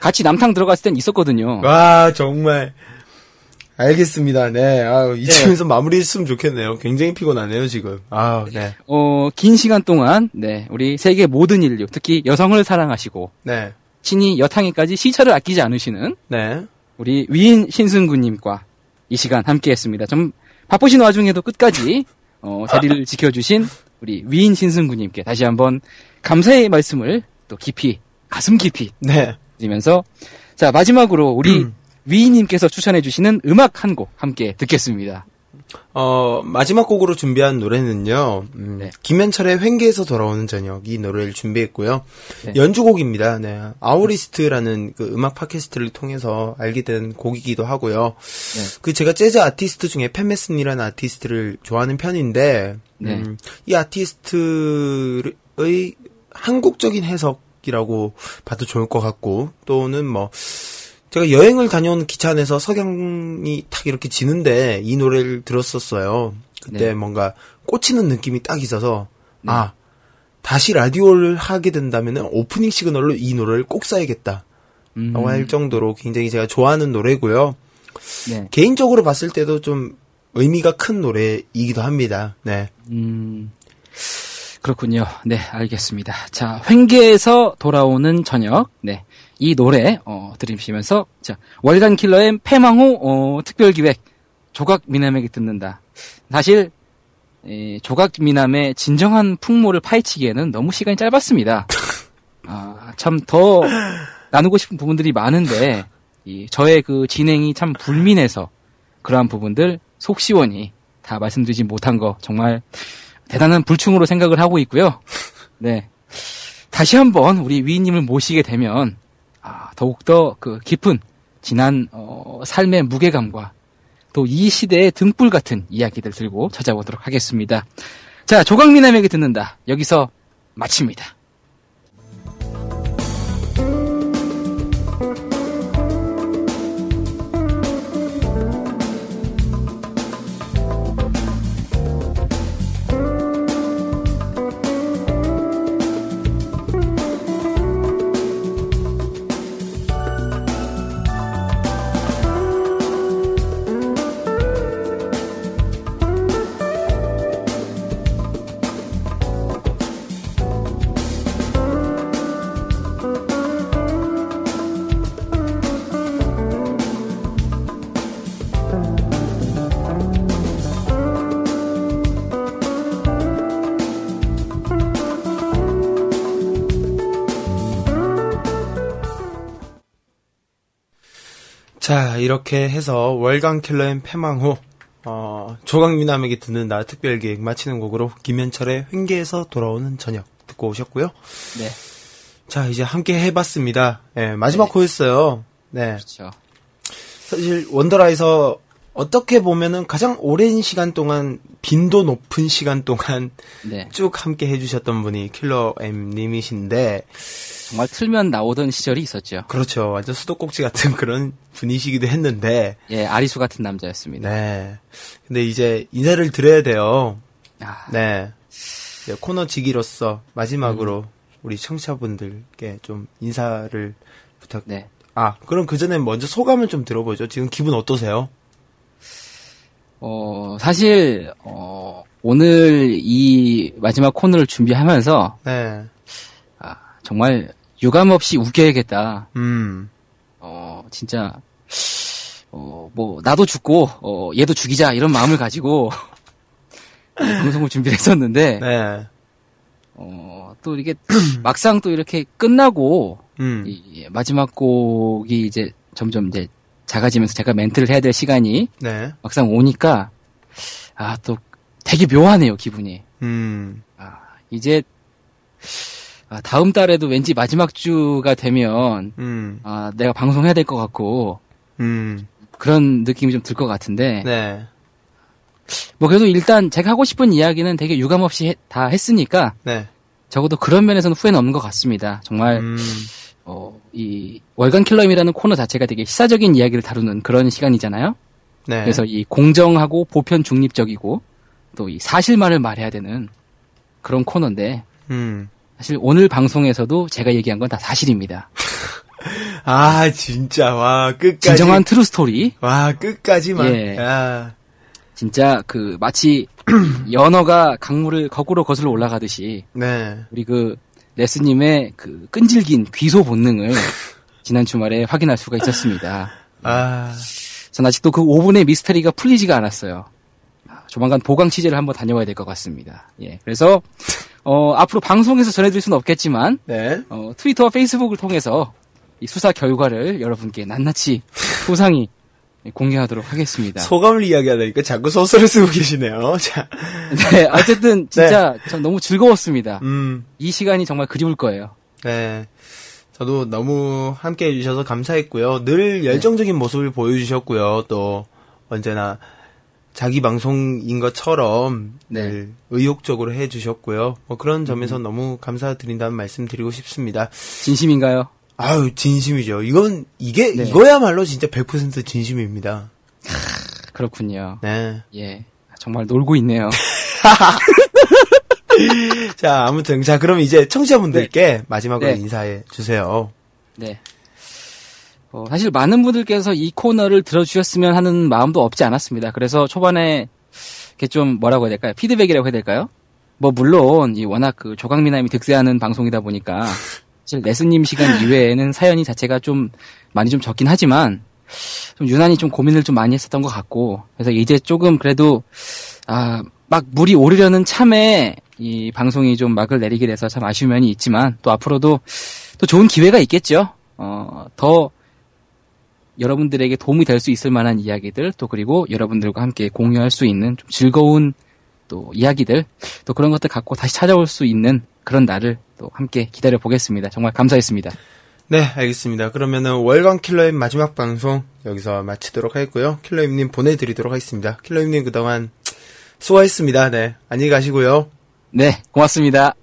같이 남탕 들어갔을 땐 있었거든요. 와, 정말 알겠습니다. 네, 아, 이쯤에서 네. 마무리했으면 좋겠네요. 굉장히 피곤하네요, 지금. 아, 네. 어, 긴 시간 동안, 네, 우리 세계 모든 인류, 특히 여성을 사랑하시고, 네. 친히 여탕에까지 시차를 아끼지 않으시는, 네. 우리 위인 신승구님과 이 시간 함께했습니다. 좀 바쁘신 와중에도 끝까지 어, 자리를 지켜주신 우리 위인 신승구님께 다시 한번 감사의 말씀을 또 깊이 가슴 깊이 네. 드리면서, 자 마지막으로 우리 음. 위인님께서 추천해주시는 음악 한 곡 함께 듣겠습니다. 어, 마지막 곡으로 준비한 노래는요, 음, 네. 김현철의 횡계에서 돌아오는 저녁, 이 노래를 준비했고요. 네. 연주곡입니다. 네. 아우리스트라는 그 음악 팟캐스트를 통해서 알게 된 곡이기도 하고요. 네. 그 제가 재즈 아티스트 중에 팬메슨이라는 아티스트를 좋아하는 편인데, 네. 음, 이 아티스트의 한국적인 해석이라고 봐도 좋을 것 같고, 또는 뭐, 제가 여행을 다녀온 기차 안에서 석양이 탁 이렇게 지는데 이 노래를 들었었어요. 그때 네. 뭔가 꽂히는 느낌이 딱 있어서 네. 아, 다시 라디오를 하게 된다면 오프닝 시그널로 이 노래를 꼭 써야겠다 음. 라고 할 정도로 굉장히 제가 좋아하는 노래고요. 네. 개인적으로 봤을 때도 좀 의미가 큰 노래이기도 합니다. 네. 음, 그렇군요. 네, 알겠습니다. 자, 횡계에서 돌아오는 저녁. 네. 이 노래 어, 들으시면서 자 월간킬러엠 패망호 어, 특별기획 조각미남에게 듣는다. 사실 이, 조각미남의 진정한 풍모를 파헤치기에는 너무 시간이 짧았습니다. 아, 참 더 나누고 싶은 부분들이 많은데 이, 저의 그 진행이 참 불민해서 그러한 부분들 속시원히 다 말씀드리지 못한 거 정말 대단한 불충으로 생각을 하고 있고요. 네, 다시 한번 우리 위인님을 모시게 되면 아, 더욱더 그 깊은 지난 어, 삶의 무게감과 또 이 시대의 등불 같은 이야기들 들고 찾아오도록 하겠습니다. 자, 조각미남에게 듣는다. 여기서 마칩니다. 자, 이렇게 해서 월간킬러엠 패망호 어, 조각미남에게 듣는 나 특별기획 마치는 곡으로 김현철의 횡계에서 돌아오는 저녁 듣고 오셨고요. 네. 자, 이제 함께 해봤습니다. 네, 마지막 네. 코였어요. 네. 그렇죠. 사실 원더라에서 어떻게 보면은 가장 오랜 시간 동안 빈도 높은 시간 동안 네. 쭉 함께 해주셨던 분이 킬러엠님이신데 정말 틀면 나오던 시절이 있었죠. 그렇죠. 완전 수도꼭지 같은 그런 분이시기도 했는데 예, 아리수 같은 남자였습니다. 네. 근데 이제 인사를 드려야 돼요. 아... 네. 이제 코너지기로서 마지막으로 음. 우리 청취자분들께 좀 인사를 부탁. 네. 아 그럼 그 전에 먼저 소감을 좀 들어보죠. 지금 기분 어떠세요? 어, 사실, 어, 오늘 이 마지막 코너를 준비하면서, 네. 아, 정말 유감없이 우겨야겠다. 음. 어, 진짜, 어, 뭐, 나도 죽고, 어, 얘도 죽이자, 이런 마음을 가지고, 방송을 준비를 했었는데, 네. 어, 또 이게, 막상 또 이렇게 끝나고, 음. 이, 마지막 곡이 이제 점점 이제, 작아지면서 제가 멘트를 해야 될 시간이 네. 막상 오니까 아, 또 되게 묘하네요 기분이. 음. 아, 이제 아, 다음 달에도 왠지 마지막 주가 되면 음. 아, 내가 방송해야 될 것 같고 음. 그런 느낌이 좀 들 것 같은데. 네. 뭐 그래도 일단 제가 하고 싶은 이야기는 되게 유감 없이 해, 다 했으니까 네. 적어도 그런 면에서는 후회는 없는 것 같습니다. 정말. 음. 어, 이 월간킬러엠이라는 코너 자체가 되게 시사적인 이야기를 다루는 그런 시간이잖아요. 네. 그래서 이 공정하고 보편 중립적이고 또 이 사실만을 말해야 되는 그런 코너인데 음. 사실 오늘 방송에서도 제가 얘기한 건 다 사실입니다. 아 진짜 와 끝까지 진정한 트루 스토리. 와 끝까지만. 예. 야. 진짜 그 마치 연어가 강물을 거꾸로 거슬러 올라가듯이. 네. 우리 그 레스님의 그 끈질긴 귀소 본능을 지난 주말에 확인할 수가 있었습니다. 아, 전 아직도 그 오 분의 미스터리가 풀리지가 않았어요. 조만간 보강 취재를 한번 다녀와야 될 것 같습니다. 예, 그래서 어, 앞으로 방송에서 전해드릴 수는 없겠지만 네. 어, 트위터와 페이스북을 통해서 이 수사 결과를 여러분께 낱낱이 소상히 공개하도록 하겠습니다. 소감을 이야기하다니까 자꾸 소설을 쓰고 계시네요. 자. 네, 어쨌든 진짜 네. 참 너무 즐거웠습니다. 음. 이 시간이 정말 그리울 거예요. 네, 저도 너무 함께해 주셔서 감사했고요. 늘 열정적인 네. 모습을 보여주셨고요. 또 언제나 자기 방송인 것처럼 네. 늘 의욕적으로 해주셨고요. 뭐 그런 점에서 음. 너무 감사드린다는 말씀 드리고 싶습니다. 진심인가요? 아유, 진심이죠. 이건, 이게, 네. 이거야말로 진짜 백 퍼센트 진심입니다. 아, 그렇군요. 네. 예. 정말 놀고 있네요. 자, 아무튼. 자, 그럼 이제 청취자분들께 네. 마지막으로 네. 인사해 주세요. 네. 어, 사실 많은 분들께서 이 코너를 들어주셨으면 하는 마음도 없지 않았습니다. 그래서 초반에, 이렇게 좀 뭐라고 해야 될까요? 피드백이라고 해야 될까요? 뭐, 물론, 이 워낙 그 조강미남이 득세하는 방송이다 보니까. 사실 레스님 시간 이외에는 사연이 자체가 좀 많이 좀 적긴 하지만 좀 유난히 좀 고민을 좀 많이 했었던 것 같고 그래서 이제 조금 그래도 아, 막 물이 오르려는 참에 이 방송이 좀 막을 내리게 돼서 참 아쉬운 면이 있지만 또 앞으로도 또 좋은 기회가 있겠죠. 어, 더 여러분들에게 도움이 될 수 있을 만한 이야기들 또 그리고 여러분들과 함께 공유할 수 있는 좀 즐거운 또 이야기들 또 그런 것들 갖고 다시 찾아올 수 있는 그런 날을 또 함께 기다려 보겠습니다. 정말 감사했습니다. 네, 알겠습니다. 그러면은 월간 킬러엠 마지막 방송 여기서 마치도록 하겠고요. 킬러엠님 보내드리도록 하겠습니다. 킬러엠님 그동안 수고했습니다. 네, 안녕히 가시고요. 네, 고맙습니다.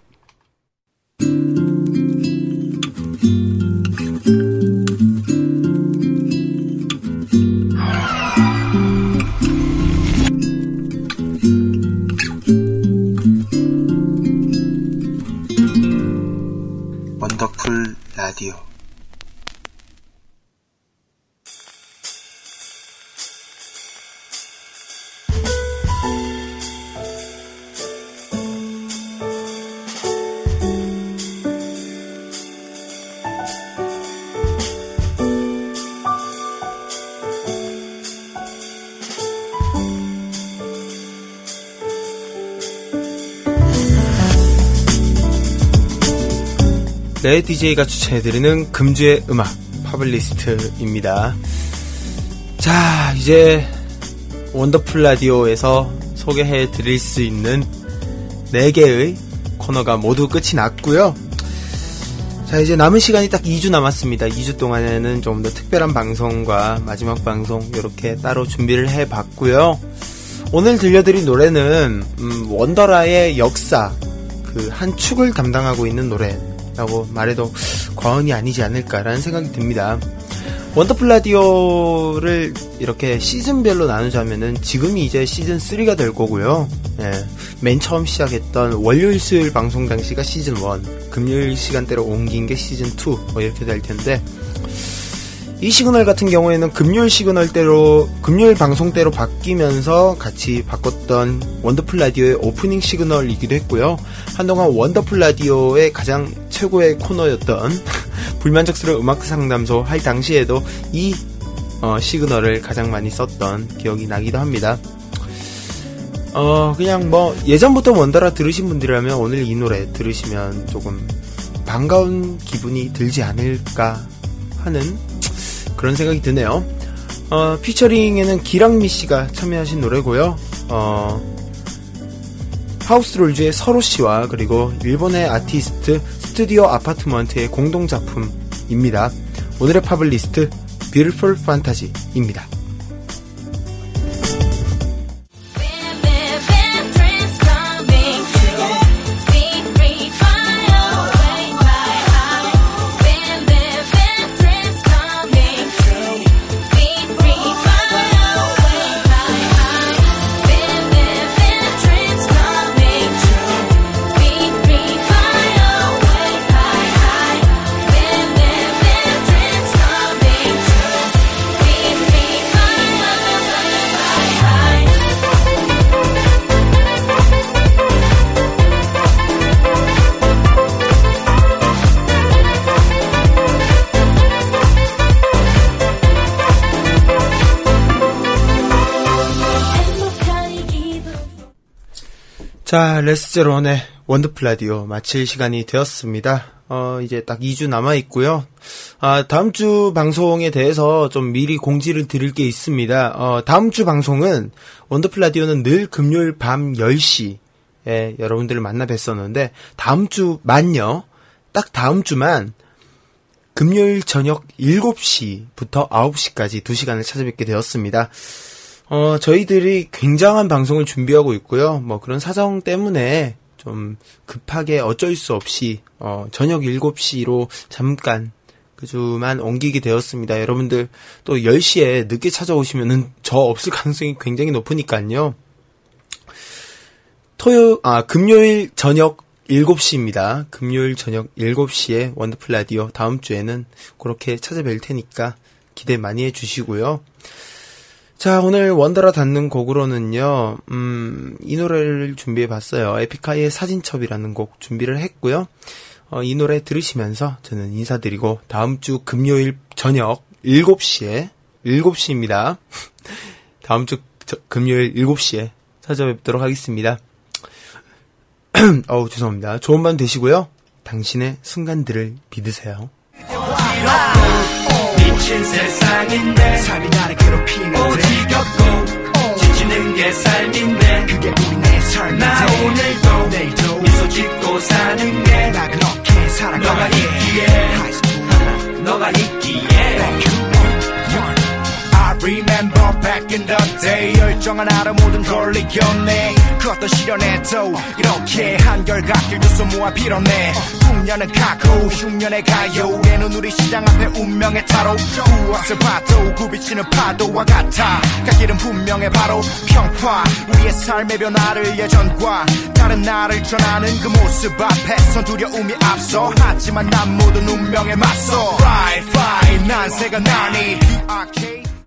원더풀 라디오 네, 디제이가 추천해드리는 금주의 음악 파블리스트입니다. 자, 이제 원더풀 라디오에서 소개해드릴 수 있는 네 개의 코너가 모두 끝이 났고요. 자, 이제 남은 시간이 딱 이 주 남았습니다. 이 주 동안에는 좀 더 특별한 방송과 마지막 방송 이렇게 따로 준비를 해봤고요. 오늘 들려드린 노래는 음, 원더라의 역사 그 한 축을 담당하고 있는 노래라고 말해도 과언이 아니지 않을까라는 생각이 듭니다. 원더풀 라디오를 이렇게 시즌별로 나누자면은 지금이 이제 시즌 쓰리가 될 거고요. 예, 맨 처음 시작했던 월요일 수요일 방송 당시가 시즌 원, 금요일 시간대로 옮긴 게 시즌 투 뭐 이렇게 될 텐데, 이 시그널 같은 경우에는 금요일 시그널대로, 금요일 방송대로 바뀌면서 같이 바꿨던 원더풀 라디오의 오프닝 시그널이기도 했고요. 한동안 원더풀 라디오의 가장 최고의 코너였던 불만족스러운 음악 상담소 할 당시에도 이 어, 시그널을 가장 많이 썼던 기억이 나기도 합니다. 어, 그냥 뭐 예전부터 원더라 들으신 분들이라면 오늘 이 노래 들으시면 조금 반가운 기분이 들지 않을까 하는 그런 생각이 드네요. 어, 피처링에는 기랑미씨가 참여하신 노래고요. 어, 하우스롤즈의 서로씨와 그리고 일본의 아티스트 스튜디오 아파트먼트의 공동작품입니다. 오늘의 팝리스트 뷰티풀 판타지입니다. 자, 레스제로원의 원더풀 라디오 마칠 시간이 되었습니다. 어, 이제 딱 이 주 남아있고요. 아, 다음주 방송에 대해서 좀 미리 공지를 드릴 게 있습니다. 어, 다음주 방송은, 원더풀 라디오는 늘 금요일 밤 열 시에 여러분들을 만나 뵀었는데, 다음주만요, 딱 다음주만 금요일 저녁 일곱 시부터 아홉 시까지 두 시간을 찾아뵙게 되었습니다. 어, 저희들이 굉장한 방송을 준비하고 있고요. 뭐 그런 사정 때문에 좀 급하게 어쩔 수 없이 어, 저녁 일곱 시로 잠깐 그주만 옮기게 되었습니다. 여러분들 또 열 시에 늦게 찾아오시면은 저 없을 가능성이 굉장히 높으니까요. 토요 아 금요일 저녁 일곱 시입니다. 금요일 저녁 일곱 시에 원더풀 라디오 다음 주에는 그렇게 찾아뵐 테니까 기대 많이 해 주시고요. 자, 오늘 원더라 닿는 곡으로는요, 음, 이 노래를 준비해봤어요. 에픽하이의 사진첩이라는 곡 준비를 했고요. 어, 이 노래 들으시면서 저는 인사드리고, 다음주 금요일 저녁 일곱 시에, 일곱 시입니다. 다음주 금요일 일곱 시에 찾아뵙도록 하겠습니다. 어우, 죄송합니다. 좋은 밤 되시고요. 당신의 순간들을 믿으세요. 미친 세상인데 삶이 나를 괴롭히는데 지겹고 지치는 게 삶인데 그게 우리 내 삶인데 나 오늘도 내일도 미소 짓고 사는 게 나 그렇게 살아가 너가 있기에 하이스쿨 하나 너가 있기에 I remember back in the day 열정한 하루 모든 걸 이겼네 그 어떤 시련에도 이렇게 한결같길 두 손 모아 빌어내 흉년은 가고 흉년의 가요에는 우리 시장 앞에 운명의 타로 무엇을 봐도 굽이치는 파도와 같아 갈 길은 분명해 바로 평화 우리의 삶의 변화를 예전과 다른 나를 전하는 그 모습 앞에선 두려움이 앞서 하지만 난 모든 운명에 맞서 Fly fly 난 새가 나니